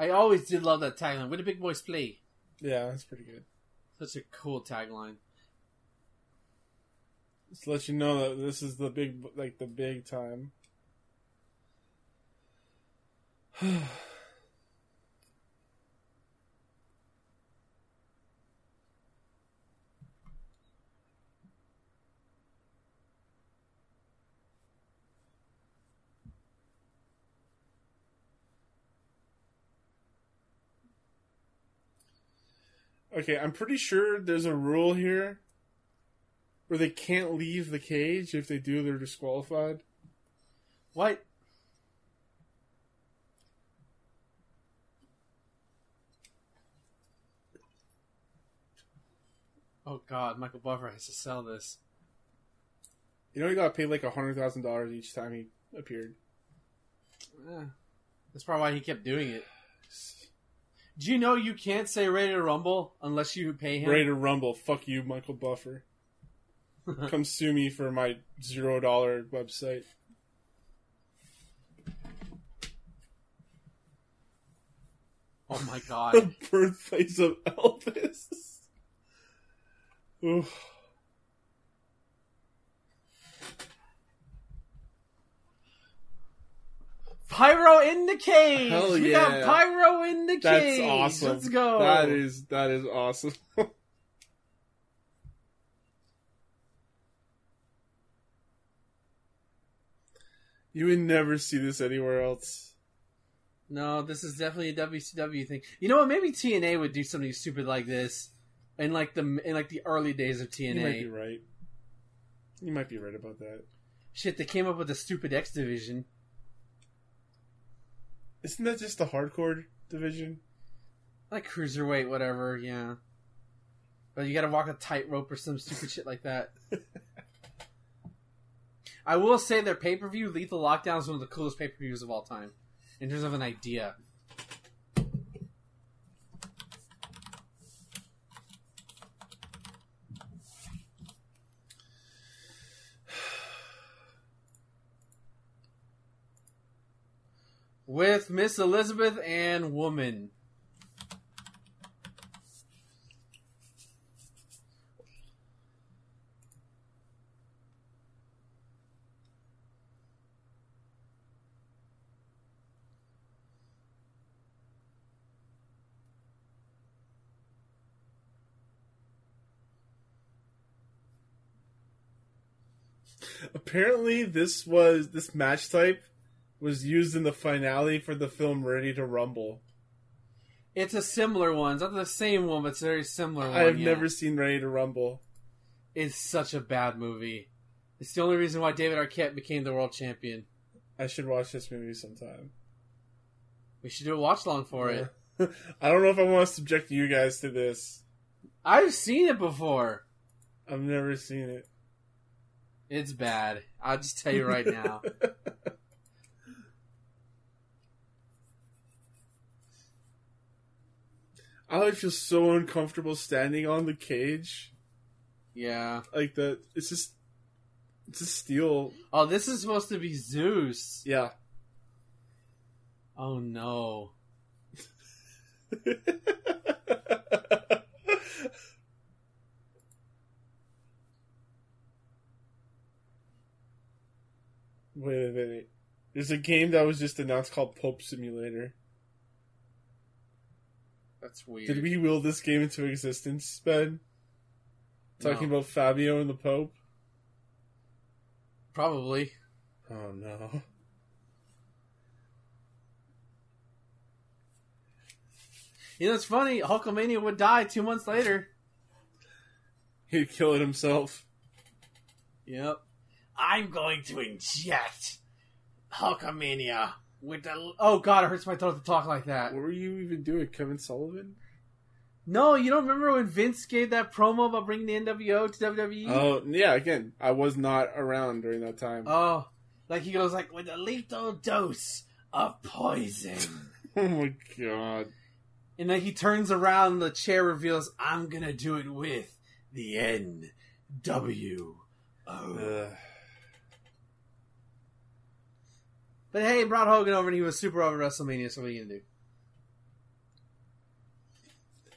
I always did love that tagline. Where the big boys play. Yeah, that's pretty good. Such a cool tagline. Just to let you know that this is the big, like the big time. Okay, I'm pretty sure there's a rule here where they can't leave the cage. If they do, they're disqualified. What? Oh, God. Michael Buffer has to sell this. You know he got paid like one hundred thousand dollars each time he appeared. Eh, that's probably why he kept doing it. Do you know you can't say Ready to Rumble unless you pay him? Ready to Rumble. Fuck you, Michael Buffer. Come sue me for my zero dollar website. Oh my god. The birthplace of Elvis. Oof. Pyro in the cage. Hell we yeah. got Pyro in the cage. That's awesome. Let's go. That is that is awesome. You would never see this anywhere else. No, this is definitely a W C W thing. You know what? Maybe T N A would do something stupid like this in like the in like the early days of T N A. You might be right. You might be right about that. Shit, they came up with a stupid X division. Isn't that just the hardcore division? Like cruiserweight, whatever, yeah. But you gotta walk a tightrope or some stupid shit like that. I will say their pay-per-view, Lethal Lockdown, is one of the coolest pay-per-views of all time. In terms of an idea. With Miss Elizabeth and Woman. Apparently, this was this match type was used in the finale for the film Ready to Rumble. It's a similar one. It's not the same one, but it's a very similar one. I have yeah. never seen Ready to Rumble. It's such a bad movie. It's the only reason why David Arquette became the world champion. I should watch this movie sometime. We should do a watch-along for yeah. it. I don't know if I want to subject you guys to this. I've seen it before. I've never seen it. It's bad. I'll just tell you right now. I would feel so uncomfortable standing on the cage. Yeah. Like, the, it's just, it's a steel. Oh, this is supposed to be Zeus. Yeah. Oh, no. Wait a minute. There's a game that was just announced called Pope Simulator. That's weird. Did we will this game into existence, Ben? Talking no. about Fabio and the Pope? Probably. Oh, no. You know, it's funny. Hulkamania would die two months later. He'd kill it himself. Yep. I'm going to inject Hulkamania with the... Oh, God, it hurts my throat to talk like that. What were you even doing, Kevin Sullivan? No, you don't remember when Vince gave that promo about bringing the N W O to W W E? Oh, yeah, again, I was not around during that time. Oh, like he goes like, with a lethal dose of poison. Oh my god. And then he turns around and the chair reveals, I'm gonna do it with the N W O. Ugh. But hey, brought Hogan over and he was super over at WrestleMania, so what are you gonna do?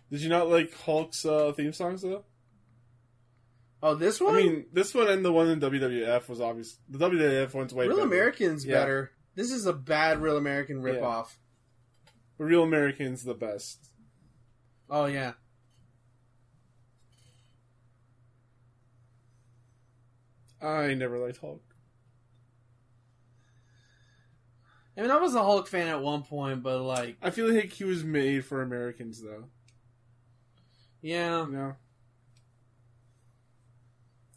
Did you not like Hulk's uh, theme songs, though? Oh, this one? I mean, this one and the one in W W F was obvious. The W W F one's way Real better. Real American's yeah. better. This is a bad Real American ripoff. Yeah. But Real American's the best. Oh, yeah. I never liked Hulk. I mean, I was a Hulk fan at one point, but like... I feel like he was made for Americans, though. Yeah. You know?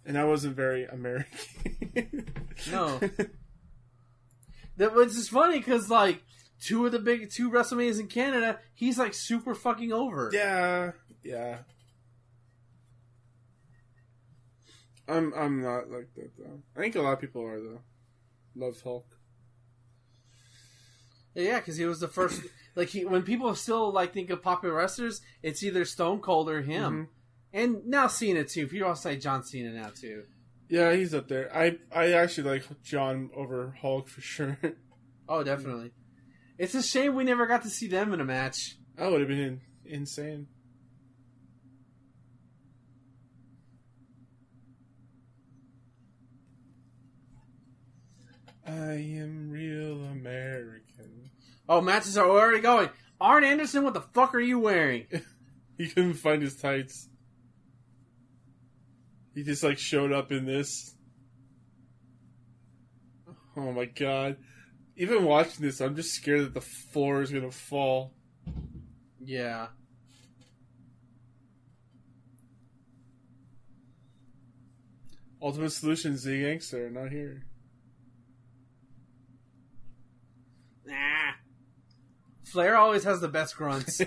And I wasn't very American. No. That was just funny because, like, two of the big two WrestleManias in Canada, he's like super fucking over. Yeah, yeah. I'm I'm not like that though. I think a lot of people are though. Love Hulk. Yeah, because he was the first. Like he, when people still like think of popular wrestlers, it's either Stone Cold or him. Mm-hmm. And now Cena too. People all say John Cena now too. Yeah, he's up there. I I actually like John over Hulk for sure. Oh, definitely. It's a shame we never got to see them in a match. That would have been in, insane. I am real American. Oh, matches are already going. Arn Anderson, what the fuck are you wearing? He couldn't find his tights. He just, like, showed up in this. Oh, my God. Even watching this, I'm just scared that the floor is going to fall. Yeah. Ultimate Solution, Z Gangster, not here. Nah. Flair always has the best grunts.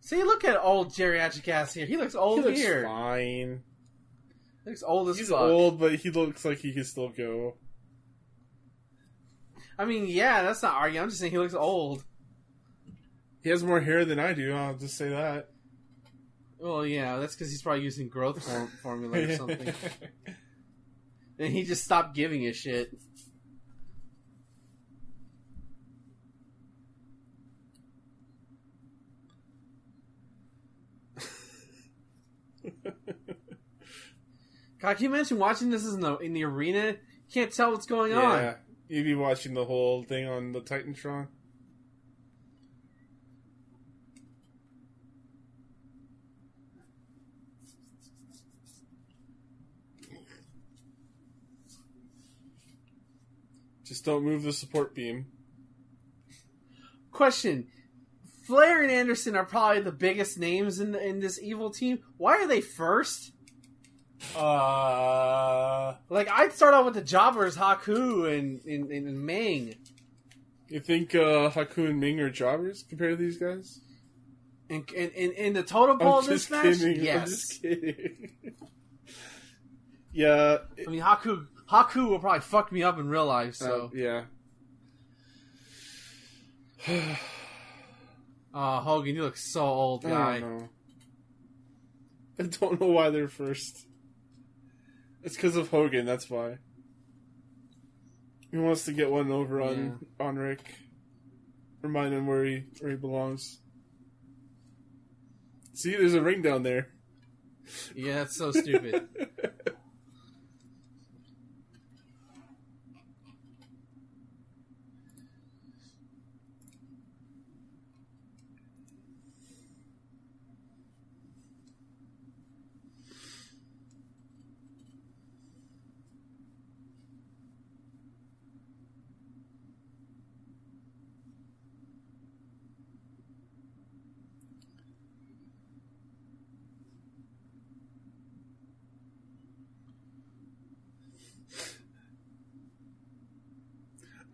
See, look at old geriatric ass here. He looks old here. He looks fine. He looks old as fuck. He's old, but he looks like he can still go. I mean, yeah, that's not arguing. I'm just saying he looks old. He has more hair than I do. I'll just say that. Well, yeah, that's because he's probably using growth form- formula or something. And he just stopped giving a shit. God, can you imagine watching this in the, in the arena? You can't tell what's going yeah, on. Yeah, you'd be watching the whole thing on the Titantron. Just don't move the support beam. Question. Flair and Anderson are probably the biggest names in the, in this evil team. Why are they first? Uh, like I'd start out with the jobbers, Haku and, and, and Ming. You think uh, Haku and Ming are jobbers compared to these guys? And and and, and the totem pole of this match? Yes. I'm just kidding. Yeah. It, I mean Haku Haku will probably fuck me up in real life. So uh, yeah. Oh, Hogan, you look so old, guy. I don't know. I don't know why they're first. It's because of Hogan, that's why. He wants to get one over yeah. on, on Rick. Remind him where he, where he belongs. See, there's a ring down there. Yeah, that's so stupid.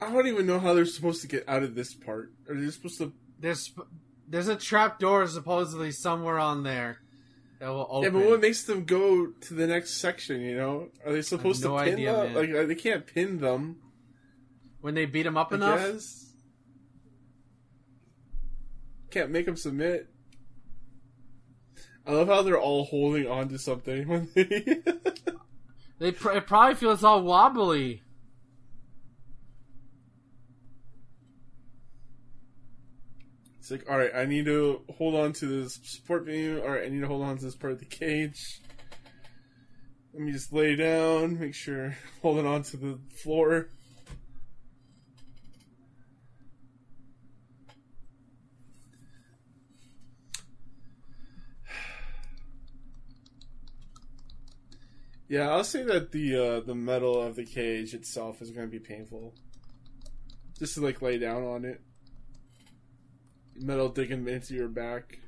I don't even know how they're supposed to get out of this part. Are they supposed to? There's there's a trap door supposedly somewhere on there that will open. Yeah, but what makes them go to the next section? You know, are they supposed no to pin idea, them? Man. Like they can't pin them when they beat them up I enough. Guess. Can't make them submit. I love how they're all holding on to something when they. They pr- it probably feels all wobbly. It's like, all right, I need to hold on to this support beam. All right, I need to hold on to this part of the cage. Let me just lay down, make sure holding on to the floor. Yeah, I'll say that the uh, the metal of the cage itself is going to be painful. Just to, like, lay down on it. Metal digging into your back.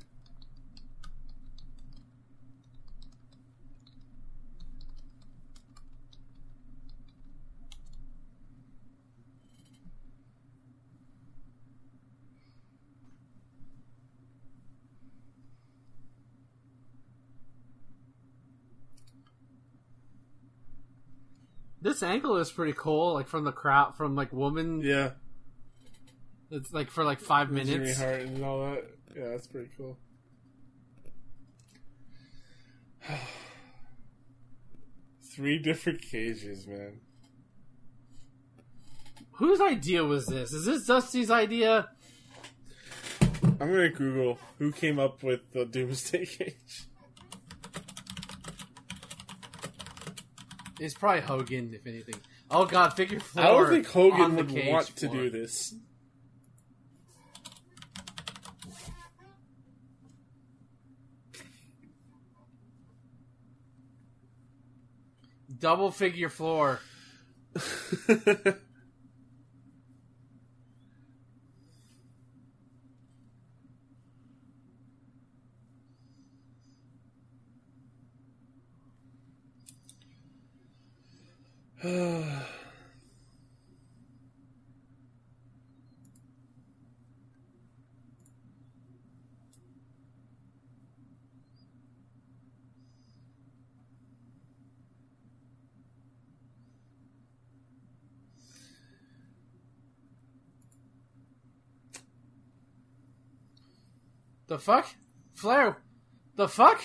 This angle is pretty cool, like from the crowd, from like Woman. Yeah, it's like for like five minutes. Jimmy Hart and all that. Yeah, that's pretty cool. Three different cages, man. Whose idea was this? Is this Dusty's idea? I'm gonna Google who came up with the Doomsday Cage. It's probably Hogan, if anything. Oh, God, figure four. I don't think Hogan would want floor. to do this. Double figure floor. The fuck? Flair? The fuck?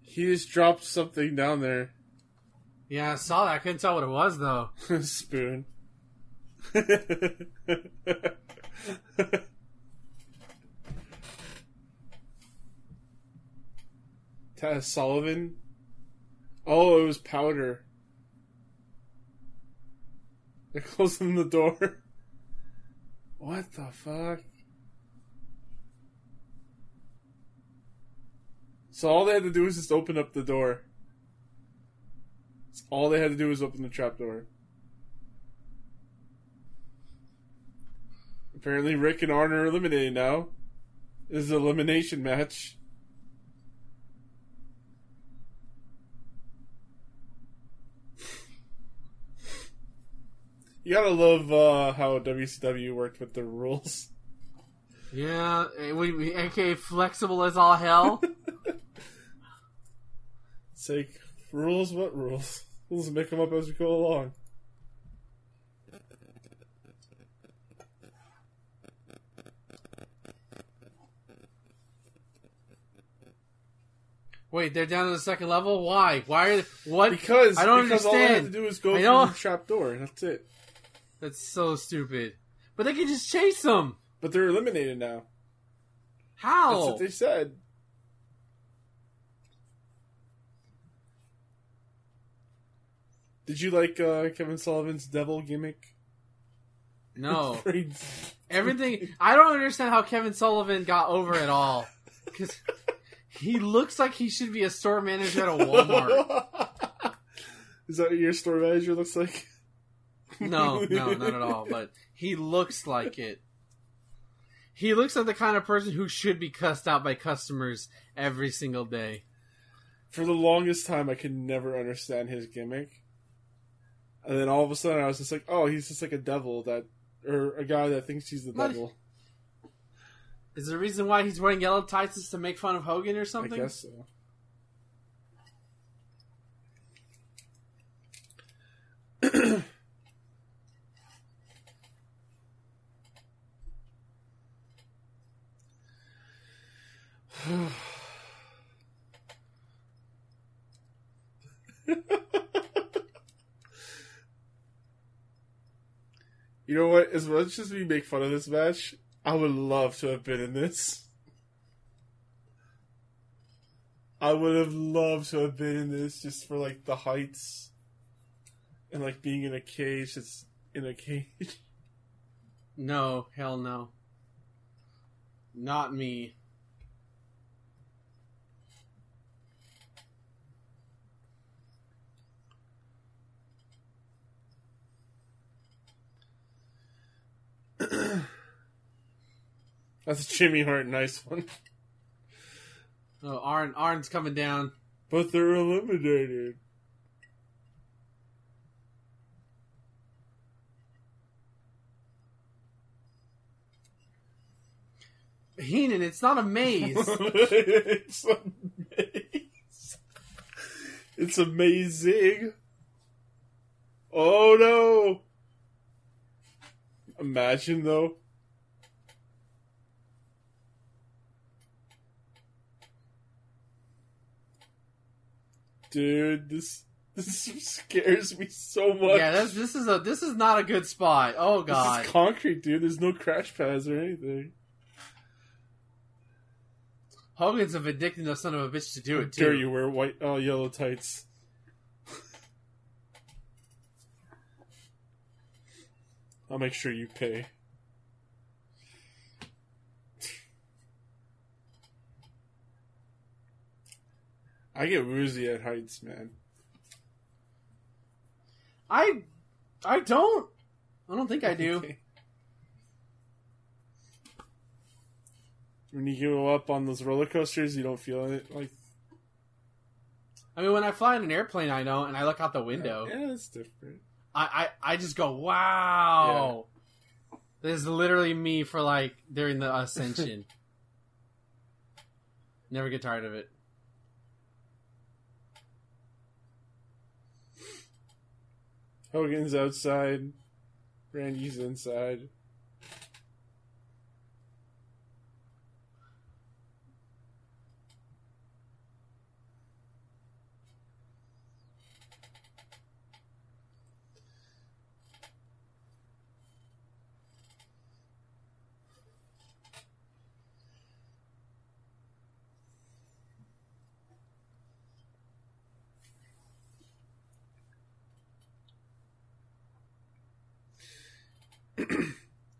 He just dropped something down there. Yeah, I saw that. I couldn't tell what it was, though. Spoon. Taz Sullivan? Oh, it was powder. They're closing the door. What the fuck? So all they had to do was just open up the door. All they had to do was open the trapdoor. Apparently Rick and Arn are eliminated now. This is an elimination match. You gotta love uh, how W C W worked with the rules. Yeah, we, we aka flexible as all hell. It's like, rules? What rules? We'll just make them up as we go along. Wait, they're down to the second level? Why? Why are they, what? Because, I don't because understand. All I have to do is go I through don't... the trap door. That's it. That's so stupid. But they can just chase them. But they're eliminated now. How? That's what they said. Did you like uh, Kevin Sullivan's devil gimmick? No. Everything... I don't understand how Kevin Sullivan got over at all. Because he looks like he should be a store manager at a Walmart. Is that what your store manager looks like? No, no, not at all. But he looks like it. He looks like the kind of person who should be cussed out by customers every single day. For the longest time, I could never understand his gimmick. And then all of a sudden, I was just like, oh, he's just like a devil that or a guy that thinks he's the what? devil. Is the reason why he's wearing yellow tights is to make fun of Hogan or something? I guess so. You know what? As much as we make fun of this match, I would love to have been in this. I would have loved to have been in this just for like the heights and like being in a cage that's in a cage. No, hell no. Not me. That's a Jimmy Hart, nice one. Oh, Arn, Arn's coming down. But they're eliminated. Heenan, it's not a maze. It's a maze. It's amazing. Oh no. Imagine, though. Dude, this this scares me so much. Yeah, this, this is a this is not a good spot. Oh god, this is concrete, dude. There's no crash pads or anything. Hogan's a vindictive son of a bitch to do it too. Dare you wear white, oh, yellow tights? I'll make sure you pay. I get woozy at heights, man. I, I don't. I don't think I do. When you go up on those roller coasters, you don't feel it. Like, I mean, when I fly in an airplane, I know, and I look out the window. Yeah, that's different. I, I, I just go, wow. Yeah. This is literally me for like during the ascension. Never get tired of it. Hogan's outside. Randy's inside.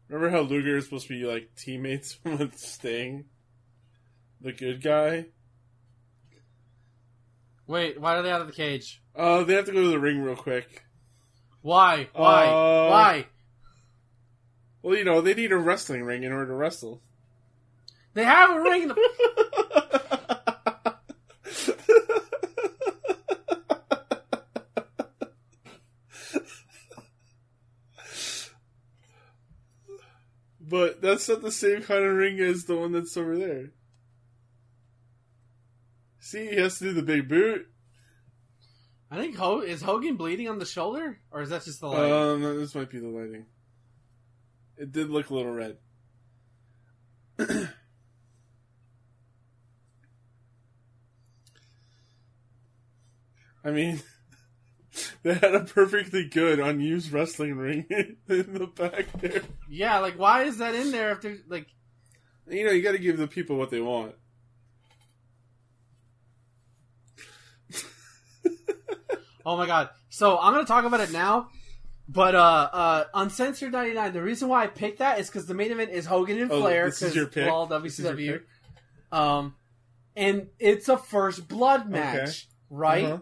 Remember how Luger is supposed to be like teammates with Sting, the good guy? Wait, why are they out of the cage? Oh, uh, they have to go to the ring real quick. Why? Why? Uh, why? Well, you know, they need a wrestling ring in order to wrestle. They have a ring in the... But that's not the same kind of ring as the one that's over there. See, he has to do the big boot. I think, Ho- is Hogan bleeding on the shoulder? Or is that just the lighting? Um, no, this might be the lighting. It did look a little red. I mean, they had a perfectly good unused wrestling ring in the back there. Yeah, like, why is that in there after, like... You know, you gotta give the people what they want. Oh my god. So, I'm gonna talk about it now, but, uh, uh, Uncensored ninety-nine, the reason why I picked that is because the main event is Hogan and oh, Flair, because all W C W. Um, and it's a first blood match, okay. Right? Uh-huh.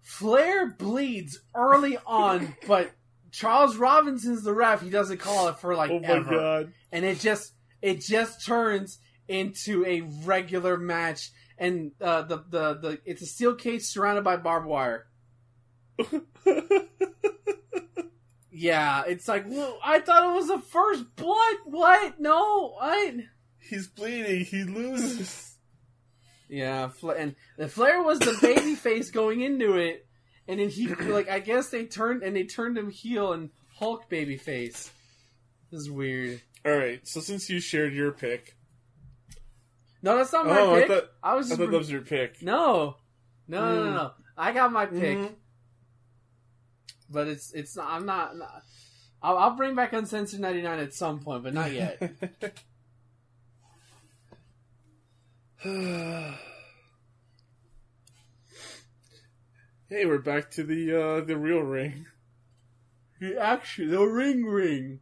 Flair bleeds early on, but Charles Robinson's the ref. He doesn't call it for like oh my ever, God. And it just it just turns into a regular match. And uh, the the the it's a steel cage surrounded by barbed wire. Yeah, it's like, well, I thought it was a first blood. What? No, what? He's bleeding. He loses. Yeah, and the Flair was the baby face going into it, and then he, like, I guess they turned and they turned him heel and Hulk baby face. This is weird. All right, so since you shared your pick, no, that's not my oh, pick. I, thought, I was. Just I thought re- that was your pick. No, no, mm. no, no, no. I got my pick. Mm-hmm. But it's it's not, I'm not, not I'll, I'll bring back Uncensored ninety-nine at some point, but not yet. Hey, we're back to the uh, the real ring. The action, the ring ring.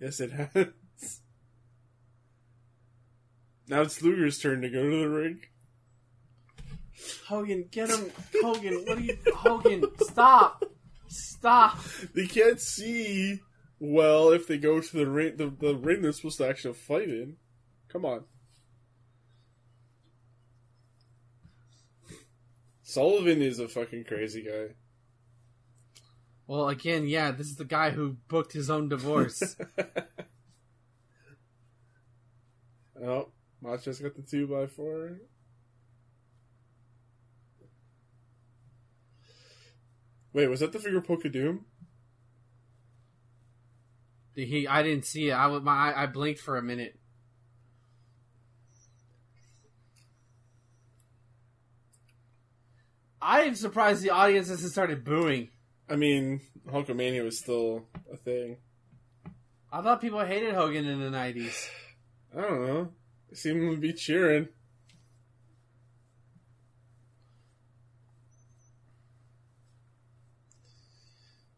Yes, it has. Now it's Luger's turn to go to the ring. Hogan, get him. Hogan, what are you... Hogan, stop. Stop. They can't see well if they go to the ring, the, the ring they're supposed to actually fight in. Come on. Sullivan is a fucking crazy guy. Well, again, yeah, this is the guy who booked his own divorce. Oh, Macho's got the two by four. Wait, was that the figure poke of doom? He, I didn't see it. I my I blinked for a minute. I am surprised the audience hasn't started booing. I mean, Hulkamania was still a thing. I thought people hated Hogan in the nineties. I don't know. They seemed to be cheering.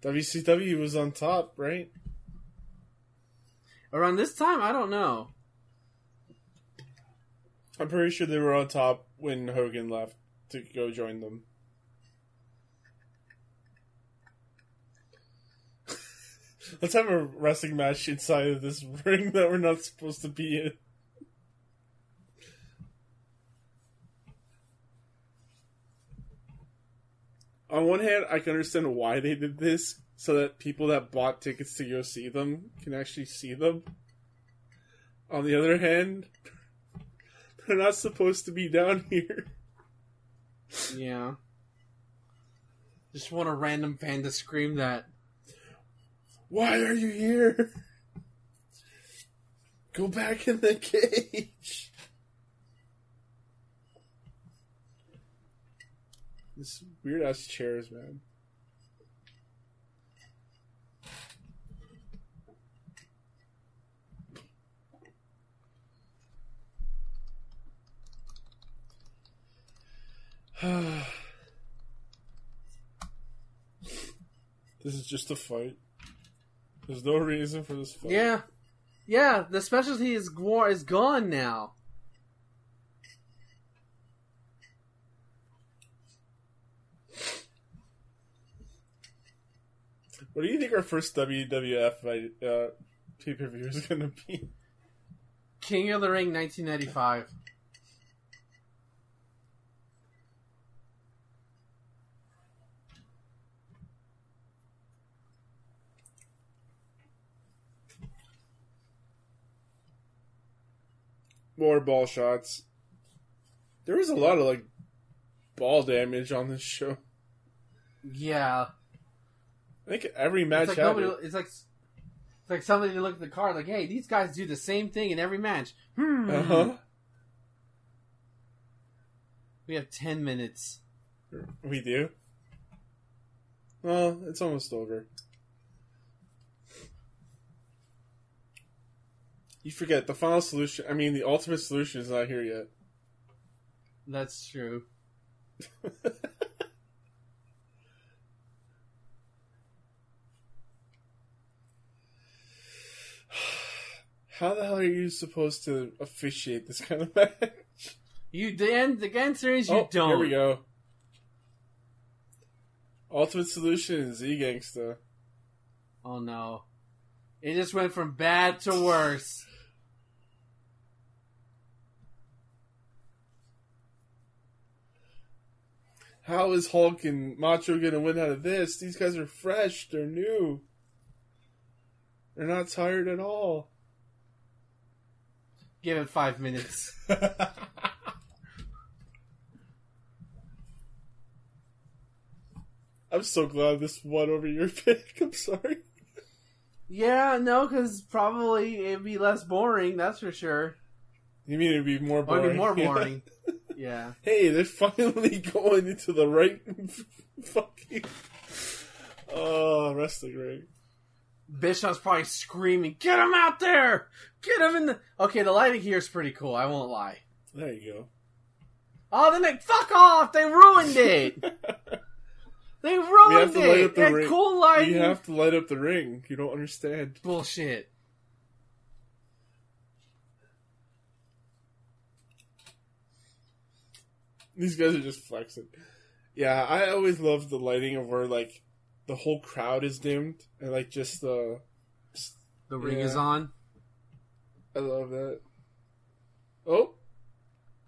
W C W was on top, right? Around this time, I don't know. I'm pretty sure they were on top when Hogan left to go join them. Let's have a wrestling match inside of this ring that we're not supposed to be in. On one hand, I can understand why they did this, so that people that bought tickets to go see them can actually see them. On the other hand, they're not supposed to be down here. Yeah. Just want a random fan to scream that. Why are you here? Go back in the cage. This weird ass chairs, man. This is just a fight. There's no reason for this fight. Yeah. Yeah, the specialty is war is gone now. What do you think our first W W F uh, pay-per-view is going to be? King of the Ring nineteen ninety-five. More ball shots. There was a lot of, like, ball damage on this show. Yeah. I think every match it's like, nobody, it. it's like it's like somebody to look at the card like, hey, these guys do the same thing in every match. Hmm. Uh-huh. We have ten minutes. We do? Well, it's almost over. You forget, the final solution, I mean, the ultimate solution is not here yet. That's true. How the hell are you supposed to officiate this kind of match? You the, end, the answer is you oh, don't. Here we go. Ultimate Solution is E-Gangsta. Oh no. It just went from bad to worse. how is Hulk and Macho going to win out of this? These guys are fresh. They're new. They're not tired at all. Give it five minutes. I'm so glad this won over your pick. I'm sorry. Yeah, no, because probably it'd be less boring, that's for sure. You mean it'd be more boring? Oh, it'd be more boring. Yeah. Hey, they're finally going into the right fucking oh, wrestling ring. Bischoff's probably screaming, "Get him out there! Get him in the..." Okay, the lighting here is pretty cool, I won't lie. There you go. Oh, then they... Fuck off! They ruined it! They ruined it! That ring. Cool lighting! You have to light up the ring. You don't understand. Bullshit. These guys are just flexing. Yeah, I always love the lighting of where, like, the whole crowd is dimmed. And, like, just the... Just, the ring yeah. is on. I love that. Oh!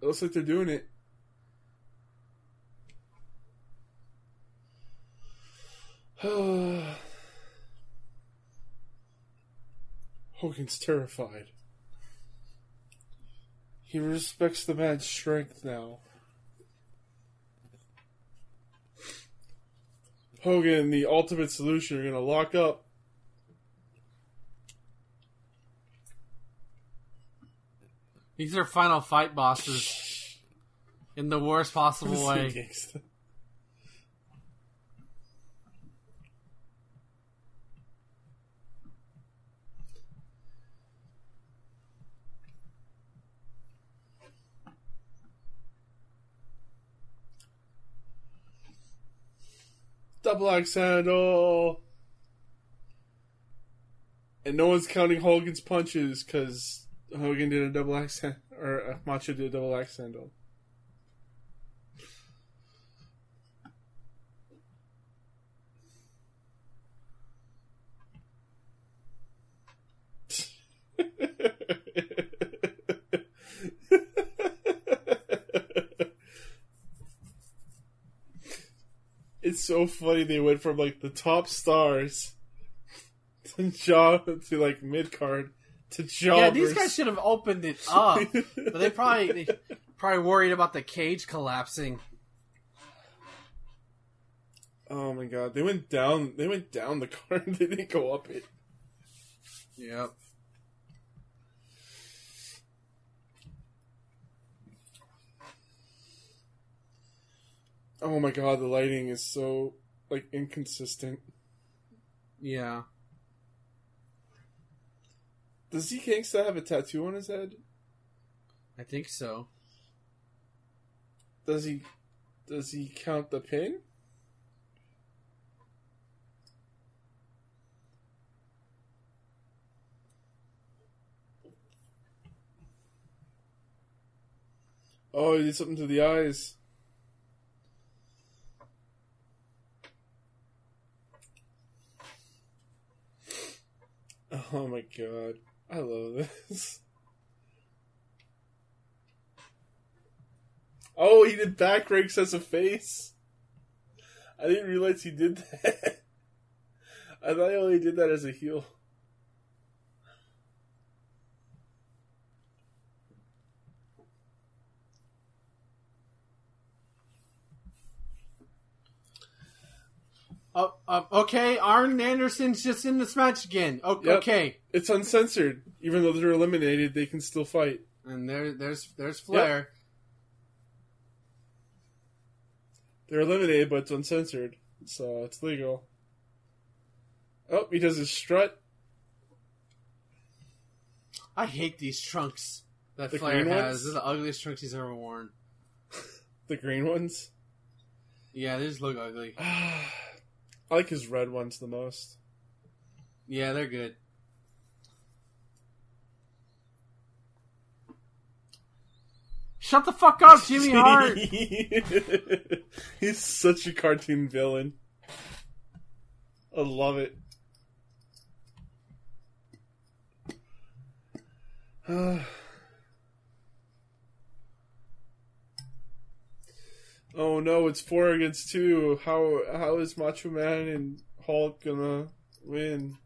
It looks like they're doing it. Hogan's terrified. He respects the man's strength now. Hogan and the Ultimate Solution are going to lock up. These are final fight bosses in the worst possible way. Double axe handle. And no one's counting Hogan's punches because Hogan did a double axe handle, or Macho did a double axe handle. It's so funny they went from like the top stars to job to like mid card to jobbers. Yeah, these guys should have opened it up, but they probably they probably worried about the cage collapsing. Oh my god, they went down. They went down the card. They didn't go up it. Yep. Oh my god, the lighting is so, like, inconsistent. Yeah. Does Z Gangsta have a tattoo on his head? I think so. Does he, does he count the pin? Oh, he did something to the eyes. Oh my god. I love this. Oh, he did back rakes as a face. I didn't realize he did that. I thought he only did that as a heel. Uh, uh, okay, Arn Anderson's just in this match again. O- yep. Okay, it's uncensored. Even though they're eliminated, they can still fight. And there, there's, there's Flair. Yep. They're eliminated, but it's uncensored, so it's legal. Oh, he does his strut. I hate these trunks that the Flair has. They're the ugliest trunks he's ever worn. The green ones. Yeah, they just look ugly. I like his red ones the most. Yeah, they're good. Shut the fuck up, Jimmy Hart! He's such a cartoon villain. I love it. oh no, it's four against two. How how is Macho Man and Hulk gonna win?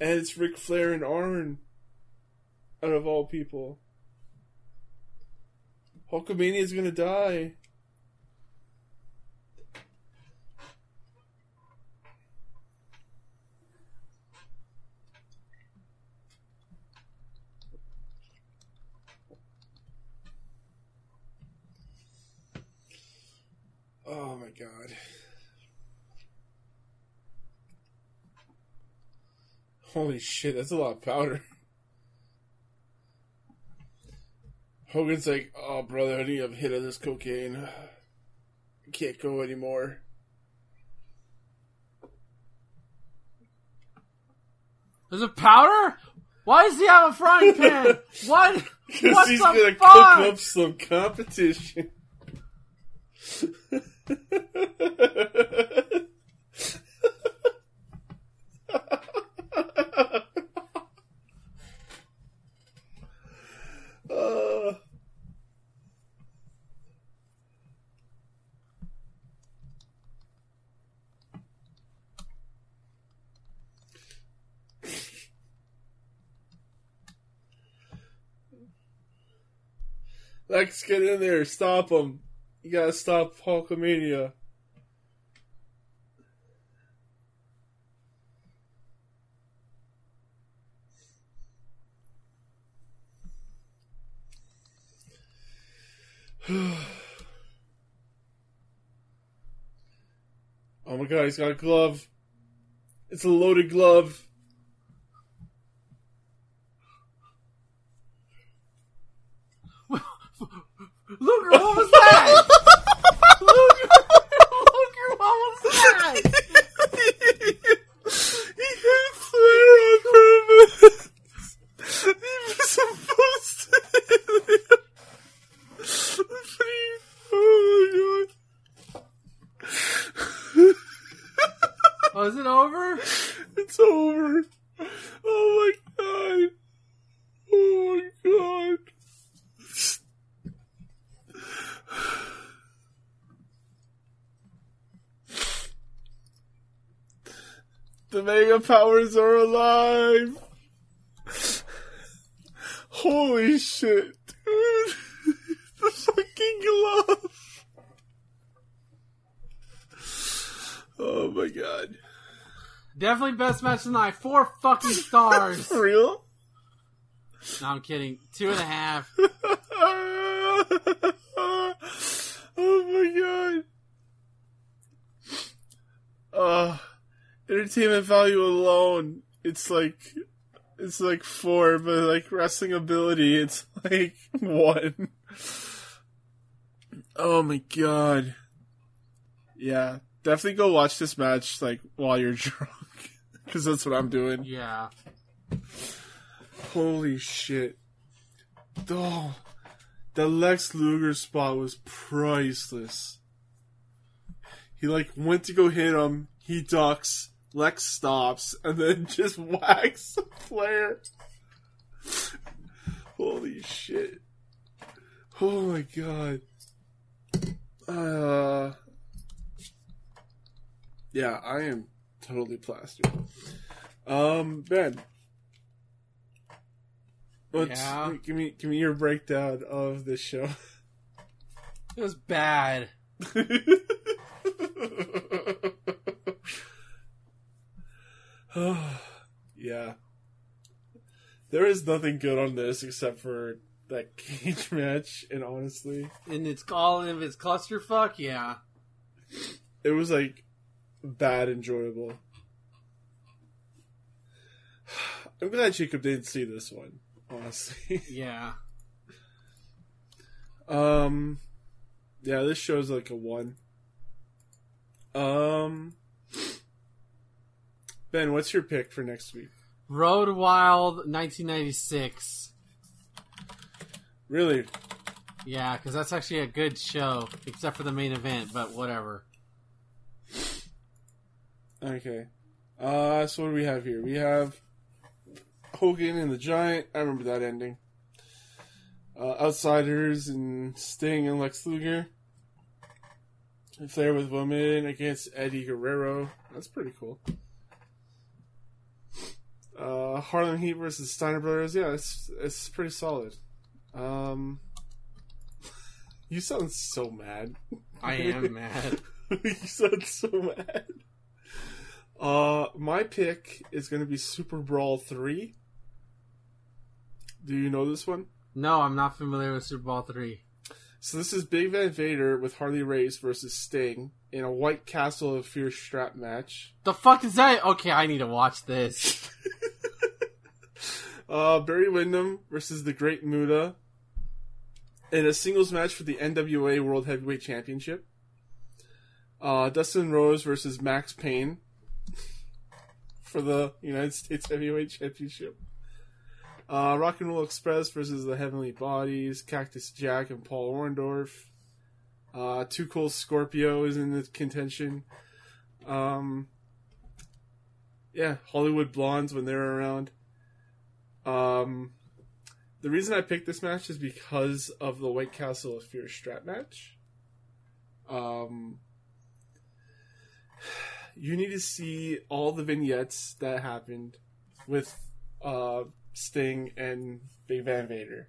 And it's Ric Flair and Arn, out of all people. Hulkamania's gonna die. Oh my god. Holy shit, that's a lot of powder. Hogan's like, oh brother, I need a hit of this cocaine. I can't go anymore. There's a powder? Why does he have a frying pan? What? Because he's gonna fuck? cook up some competition. Uh. Lex, get in there, stop him. You gotta stop Hulkamania. Oh my god, he's got a glove. It's a loaded glove. Luger, what was that? Luger, Luger, what was that? He had Flair on purpose. He was supposed to. Oh my god. Oh, is it over? It's over. Oh my god. Oh my god. The mega powers are alive. Holy shit, dude. The fucking glove! Oh my god. Definitely best match tonight. Four fucking stars. For real? No, I'm kidding. Two and a half. Oh my god. Uh, entertainment value alone, it's like, it's like four, but like wrestling ability, it's like one. Oh my god. Yeah. Definitely go watch this match, like, while you're drunk. Because that's what I'm doing. Yeah. Holy shit. Oh, the Lex Luger spot was priceless. He, like, went to go hit him. He ducks. Lex stops. And then just whacks the Flair. Holy shit. Oh my god. Uh, yeah, I am totally plastered. Um, Ben, let's yeah. give me give me your breakdown of this show. It was bad. Yeah, there is nothing good on this except for that cage match, and honestly... And it's all of its clusterfuck, yeah. It was, like, bad enjoyable. I'm glad Jacob didn't see this one, honestly. Yeah. Um, yeah, this show's, like, a one. Um, Ben, what's your pick for next week? Road Wild nineteen ninety-six. Really? Yeah, because that's actually a good show, except for the main event, but whatever. Okay. Uh, so what do we have here? We have Hogan and the Giant. I remember that ending. uh, Outsiders and Sting and Lex Luger. And Flair with Woman against Eddie Guerrero. That's pretty cool. Uh, Harlem Heat versus Steiner Brothers. Yeah, it's it's pretty solid. Um, you sound so mad. I am mad. You sound so mad. Uh, my pick is going to be Super Brawl three. Do you know this one? No, I'm not familiar with Super Brawl three. So this is Big Van Vader with Harley Race versus Sting in a White Castle of Fear strap match. The fuck is that? Okay, I need to watch this. uh, Barry Windham versus the Great Muta in a singles match for the N W A World Heavyweight Championship. Uh, Dustin Rhodes versus Max Payne for the United States Heavyweight Championship. Uh, Rock and Roll Express versus the Heavenly Bodies, Cactus Jack and Paul Orndorff. Uh, Too Cold Scorpio is in the contention. Um, yeah, Hollywood Blondes when they're around. Um, the reason I picked this match is because of the White Castle of Fear strap match. Um, you need to see all the vignettes that happened with... Uh, Sting and Big Van Vader.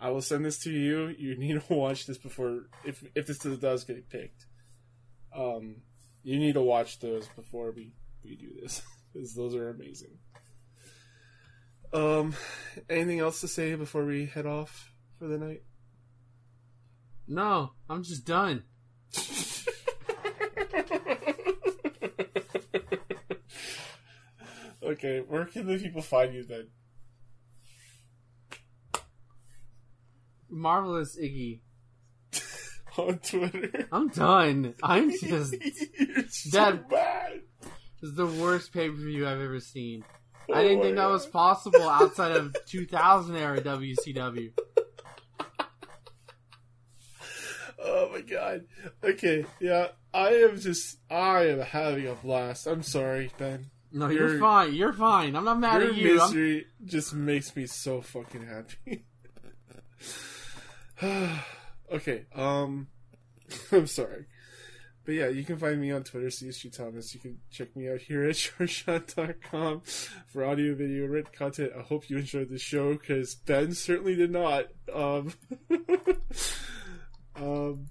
I will send this to you. You need to watch this before, if if this does get picked. Um, you need to watch those before we, we do this, because those are amazing. Um, anything else to say before we head off for the night? No, I'm just done. Okay, where can the people find you then? Marvelous Iggy. On Twitter. I'm done. I'm just... You're so that bad. Is the worst pay-per-view I've ever seen. Oh, I didn't think that God. was possible outside of two thousand era W C W. Oh my God. Okay, yeah. I am just... I am having a blast. I'm sorry, Ben. No, you're, you're fine. You're fine. I'm not mad at you. Your misery I'm... just makes me so fucking happy. Okay. Um, I'm sorry. But yeah, you can find me on Twitter, C S G Thomas. You can check me out here at short shot dot com for audio, video, written content. I hope you enjoyed the show, because Ben certainly did not. Um, um,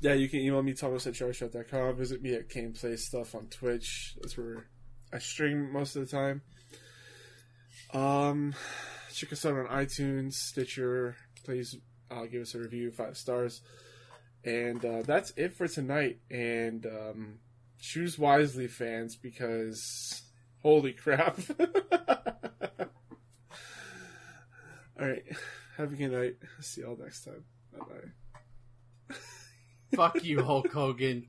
Yeah, you can email me, Thomas at charge shot dot com. Visit me at Kane Plays Stuff on Twitch. That's where I stream most of the time. Um, check us out on iTunes, Stitcher. Please uh, give us a review, five stars. And uh, that's it for tonight. And um, choose wisely, fans, because holy crap. All right. Have a good night. See y'all next time. Bye-bye. Fuck you, Hulk Hogan.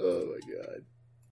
Oh my God.